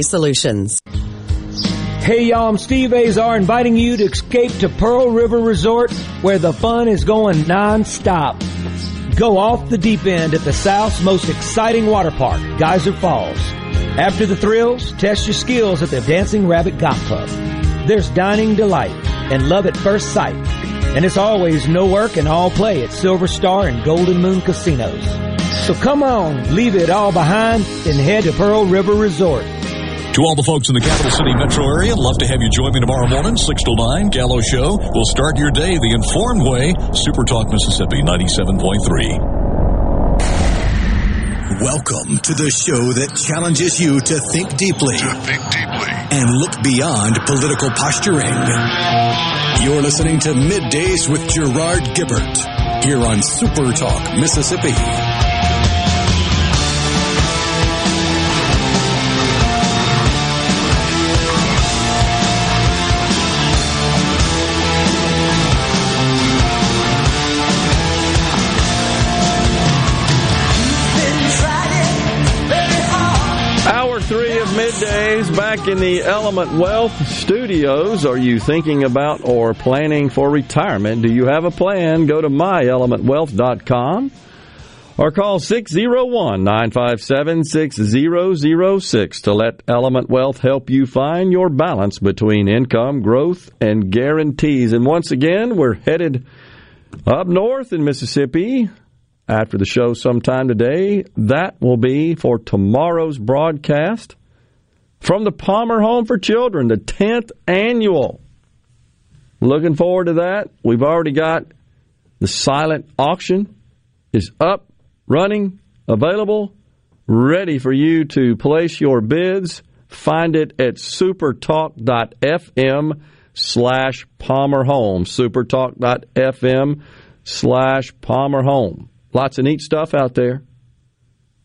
solutions. Hey y'all, I'm Steve Azar inviting you to escape to Pearl River Resort, where the fun is going non-stop. Go off the deep end at the South's most exciting water park, Geyser Falls. After the thrills, test your skills at the Dancing Rabbit Golf Club. There's dining delight and love at first sight. And it's always no work and all play at Silver Star and Golden Moon Casinos. So come on, leave it all behind and head to Pearl River Resort. To all the folks in the Capital City metro area, love to have you join me tomorrow morning, 6 till 9, Gallo Show. We'll start your day the informed way. Super Talk Mississippi 97.3. Welcome to the show that challenges you to think deeply. And look beyond political posturing. You're listening to Middays with Gerard Gibert here on Super Talk Mississippi. Middays back in the Element Wealth studios. Are you thinking about or planning for retirement? Do you have a plan? Go to myelementwealth.com or call 601-957-6006 to let Element Wealth help you find your balance between income, growth, and guarantees. And once again, we're headed up north in Mississippi. After the show sometime today, that will be for tomorrow's broadcast from the Palmer Home for Children, the 10th annual. Looking forward to that. We've already got the silent auction is up, running, available, ready for you to place your bids. Find it at supertalk.fm/Palmer Home. Supertalk.fm/Palmer Home. Lots of neat stuff out there,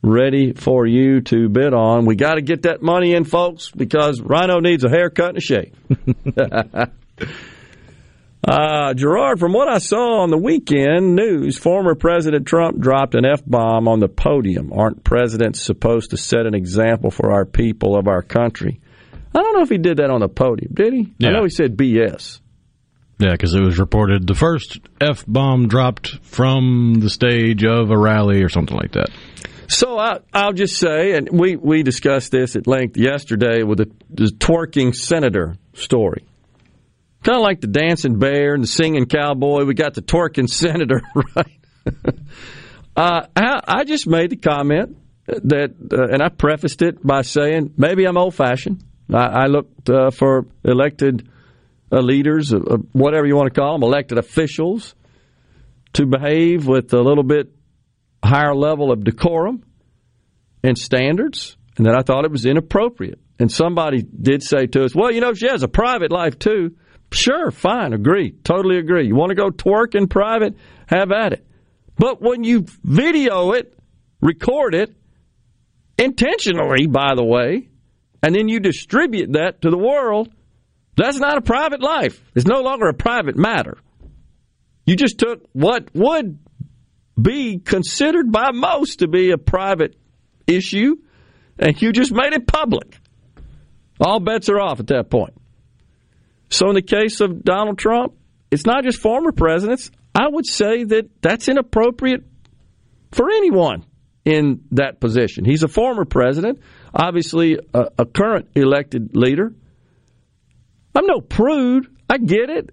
ready for you to bid on. We got to get that money in, folks, because Rhino needs a haircut and a shave. Gerard, from what I saw on the weekend news, former President Trump dropped an F-bomb on the podium. Aren't presidents supposed to set an example for our people of our country? I don't know if he did that on the podium, did he? Yeah. I know he said BS. Yeah, because it was reported the first F-bomb dropped from the stage of a rally or something like that. So I'll just say, and we discussed this at length yesterday with the twerking senator story. Kind of like the dancing bear and the singing cowboy, we got the twerking senator, right? I just made the comment that, and I prefaced it by saying, maybe I'm old-fashioned. I looked for elected leaders, whatever you want to call them, elected officials, to behave with a little bit higher level of decorum and standards, and that I thought it was inappropriate. And somebody did say to us, well, you know, she has a private life, too. Sure, fine, agree, totally agree. You want to go twerk in private? Have at it. But when you video it, record it, intentionally, by the way, and then you distribute that to the world, that's not a private life. It's no longer a private matter. You just took what would be considered by most to be a private issue, and you just made it public. All bets are off at that point. So in the case of Donald Trump, it's not just former presidents. I would say that that's inappropriate for anyone in that position. He's a former president, obviously a current elected leader. I'm no prude. I get it.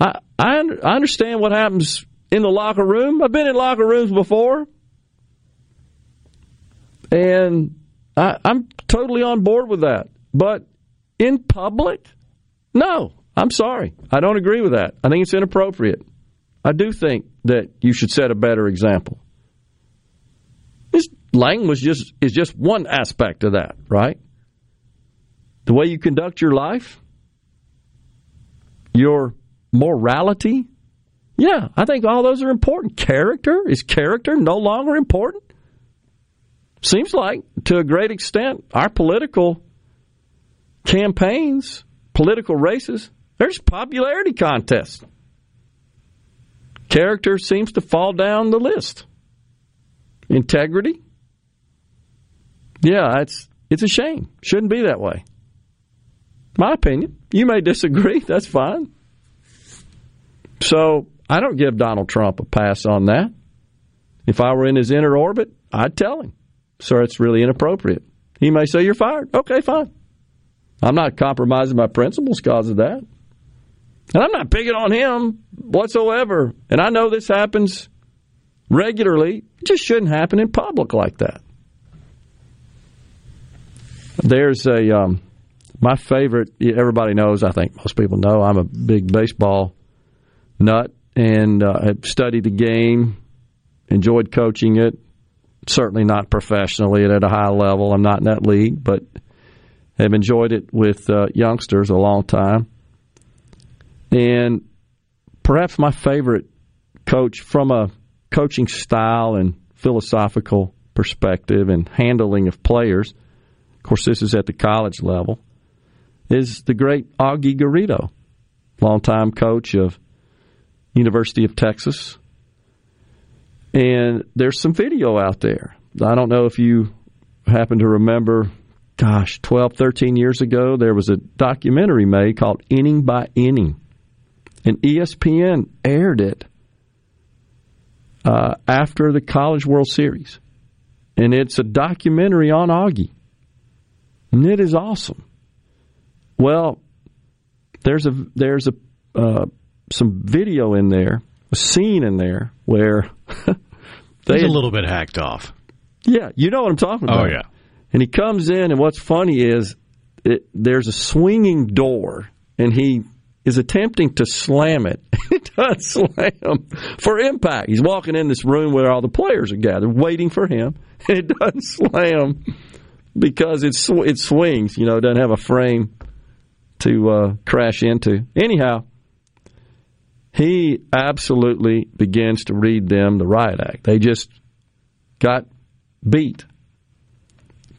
I understand what happens in the locker room. I've been in locker rooms before. And I'm totally on board with that. But in public, no, I'm sorry. I don't agree with that. I think it's inappropriate. I do think that you should set a better example. This language is just one aspect of that, right? The way you conduct your life, your morality. Yeah, I think all those are important. Character. Is character no longer important? Seems like, to a great extent, our political campaigns, political races, there's popularity contests. Character seems to fall down the list. Integrity? Yeah, it's a shame. Shouldn't be that way. My opinion. You may disagree. That's fine. So I don't give Donald Trump a pass on that. If I were in his inner orbit, I'd tell him, sir, it's really inappropriate. He may say, you're fired. Okay, fine. I'm not compromising my principles because of that. And I'm not picking on him whatsoever. And I know this happens regularly. It just shouldn't happen in public like that. There's a, my favorite, everybody knows, I think most people know, I'm a big baseball nut and have studied the game, enjoyed coaching it. Certainly not professionally and at a high level. I'm not in that league, but have enjoyed it with youngsters a long time. And perhaps my favorite coach from a coaching style and philosophical perspective and handling of players, of course this is at the college level, is the great Augie Garrido, longtime coach of University of Texas. And there's some video out there. I don't know if you happen to remember, 12, 13 years ago, there was a documentary made called Inning by Inning. And ESPN aired it after the College World Series. And it's a documentary on Augie. And it is awesome. Well, there's some video in there, a scene in there where he's a little bit hacked off. Yeah, you know what I'm talking about. Oh, yeah. And he comes in, and what's funny is there's a swinging door, and he is attempting to slam it. It does slam for impact. He's walking in this room where all the players are gathered, waiting for him, and it doesn't slam because it swings. You know, it doesn't have a frame to crash into. Anyhow, he absolutely begins to read them the riot act. They just got beat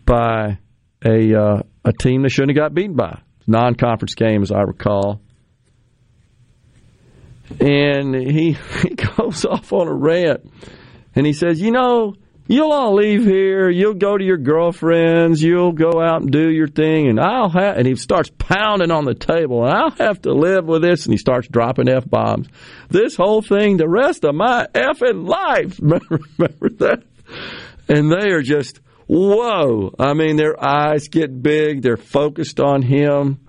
by a team they shouldn't have got beaten by. Non-conference game, as I recall. And he goes off on a rant. And he says, you know, you'll all leave here. You'll go to your girlfriends. You'll go out and do your thing. And and he starts pounding on the table. And I'll have to live with this. And he starts dropping F-bombs. This whole thing, the rest of my effing life. Remember that? And they are just, whoa. I mean, their eyes get big. They're focused on him.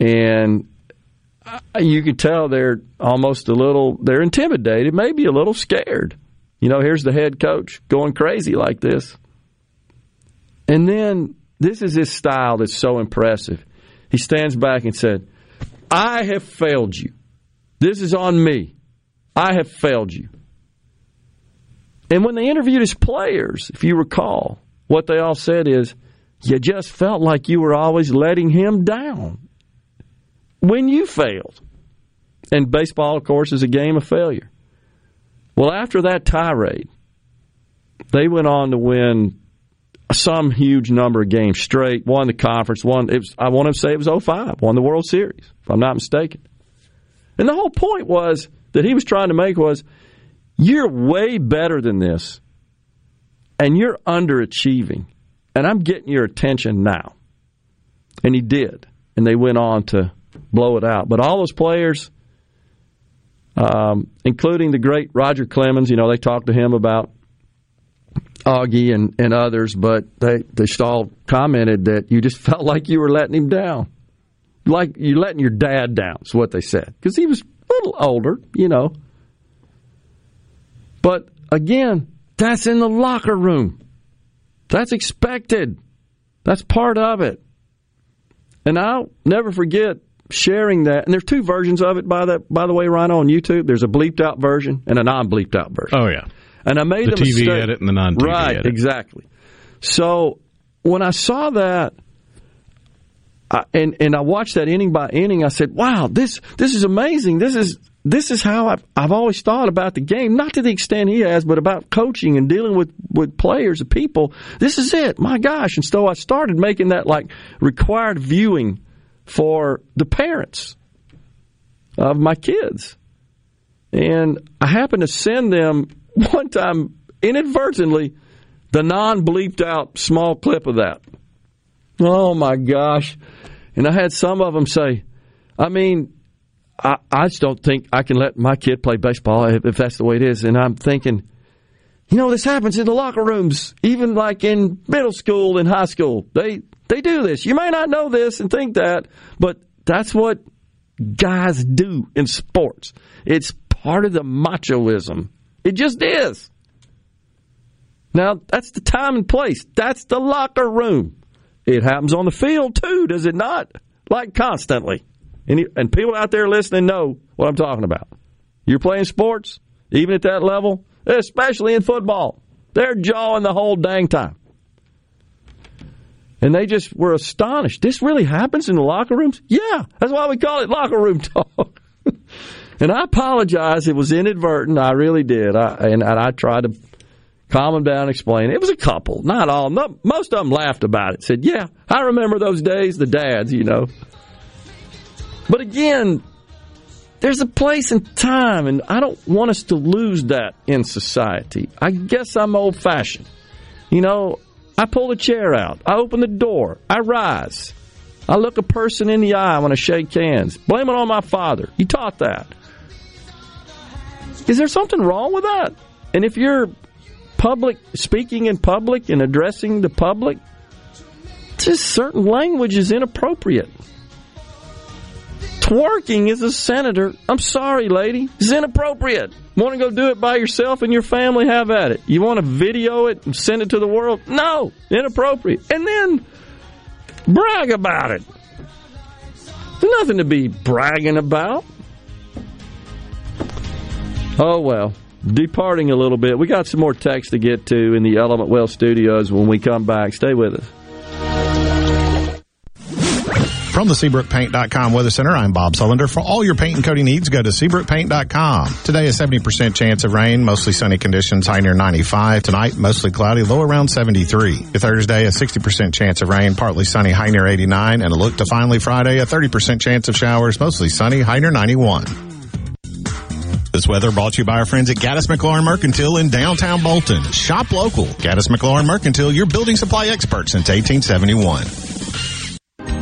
And you can tell they're almost they're intimidated, maybe a little scared. you know, here's the head coach going crazy like this. And then this is his style that's so impressive. He stands back and said, I have failed you. This is on me. I have failed you. And when they interviewed his players, if you recall, what they all said is, you just felt like you were always letting him down when you failed. And baseball, of course, is a game of failure. Well, after that tirade, they went on to win some huge number of games straight, won the conference, I want to say it was 2005, won the World Series, if I'm not mistaken. And the whole point was that he was trying to make was, you're way better than this, and you're underachieving. And I'm getting your attention now. And he did. And they went on to blow it out. But all those players, including the great Roger Clemens, you know, they talked to him about Augie and others, but they all commented that you just felt like you were letting him down. Like you're letting your dad down is what they said. Because he was a little older, you know. But, again, that's in the locker room. That's expected. That's part of it. And I'll never forget sharing that. And there's two versions of it, by the way, Rhino, on YouTube. There's a bleeped-out version and a non-bleeped-out version. Oh, yeah. And I made the TV mistake. Edit and the non-TV edit. Right, exactly. So when I saw that, and I watched that inning by inning, I said, wow, this is amazing. This is how I've always thought about the game, not to the extent he has, but about coaching and dealing with players and people. This is it. My gosh. And so I started making that like required viewing for the parents of my kids. And I happened to send them one time inadvertently the non-bleeped out small clip of that. Oh, my gosh. And I had some of them say, I mean, I just don't think I can let my kid play baseball if that's the way it is. And I'm thinking, you know, this happens in the locker rooms, even like in middle school and high school. They do this. You may not know this and think that, but that's what guys do in sports. It's part of the machoism. It just is. Now, that's the time and place. That's the locker room. It happens on the field, too, does it not? Like constantly. And people out there listening know what I'm talking about. You're playing sports, even at that level, especially in football. They're jawing the whole dang time. And they just were astonished. This really happens in the locker rooms? Yeah, that's why we call it locker room talk. And I apologize. It was inadvertent. I really did. I tried to calm them down and explain it. It was a couple, not all. Most of them laughed about it, said, yeah, I remember those days, the dads, you know. But again, there's a place and time, and I don't want us to lose that in society. I guess I'm old-fashioned. You know, I pull the chair out. I open the door. I rise. I look a person in the eye when I shake hands. Blame it on my father. He taught that. Is there something wrong with that? And if you're public speaking in public and addressing the public, just certain language is inappropriate. Twerking as a senator, I'm sorry, lady, it's inappropriate. Want to go do it by yourself and your family? Have at it. You want to video it and send it to the world? No, inappropriate. And then brag about it. There's nothing to be bragging about. Oh, well, departing a little bit. We got some more text to get to in the Element Well Studios when we come back. Stay with us. From the SeabrookPaint.com Weather Center, I'm Bob Sullender. For all your paint and coating needs, go to SeabrookPaint.com. Today, a 70% chance of rain, mostly sunny conditions, high near 95. Tonight, mostly cloudy, low around 73. Your Thursday, a 60% chance of rain, partly sunny, high near 89. And a look to finally Friday, a 30% chance of showers, mostly sunny, high near 91. This weather brought to you by our friends at Gaddis McLaurin Mercantile in downtown Bolton. Shop local. Gaddis McLaurin Mercantile, your building supply expert since 1871.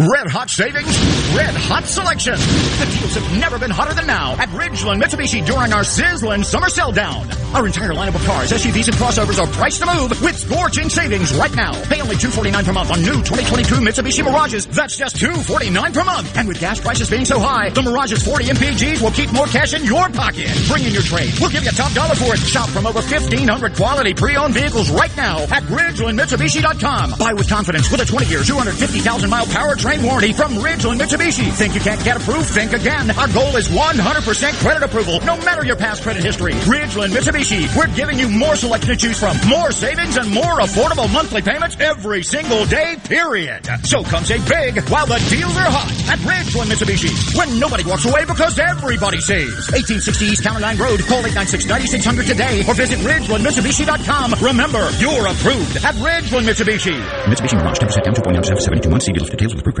Red hot savings, red hot selection. The deals have never been hotter than now at Ridgeland Mitsubishi during our sizzling summer sell down. Our entire lineup of cars, SUVs, and crossovers are priced to move with scorching savings right now. Pay only $249 per month on new 2022 Mitsubishi Mirages. That's just $249 per month. And with gas prices being so high, the Mirage's 40 MPGs will keep more cash in your pocket. Bring in your trade. We'll give you top dollar for it. Shop from over 1,500 quality pre-owned vehicles right now at RidgelandMitsubishi.com. Buy with confidence with a 20-year, 250,000-mile powertrain warranty from Ridgeland Mitsubishi. Think you can't get approved? Think again. Our goal is 100% credit approval, no matter your past credit history. Ridgeland Mitsubishi. We're giving you more selection to choose from, more savings, and more affordable monthly payments every single day, period. So come save big while the deals are hot at Ridgeland Mitsubishi. When nobody walks away because everybody saves. 1860 East County Line Road. Call 896-9600 today or visit RidgelandMitsubishi.com. Remember, you're approved at Ridgeland Mitsubishi. Mitsubishi Mirage, 10% down, 2.9 See deals for details with approved.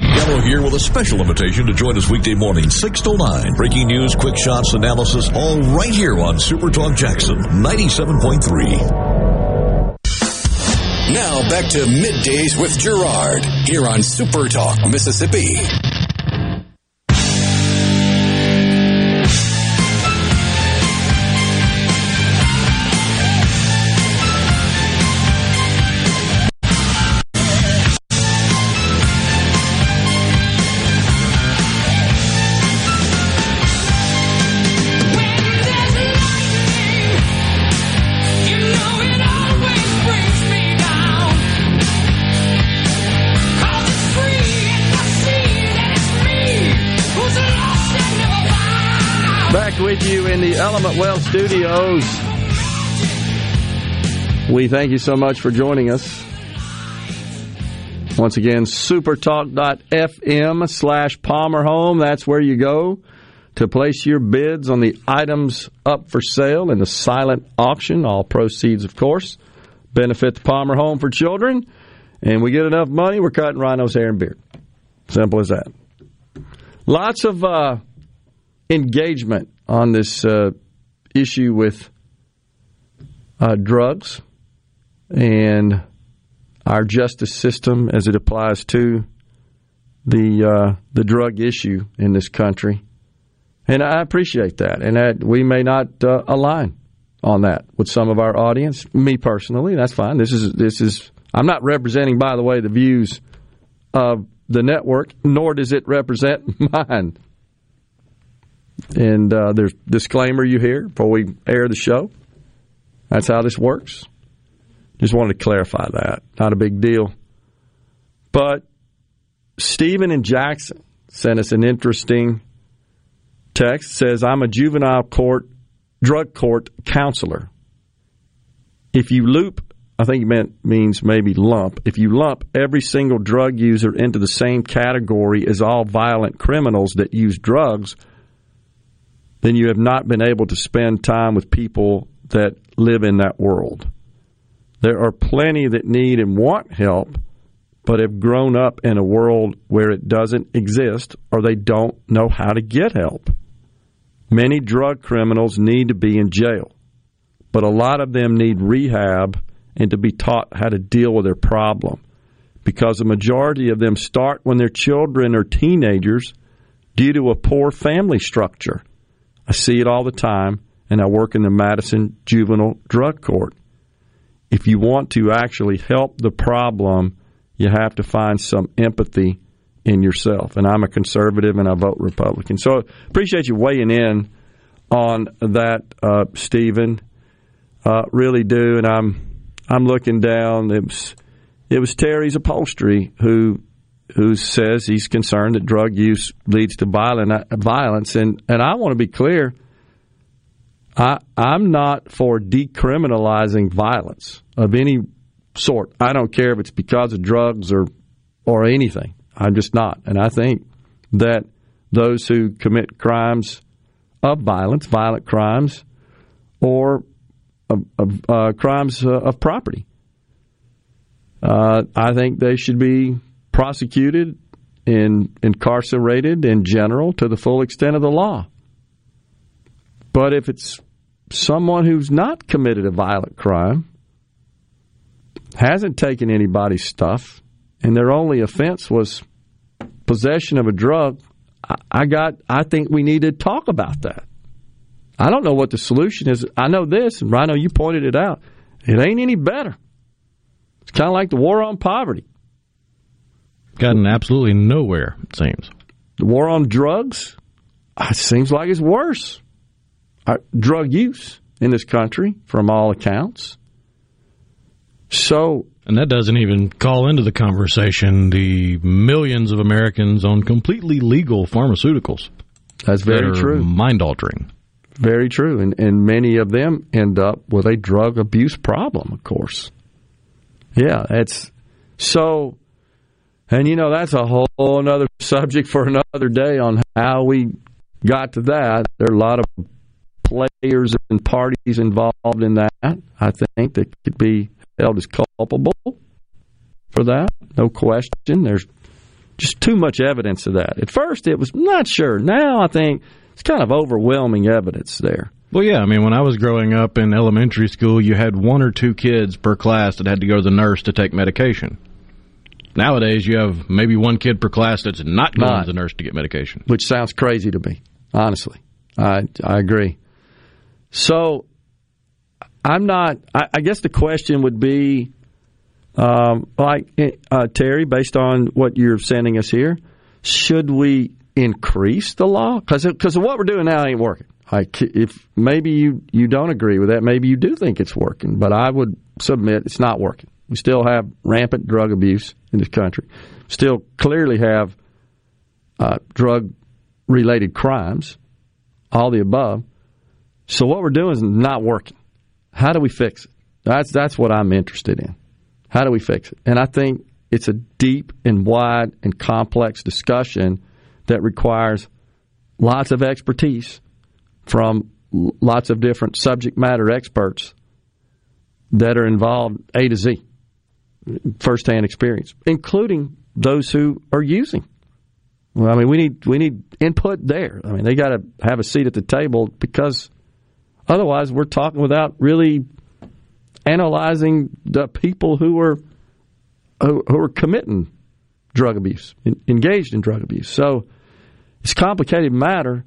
Yellow here with a special invitation to join us weekday morning, 6 to 9. Breaking news, quick shots, analysis, all right here on Super Talk Jackson 97.3. Now back to Middays with Gerard here on Super Talk Mississippi. Element Wealth Studios. We thank you so much for joining us. Once again, supertalk.fm/Palmer Home. That's where you go to place your bids on the items up for sale in the silent auction. All proceeds, of course, benefit the Palmer Home for Children. And we get enough money, we're cutting Rhino's hair and beard. Simple as that. Lots of engagement on this issue with drugs and our justice system as it applies to the drug issue in this country. And I appreciate that. And that we may not align on that with some of our audience. Me personally, that's fine. This is I'm not representing, by the way, the views of the network, nor does it represent mine. And there's disclaimer you hear before we air the show. That's how this works. Just wanted to clarify that. Not a big deal. But Stephen in Jackson sent us an interesting text. It says, I'm a juvenile court, drug court counselor. If you loop, I think it means maybe lump. If you lump every single drug user into the same category as all violent criminals that use drugs, then you have not been able to spend time with people that live in that world. There are plenty that need and want help, but have grown up in a world where it doesn't exist or they don't know how to get help. Many drug criminals need to be in jail, but a lot of them need rehab and to be taught how to deal with their problem, because the majority of them start when they're children or teenagers due to a poor family structure. I see it all the time, and I work in the Madison Juvenile Drug Court. If you want to actually help the problem, you have to find some empathy in yourself. And I'm a conservative, and I vote Republican. So appreciate you weighing in on that, Stephen. Really do. And I'm looking down. It was Terry's Upholstery who says he's concerned that drug use leads to violence. And I want to be clear. I'm not for decriminalizing violence of any sort. I don't care if it's because of drugs or anything. I'm just not. And I think that those who commit crimes of violence, violent crimes, or crimes of property, I think they should be prosecuted and incarcerated in general to the full extent of the law. But if it's someone who's not committed a violent crime, hasn't taken anybody's stuff, and their only offense was possession of a drug, I think we need to talk about that. I don't know what the solution is. I know this, and Rhino, you pointed it out. It ain't any better. It's kind of like the war on poverty. Gotten absolutely nowhere, it seems. The war on drugs, it seems like it's worse. Drug use in this country, from all accounts. So, and that doesn't even call into the conversation the millions of Americans on completely legal pharmaceuticals. That's very true. Mind-altering. Very true. And many of them end up with a drug abuse problem, of course. Yeah, it's so. And, you know, that's a whole another subject for another day on how we got to that. There are a lot of players and parties involved in that, I think, that could be held as culpable for that. No question. There's just too much evidence of that. At first, it was not sure. Now, I think it's kind of overwhelming evidence there. Well, yeah. I mean, when I was growing up in elementary school, you had one or two kids per class that had to go to the nurse to take medication. Nowadays, you have maybe one kid per class that's not going to the nurse to get medication. Which sounds crazy to me, honestly. I agree. So, I'm not, I guess the question would be, Terry, based on what you're sending us here, should we increase the law? Because what we're doing now ain't working. If maybe you don't agree with that, maybe you do think it's working, but I would submit it's not working. We still have rampant drug abuse in this country. Still clearly have drug-related crimes, all the above. So what we're doing is not working. How do we fix it? That's what I'm interested in. How do we fix it? And I think it's a deep and wide and complex discussion that requires lots of expertise from lots of different subject matter experts that are involved A to Z, firsthand experience, including those who are using. Well, I mean, we need input there. I mean, they got to have a seat at the table because otherwise, we're talking without really analyzing the people who are committing drug abuse, engaged in drug abuse. So it's a complicated matter.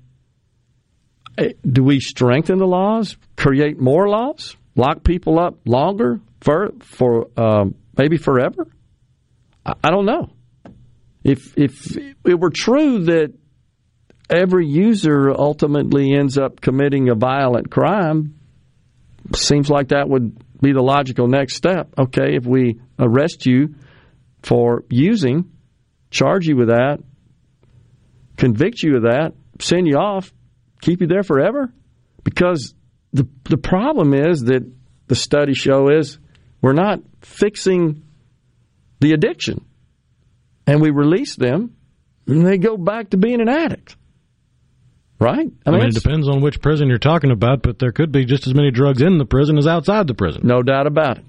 Do we strengthen the laws, create more laws, lock people up longer, for maybe forever? I don't know. If it were true that every user ultimately ends up committing a violent crime, seems like that would be the logical next step. Okay, if we arrest you for using, charge you with that, convict you of that, send you off, keep you there forever. Because the problem is that the studies show is we're not fixing the addiction. And we release them, and they go back to being an addict. Right? I mean, it depends on which prison you're talking about, but there could be just as many drugs in the prison as outside the prison. No doubt about it.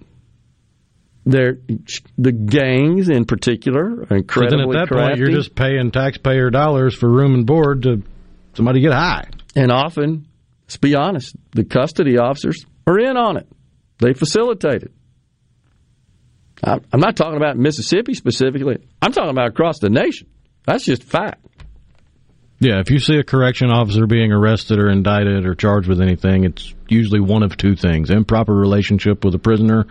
The gangs in particular are incredibly crafty. Then at that point, you're just paying taxpayer dollars for room and board to somebody get high. And often, let's be honest, the custody officers are in on it. They facilitate it. I'm not talking about Mississippi specifically. I'm talking about across the nation. That's just fact. Yeah, if you see a correction officer being arrested or indicted or charged with anything, it's usually one of two things: improper relationship with a prisoner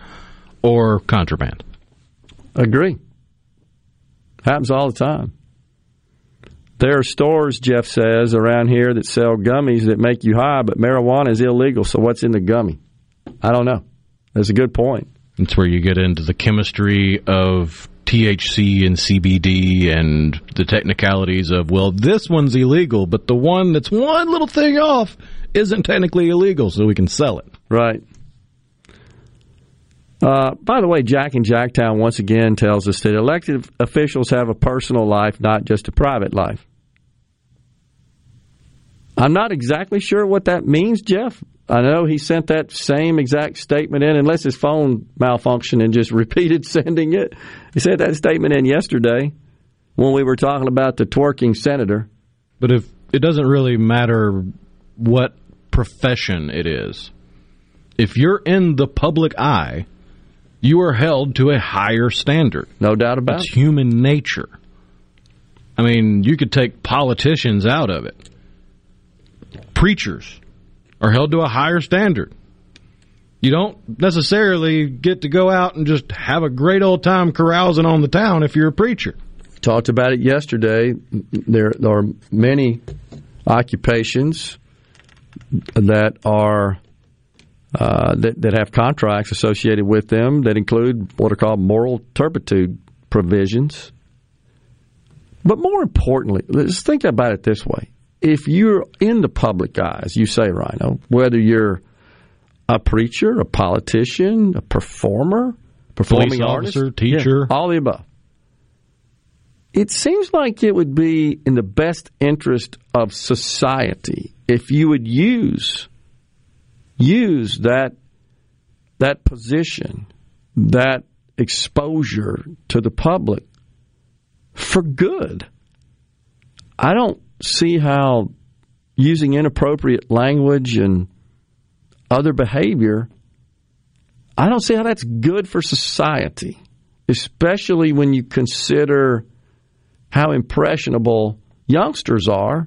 or contraband. Agree. Happens all the time. There are stores, Jeff says, around here that sell gummies that make you high, but marijuana is illegal, so what's in the gummy? I don't know. That's a good point. That's where you get into the chemistry of THC and CBD and the technicalities of, well, this one's illegal, but the one that's one little thing off isn't technically illegal, so we can sell it. Right. By the way, Jack in Jacktown once again tells us that elected officials have a personal life, not just a private life. I'm not exactly sure what that means, Jeff. I know he sent that same exact statement in, unless his phone malfunctioned and just repeated sending it. He sent that statement in yesterday when we were talking about the twerking senator. But if it doesn't really matter what profession it is. If you're in the public eye, you are held to a higher standard. No doubt about it. It's human nature. I mean, you could take politicians out of it. Preachers are held to a higher standard. You don't necessarily get to go out and just have a great old time carousing on the town if you're a preacher. Talked about it yesterday. There are many occupations that are that have contracts associated with them that include what are called moral turpitude provisions. But more importantly, let's think about it this way. If you're in the public eye, as you say, Rhino, whether you're a preacher, a politician, a performer, performing artist, officer, teacher, all the above, it seems like it would be in the best interest of society if you would use that position, that exposure to the public for good. I don't see how using inappropriate language and other behavior, I don't see how that's good for society, especially when you consider how impressionable youngsters are.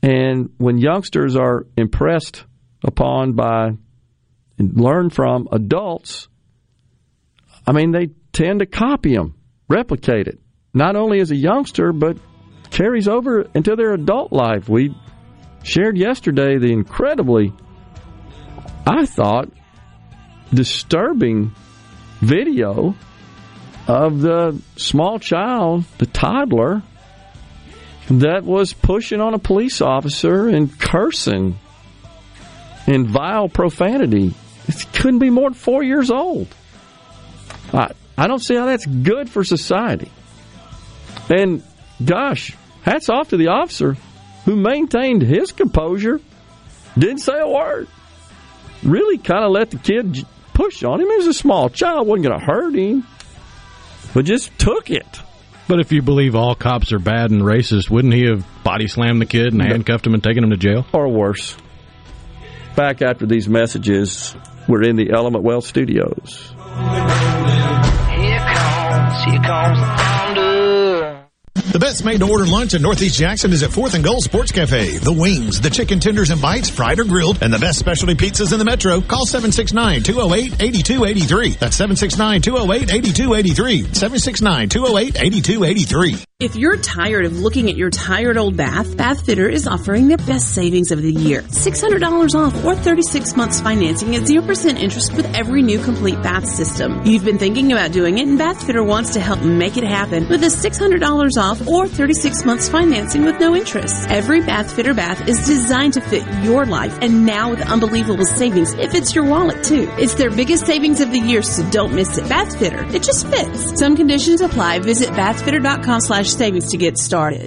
And when youngsters are impressed upon by and learn from adults, I mean, they tend to copy them, replicate it, not only as a youngster, but carries over into their adult life. We shared yesterday the incredibly, I thought, disturbing video of the small child, the toddler, that was pushing on a police officer and cursing in vile profanity. It couldn't be more than 4 years old. I don't see how that's good for society. And gosh, hats off to the officer who maintained his composure, didn't say a word, really kind of let the kid push on him. He was a small child, wasn't going to hurt him, but just took it. But if you believe all cops are bad and racist, wouldn't he have body slammed the kid and handcuffed him and taken him to jail? Or worse. Back after these messages, we're in the Element Wealth Studios. Here comes the founder. The best made-to-order lunch in Northeast Jackson is at 4th and Gold Sports Cafe. The wings, the chicken tenders and bites, fried or grilled, and the best specialty pizzas in the metro. Call 769-208-8283. That's 769-208-8283. 769-208-8283. If you're tired of looking at your tired old bath, Bath Fitter is offering their best savings of the year. $600 off or 36 months financing at 0% interest with every new complete bath system. You've been thinking about doing it, and Bath Fitter wants to help make it happen with a $600 off or 36 months financing with no interest. Every Bath Fitter bath is designed to fit your life, and now with unbelievable savings, it fits your wallet too. It's their biggest savings of the year, so don't miss it. Bath Fitter, it just fits. Some conditions apply. Visit bathfitter.com/savings to get started.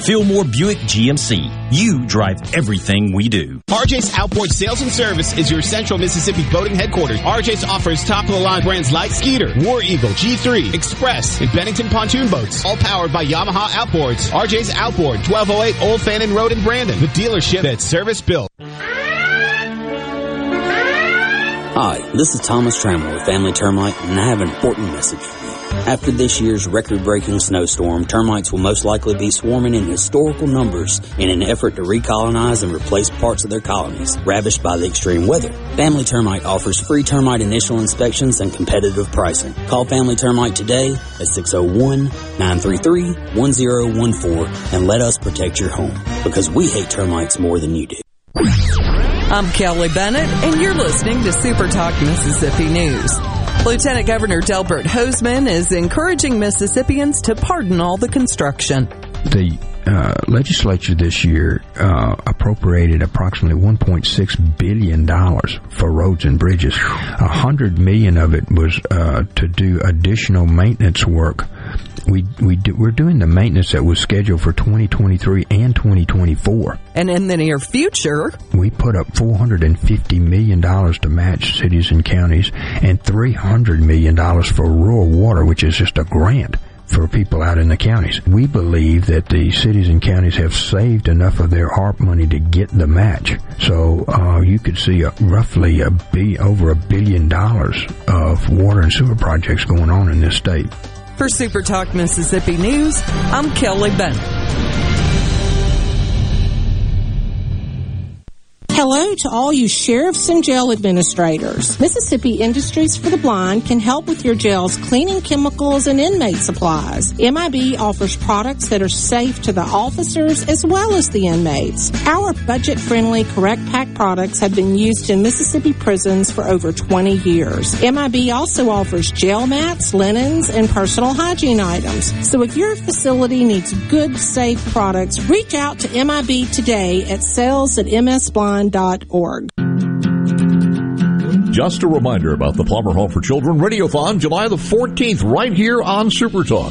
Fillmore Buick GMC. You drive everything we do. RJ's Outboard Sales and Service is your central Mississippi boating headquarters. RJ's offers top-of-the-line brands like Skeeter, War Eagle, G3, Express, and Bennington pontoon boats, all powered by Yamaha Outboards. RJ's Outboard, 1208 Old Fannin Road in Brandon, the dealership that's service-built. Hi, this is Thomas Trammell with Family Termite, and I have an important message for you. After this year's record-breaking snowstorm, termites will most likely be swarming in historical numbers in an effort to recolonize and replace parts of their colonies ravished by the extreme weather. Family Termite offers free termite initial inspections and competitive pricing. Call Family Termite today at 601-933-1014 and let us protect your home, because we hate termites more than you do. I'm Kelly Bennett, and you're listening to Super Talk Mississippi News. Lieutenant Governor Delbert Hosemann is encouraging Mississippians to pardon all the construction. The legislature this year appropriated approximately $1.6 billion for roads and bridges. $100 million of it was to do additional maintenance work. We're doing the maintenance that was scheduled for 2023 and 2024. And in the near future, we put up $450 million to match cities and counties, and $300 million for rural water, which is just a grant for people out in the counties. We believe that the cities and counties have saved enough of their ARP money to get the match. So you could see roughly over $1 billion of water and sewer projects going on in this state. For Super Talk Mississippi News, I'm Kelly Bennett. Hello to all you sheriffs and jail administrators. Mississippi Industries for the Blind can help with your jail's cleaning chemicals and inmate supplies. MIB offers products that are safe to the officers as well as the inmates. Our budget-friendly Correct Pack products have been used in Mississippi prisons for over 20 years. MIB also offers jail mats, linens, and personal hygiene items. So if your facility needs good, safe products, reach out to MIB today at sales@msblind.org. Just a reminder about the Palmer Home for Children Radiothon, July the 14th, right here on Super Talk.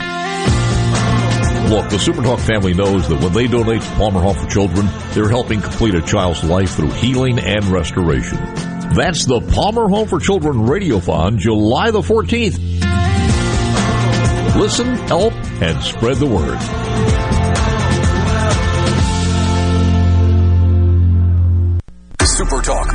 Look, the Super Talk family knows that when they donate to Palmer Home for Children, they're helping complete a child's life through healing and restoration. That's the Palmer Home for Children Radiothon, July the 14th. Listen, help, and spread the word. Super Talk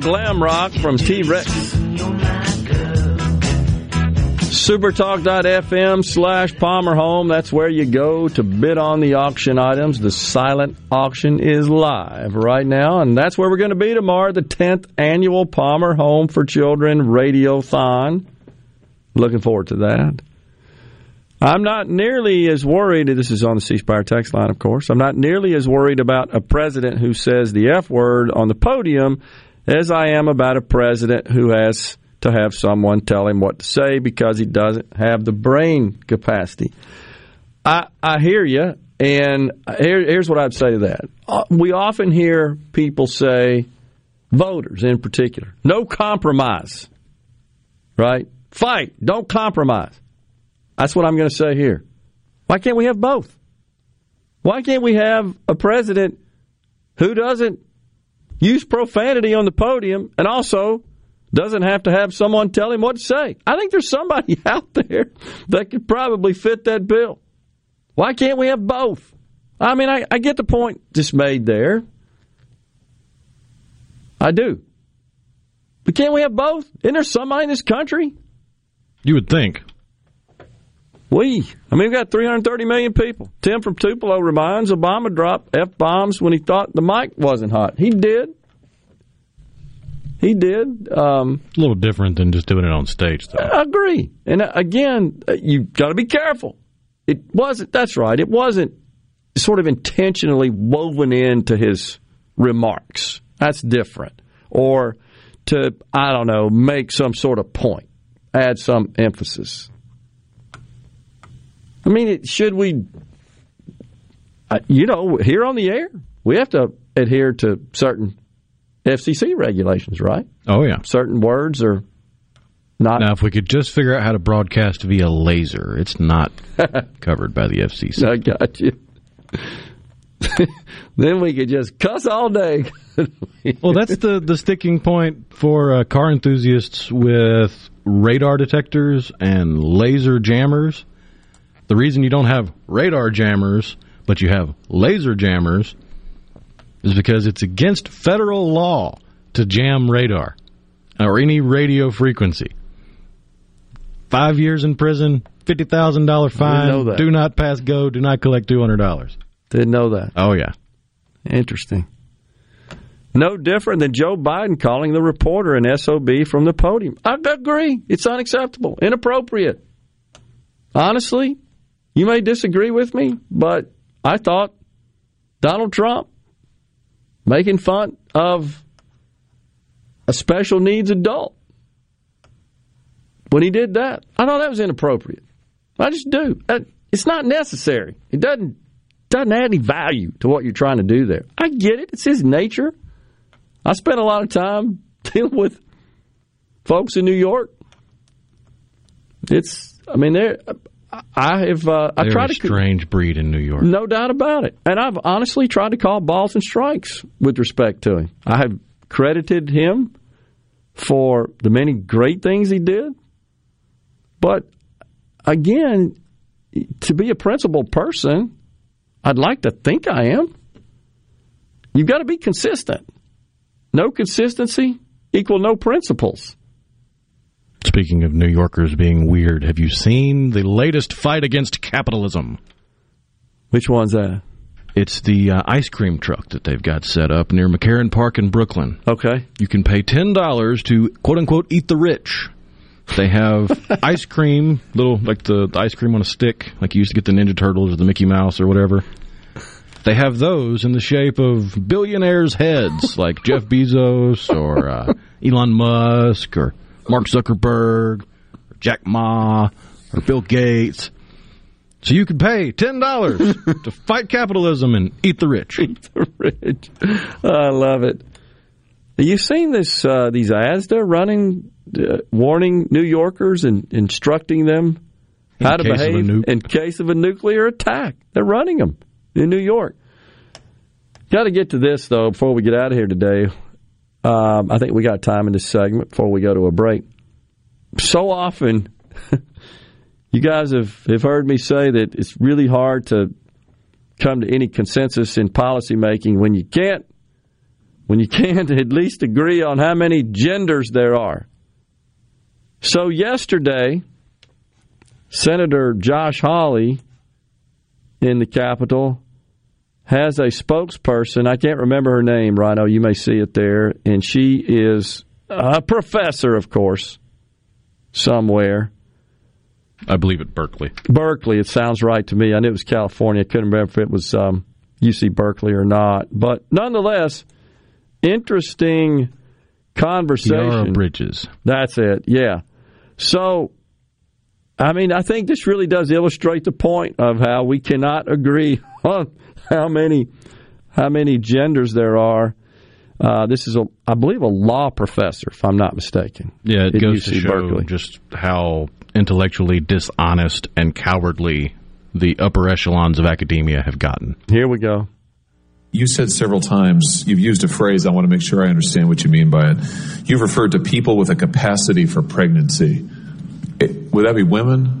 Glam rock from T-Rex. supertalk.fm/Palmer Home. That's where you go to bid on the auction items. The silent auction is live right now, and that's where we're going to be tomorrow, the 10th annual Palmer Home for Children Radiothon. Looking forward to that. I'm not nearly as worried, this is on the C Spire text line, of course, I'm not nearly as worried about a president who says the F word on the podium as I am about a president who has to have someone tell him what to say because he doesn't have the brain capacity. I hear you, and here's what I'd say to that. We often hear people say, voters in particular, no compromise, right? Fight, don't compromise. That's what I'm going to say here. Why can't we have both? Why can't we have a president who doesn't use profanity on the podium and also doesn't have to have someone tell him what to say? I think there's somebody out there that could probably fit that bill. Why can't we have both? I mean, I get the point just made there. I do. But can't we have both? Isn't there somebody in this country? You would think. I mean, we've got 330 million people. Tim from Tupelo reminds Obama dropped F-bombs when he thought the mic wasn't hot. He did. He did. A little different than just doing it on stage, though. I agree. And again, you've got to be careful. It wasn't, that's right, it wasn't sort of intentionally woven into his remarks. That's different. Or to, I don't know, make some sort of point, add some emphasis. I mean, should we, you know, here on the air, we have to adhere to certain FCC regulations, right? Oh, yeah. Certain words are not. Now, if we could just figure out how to broadcast via laser, it's not covered by the FCC. I got you. Then we could just cuss all day. Well, that's the sticking point for car enthusiasts with radar detectors and laser jammers. The reason you don't have radar jammers, but you have laser jammers, is because it's against federal law to jam radar or any radio frequency. 5 years in prison, $50,000 fine, do not pass go, do not collect $200. Didn't know that. Oh, yeah. Interesting. No different than Joe Biden calling the reporter an SOB from the podium. I agree. It's unacceptable, inappropriate. Honestly, you may disagree with me, but I thought Donald Trump making fun of a special needs adult when he did that, I thought that was inappropriate. I just do. It's not necessary. It doesn't add any value to what you're trying to do there. I get it. It's his nature. I spent a lot of time dealing with folks in New York. It's, I mean, they're a strange breed in New York. No doubt about it. And I've honestly tried to call balls and strikes with respect to him. I have credited him for the many great things he did. But, again, to be a principled person, I'd like to think I am. You've got to be consistent. No consistency equal no principles. Speaking of New Yorkers being weird, have you seen the latest fight against capitalism? Which one's that? It's the ice cream truck that they've got set up near McCarran Park in Brooklyn. Okay. You can pay $10 to, quote-unquote, eat the rich. They have ice cream, little like the ice cream on a stick, like you used to get the Ninja Turtles or the Mickey Mouse or whatever. They have those in the shape of billionaires' heads, like Jeff Bezos or Elon Musk or Mark Zuckerberg, or Jack Ma, or Bill Gates. So you could pay $10 to fight capitalism and eat the rich. Eat the rich. I love it. Have you seen this? These ads they're running, warning New Yorkers and instructing them how to behave in case of a nuclear attack. They're running them in New York. Got to get to this, though, before we get out of here today. I think we got time in this segment before we go to a break. So often, you guys have heard me say that it's really hard to come to any consensus in policymaking when you can't. When you can't at least agree on how many genders there are. So yesterday, Senator Josh Hawley in the Capitol has a spokesperson. I can't remember her name, Rhino. You may see it there. And she is a professor, of course, somewhere. I believe at Berkeley. Berkeley. It sounds right to me. I knew it was California. I couldn't remember if it was UC Berkeley or not. But nonetheless, interesting conversation. Kiara Bridges. That's it, yeah. So, I mean, I think this really does illustrate the point of how we cannot agree on how many genders there are. This is, I believe, a law professor, if I'm not mistaken. Yeah, it goes to show Berkeley. Just how intellectually dishonest and cowardly the upper echelons of academia have gotten. Here we go. You said several times, you've used a phrase, I want to make sure I understand what you mean by it. You've referred to people with a capacity for pregnancy. Would that be women?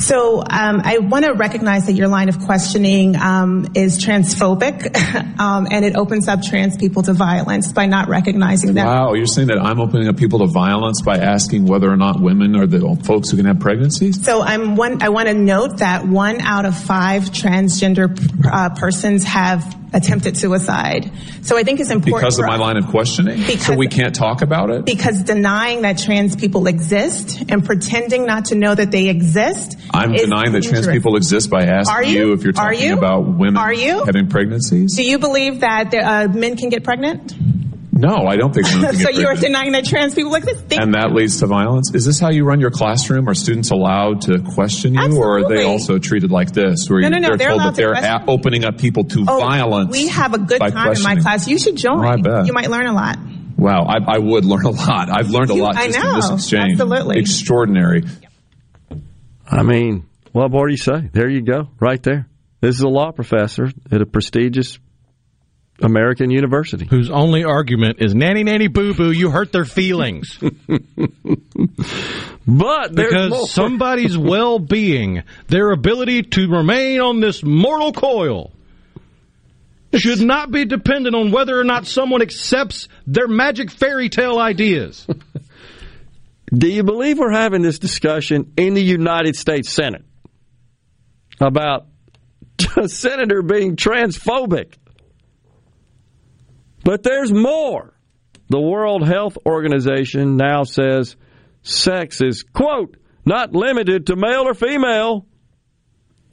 So I want to recognize that your line of questioning is transphobic, and it opens up trans people to violence by not recognizing that. Wow, you're saying that I'm opening up people to violence by asking whether or not women are the folks who can have pregnancies? So I want to note that 1 out of 5 transgender persons have attempted suicide. So I think it's important because of my line of questioning. So we can't talk about it. Because denying that trans people exist and pretending not to know that they exist. I'm denying that trans people exist by asking you if you're talking about women having pregnancies. Do you believe that men can get pregnant? No, I don't think women can get pregnant. So you are denying that trans people exist. And that leads to violence. Is this how you run your classroom? Are students allowed to question you? Absolutely. Or are they also treated like this? Where they're told that they're opening up people to violence. We have a good time in my class. You should join. Oh, I bet. You might learn a lot. Wow, I would learn a lot. I've learned a lot just in this exchange. Absolutely. Extraordinary. I mean, what more do you say? There you go, right there. This is a law professor at a prestigious American university. Whose only argument is, nanny, nanny, boo-boo, you hurt their feelings. But because somebody's well-being, their ability to remain on this mortal coil, should not be dependent on whether or not someone accepts their magic fairy tale ideas. Do you believe we're having this discussion in the United States Senate about a senator being transphobic? But there's more. The World Health Organization now says sex is, quote, not limited to male or female.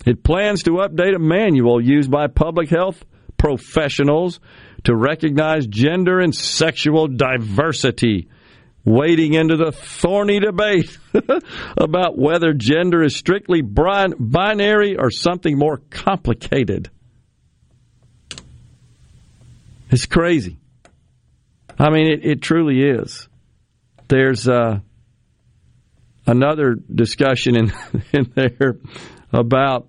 It plans to update a manual used by public health professionals to recognize gender and sexual diversity, wading into the thorny debate about whether gender is strictly binary or something more complicated. It's crazy. I mean, it truly is. There's another discussion in there about,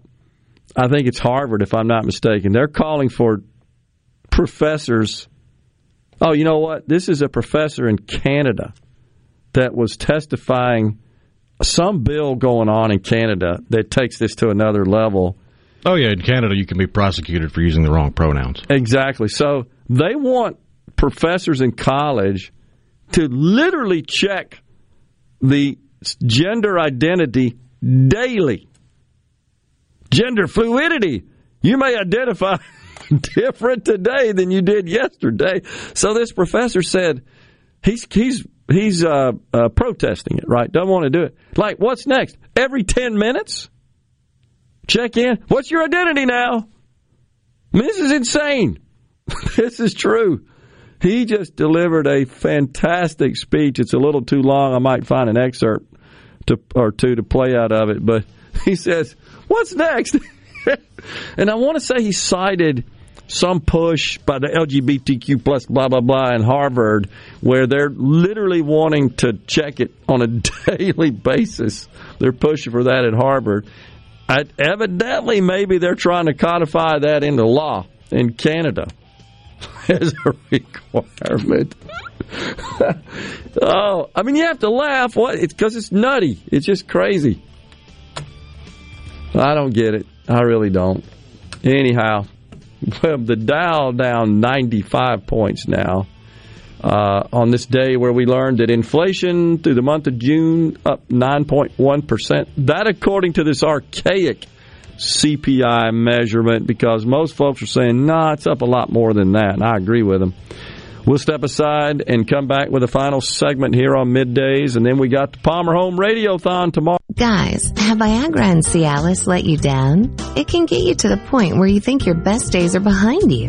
I think it's Harvard, if I'm not mistaken. They're calling for professors. Oh, you know what? This is a professor in Canada that was testifying some bill going on in Canada that takes this to another level. Oh, yeah, in Canada you can be prosecuted for using the wrong pronouns. Exactly. So they want professors in college to literally check the gender identity daily. Gender fluidity. You may identify different today than you did yesterday. So this professor said he's protesting it, right? Don't want to do it. Like, what's next? Every 10 minutes? Check in. What's your identity now? I mean, this is insane. This is true. He just delivered a fantastic speech. It's a little too long. I might find an excerpt or two to play out of it. But he says, what's next? And I want to say he cited some push by the LGBTQ plus blah, blah, blah in Harvard where they're literally wanting to check it on a daily basis. They're pushing for that at Harvard. Evidently, maybe they're trying to codify that into law in Canada as a requirement. Oh, I mean, you have to laugh. What? It's because it's nutty. It's just crazy. I don't get it. I really don't. Anyhow, well, the Dow down 95 points now on this day where we learned that inflation through the month of June up 9.1%. That according to this archaic CPI measurement, because most folks are saying, nah, it's up a lot more than that, and I agree with them. We'll step aside and come back with a final segment here on Middays, and then we got the Palmer Home Radiothon tomorrow. Guys, have Viagra and Cialis let you down? It can get you to the point where you think your best days are behind you.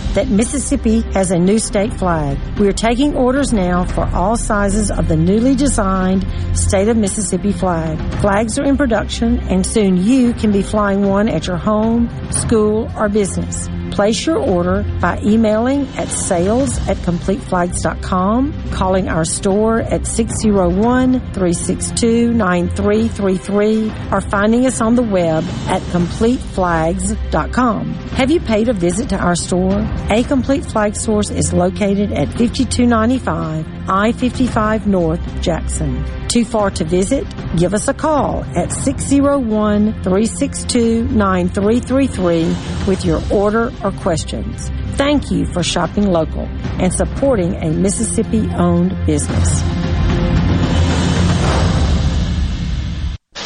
that Mississippi has a new state flag. We are taking orders now for all sizes of the newly designed State of Mississippi flag. Flags are in production, and soon you can be flying one at your home, school, or business. Place your order by emailing at sales@completeflags.com, calling our store at 601-362-9333, or finding us on the web at completeflags.com. Have you paid a visit to our store? A Complete Flag Source is located at 5295 I-55 North, Jackson. Too far to visit? Give us a call at 601-362-9333 with your order or questions. Thank you for shopping local and supporting a Mississippi-owned business.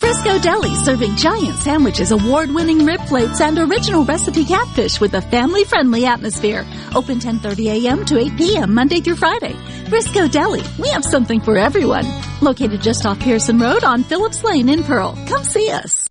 Frisco Deli, serving giant sandwiches, award-winning rib plates, and original recipe catfish with a family-friendly atmosphere. Open 10:30 a.m. to 8 p.m. Monday through Friday. Frisco Deli, we have something for everyone. Located just off Pearson Road on Phillips Lane in Pearl. Come see us.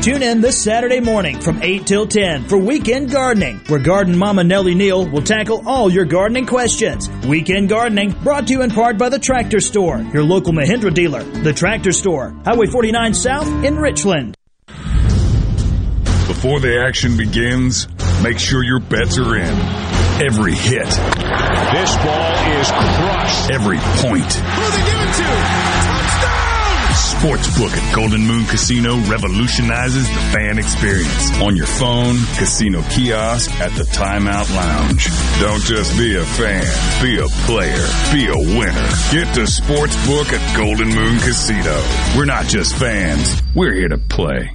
Tune in this Saturday morning from 8 till 10 for Weekend Gardening, where Garden Mama Nellie Neal will tackle all your gardening questions. Weekend Gardening brought to you in part by The Tractor Store, your local Mahindra dealer. The Tractor Store, Highway 49 South in Richland. Before the action begins, make sure your bets are in. Every hit. This ball is crushed. Every point. Who they give it to? Touchdown! Sportsbook at Golden Moon Casino revolutionizes the fan experience. On your phone, casino kiosk, at the timeout lounge. Don't just be a fan, be a player, be a winner. Get to Sportsbook at Golden Moon Casino. We're not just fans, we're here to play.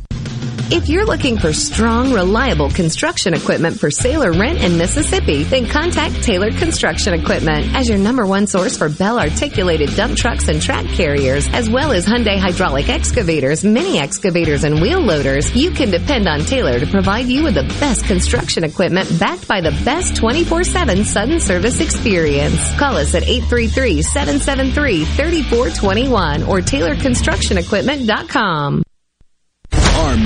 If you're looking for strong, reliable construction equipment for sale or rent in Mississippi, then contact Tailored Construction Equipment as your number one source for Bell articulated dump trucks and track carriers, as well as Hyundai hydraulic excavators, mini excavators, and wheel loaders. You can depend on Taylor to provide you with the best construction equipment backed by the best 24/7 sudden service experience. Call us at 833-773-3421 or TaylorConstructionEquipment.com. Arm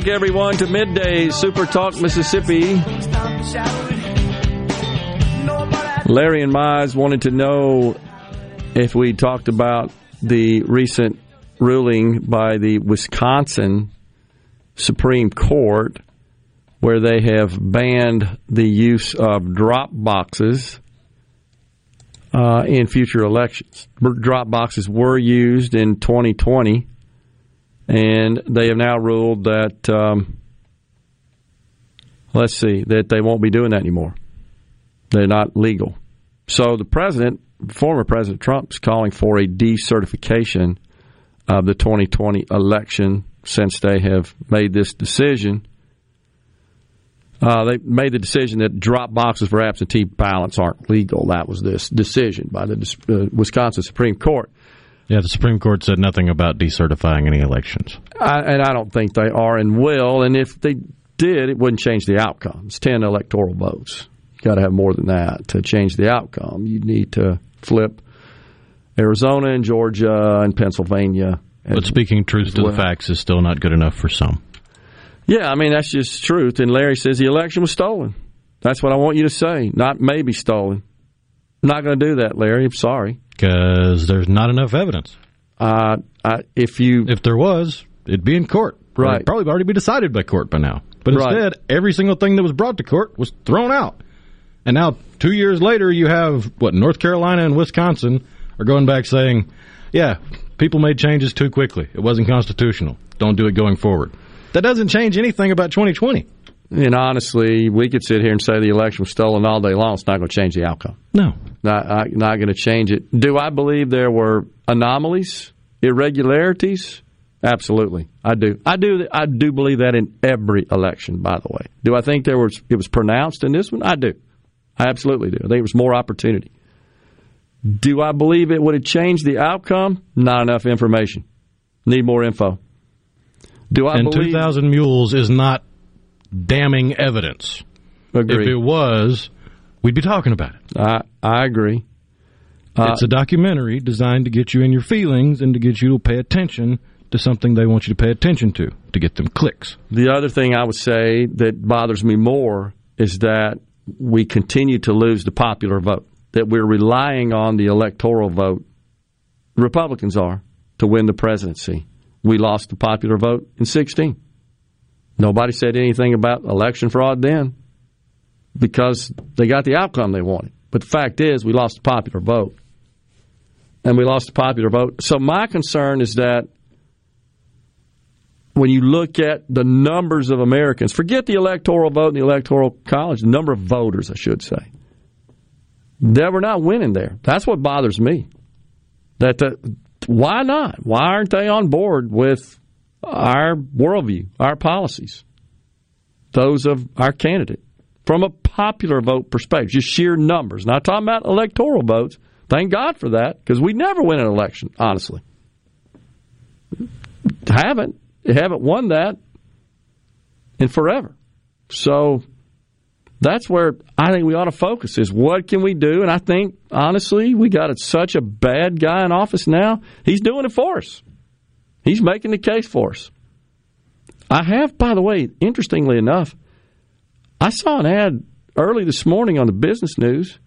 back, everyone, to midday Super Talk Mississippi. Larry and Mize wanted to know if we talked about the recent ruling by the Wisconsin Supreme Court where they have banned the use of drop boxes in future elections. Drop boxes were used in 2020, and they have now ruled that, that they won't be doing that anymore. They're not legal. So the president, former President Trump, is calling for a decertification of the 2020 election since they have made this decision. They made the decision that drop boxes for absentee ballots aren't legal. That was this decision by the Wisconsin Supreme Court. Yeah, the Supreme Court said nothing about decertifying any elections. And I don't think they are and will. And if they did, it wouldn't change the outcome. It's 10 electoral votes. You've got to have more than that to change the outcome. You need to flip Arizona and Georgia and Pennsylvania. But speaking truth to the facts is still not good enough for some. Yeah, I mean, that's just truth. And Larry says the election was stolen. That's what I want you to say, not maybe stolen. I'm not going to do that, Larry. I'm sorry. Because there's not enough evidence. If there was, it'd be in court. Right. It'd probably already be decided by court by now. But instead, every single thing that was brought to court was thrown out. And now, 2 years later, you have, North Carolina and Wisconsin are going back saying, yeah, people made changes too quickly. It wasn't constitutional. Don't do it going forward. That doesn't change anything about 2020. And honestly, we could sit here and say the election was stolen all day long. It's not going to change the outcome. No. Not going to change it. Do I believe there were anomalies, irregularities? Absolutely. I do believe that in every election, by the way. Do I think it was pronounced in this one? I do. I absolutely do. I think it was more opportunity. Do I believe it would have changed the outcome? Not enough information. Need more info. Do I and believe 2,000 mules is not damning evidence. Agreed. If it was, we'd be talking about it. I agree. It's a documentary designed to get you in your feelings and to get you to pay attention to something they want you to pay attention to get them clicks. The other thing I would say that bothers me more is that we continue to lose the popular vote, that we're relying on the electoral vote. Republicans are to win the presidency. We lost the popular vote in 2016. Nobody said anything about election fraud then because they got the outcome they wanted. But the fact is we lost the popular vote, and we lost the popular vote. So my concern is that when you look at the numbers of Americans, forget the electoral vote and the electoral college, the number of voters, I should say, they were not winning there. That's what bothers me. Why not? Why aren't they on board with our worldview, our policies, those of our candidate? From a popular vote perspective, just sheer numbers. Not talking about electoral votes. Thank God for that, because we never win an election, honestly. Haven't won that in forever. So that's where I think we ought to focus is what can we do? And I think, honestly, we got such a bad guy in office now. He's doing it for us. He's making the case for us. I have, by the way, interestingly enough, I saw an ad early this morning on the business news,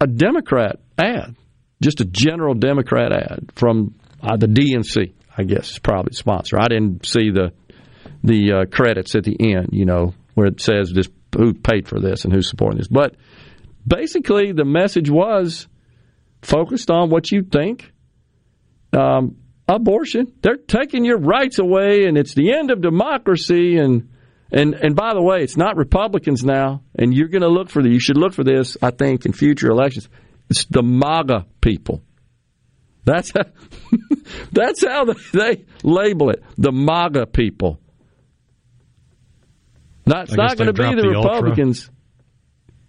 a Democrat ad, just a general Democrat ad from the DNC, I guess, is probably the sponsor. I didn't see the credits at the end, where it says this who paid for this and who's supporting this. But basically, the message was focused on what you think. Abortion. They're taking your rights away, and it's the end of democracy. And by the way, it's not Republicans now, and you're going to look for you should look for this, I think, in future elections. It's the MAGA people. That's how they label it, the MAGA people. It's not going to be the Republicans. Ultra.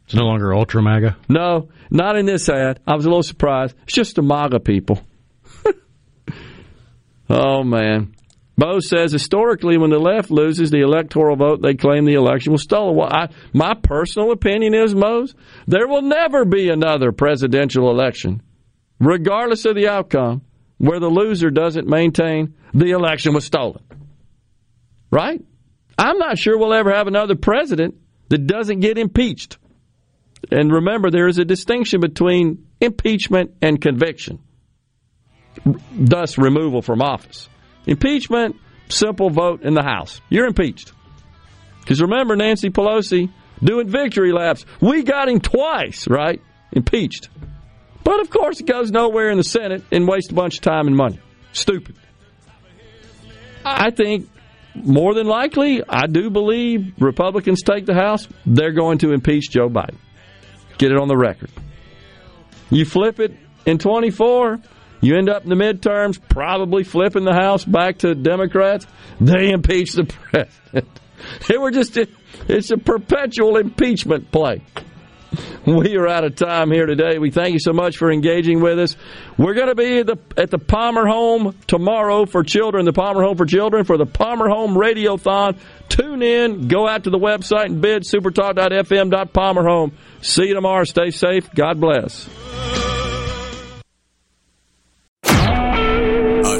It's no longer ultra MAGA? No, not in this ad. I was a little surprised. It's just the MAGA people. Oh, man. Bo says, historically, when the left loses the electoral vote, they claim the election was stolen. Well, my personal opinion is, Mose, there will never be another presidential election, regardless of the outcome, where the loser doesn't maintain the election was stolen. Right? I'm not sure we'll ever have another president that doesn't get impeached. And remember, there is a distinction between impeachment and conviction, thus removal from office. Impeachment, simple vote in the House. You're impeached. Because remember, Nancy Pelosi doing victory laps. We got him twice, right? Impeached. But, of course, it goes nowhere in the Senate and wastes a bunch of time and money. Stupid. I think, more than likely, I do believe Republicans take the House. They're going to impeach Joe Biden. Get it on the record. You flip it in 24, you end up in the midterms probably flipping the House back to Democrats. They impeach the president. It's a perpetual impeachment play. We are out of time here today. We thank you so much for engaging with us. We're going to be at the Palmer Home tomorrow for children, the Palmer Home for Children, for the Palmer Home Radiothon. Tune in. Go out to the website and bid, supertalk.fm.palmerhome. See you tomorrow. Stay safe. God bless. A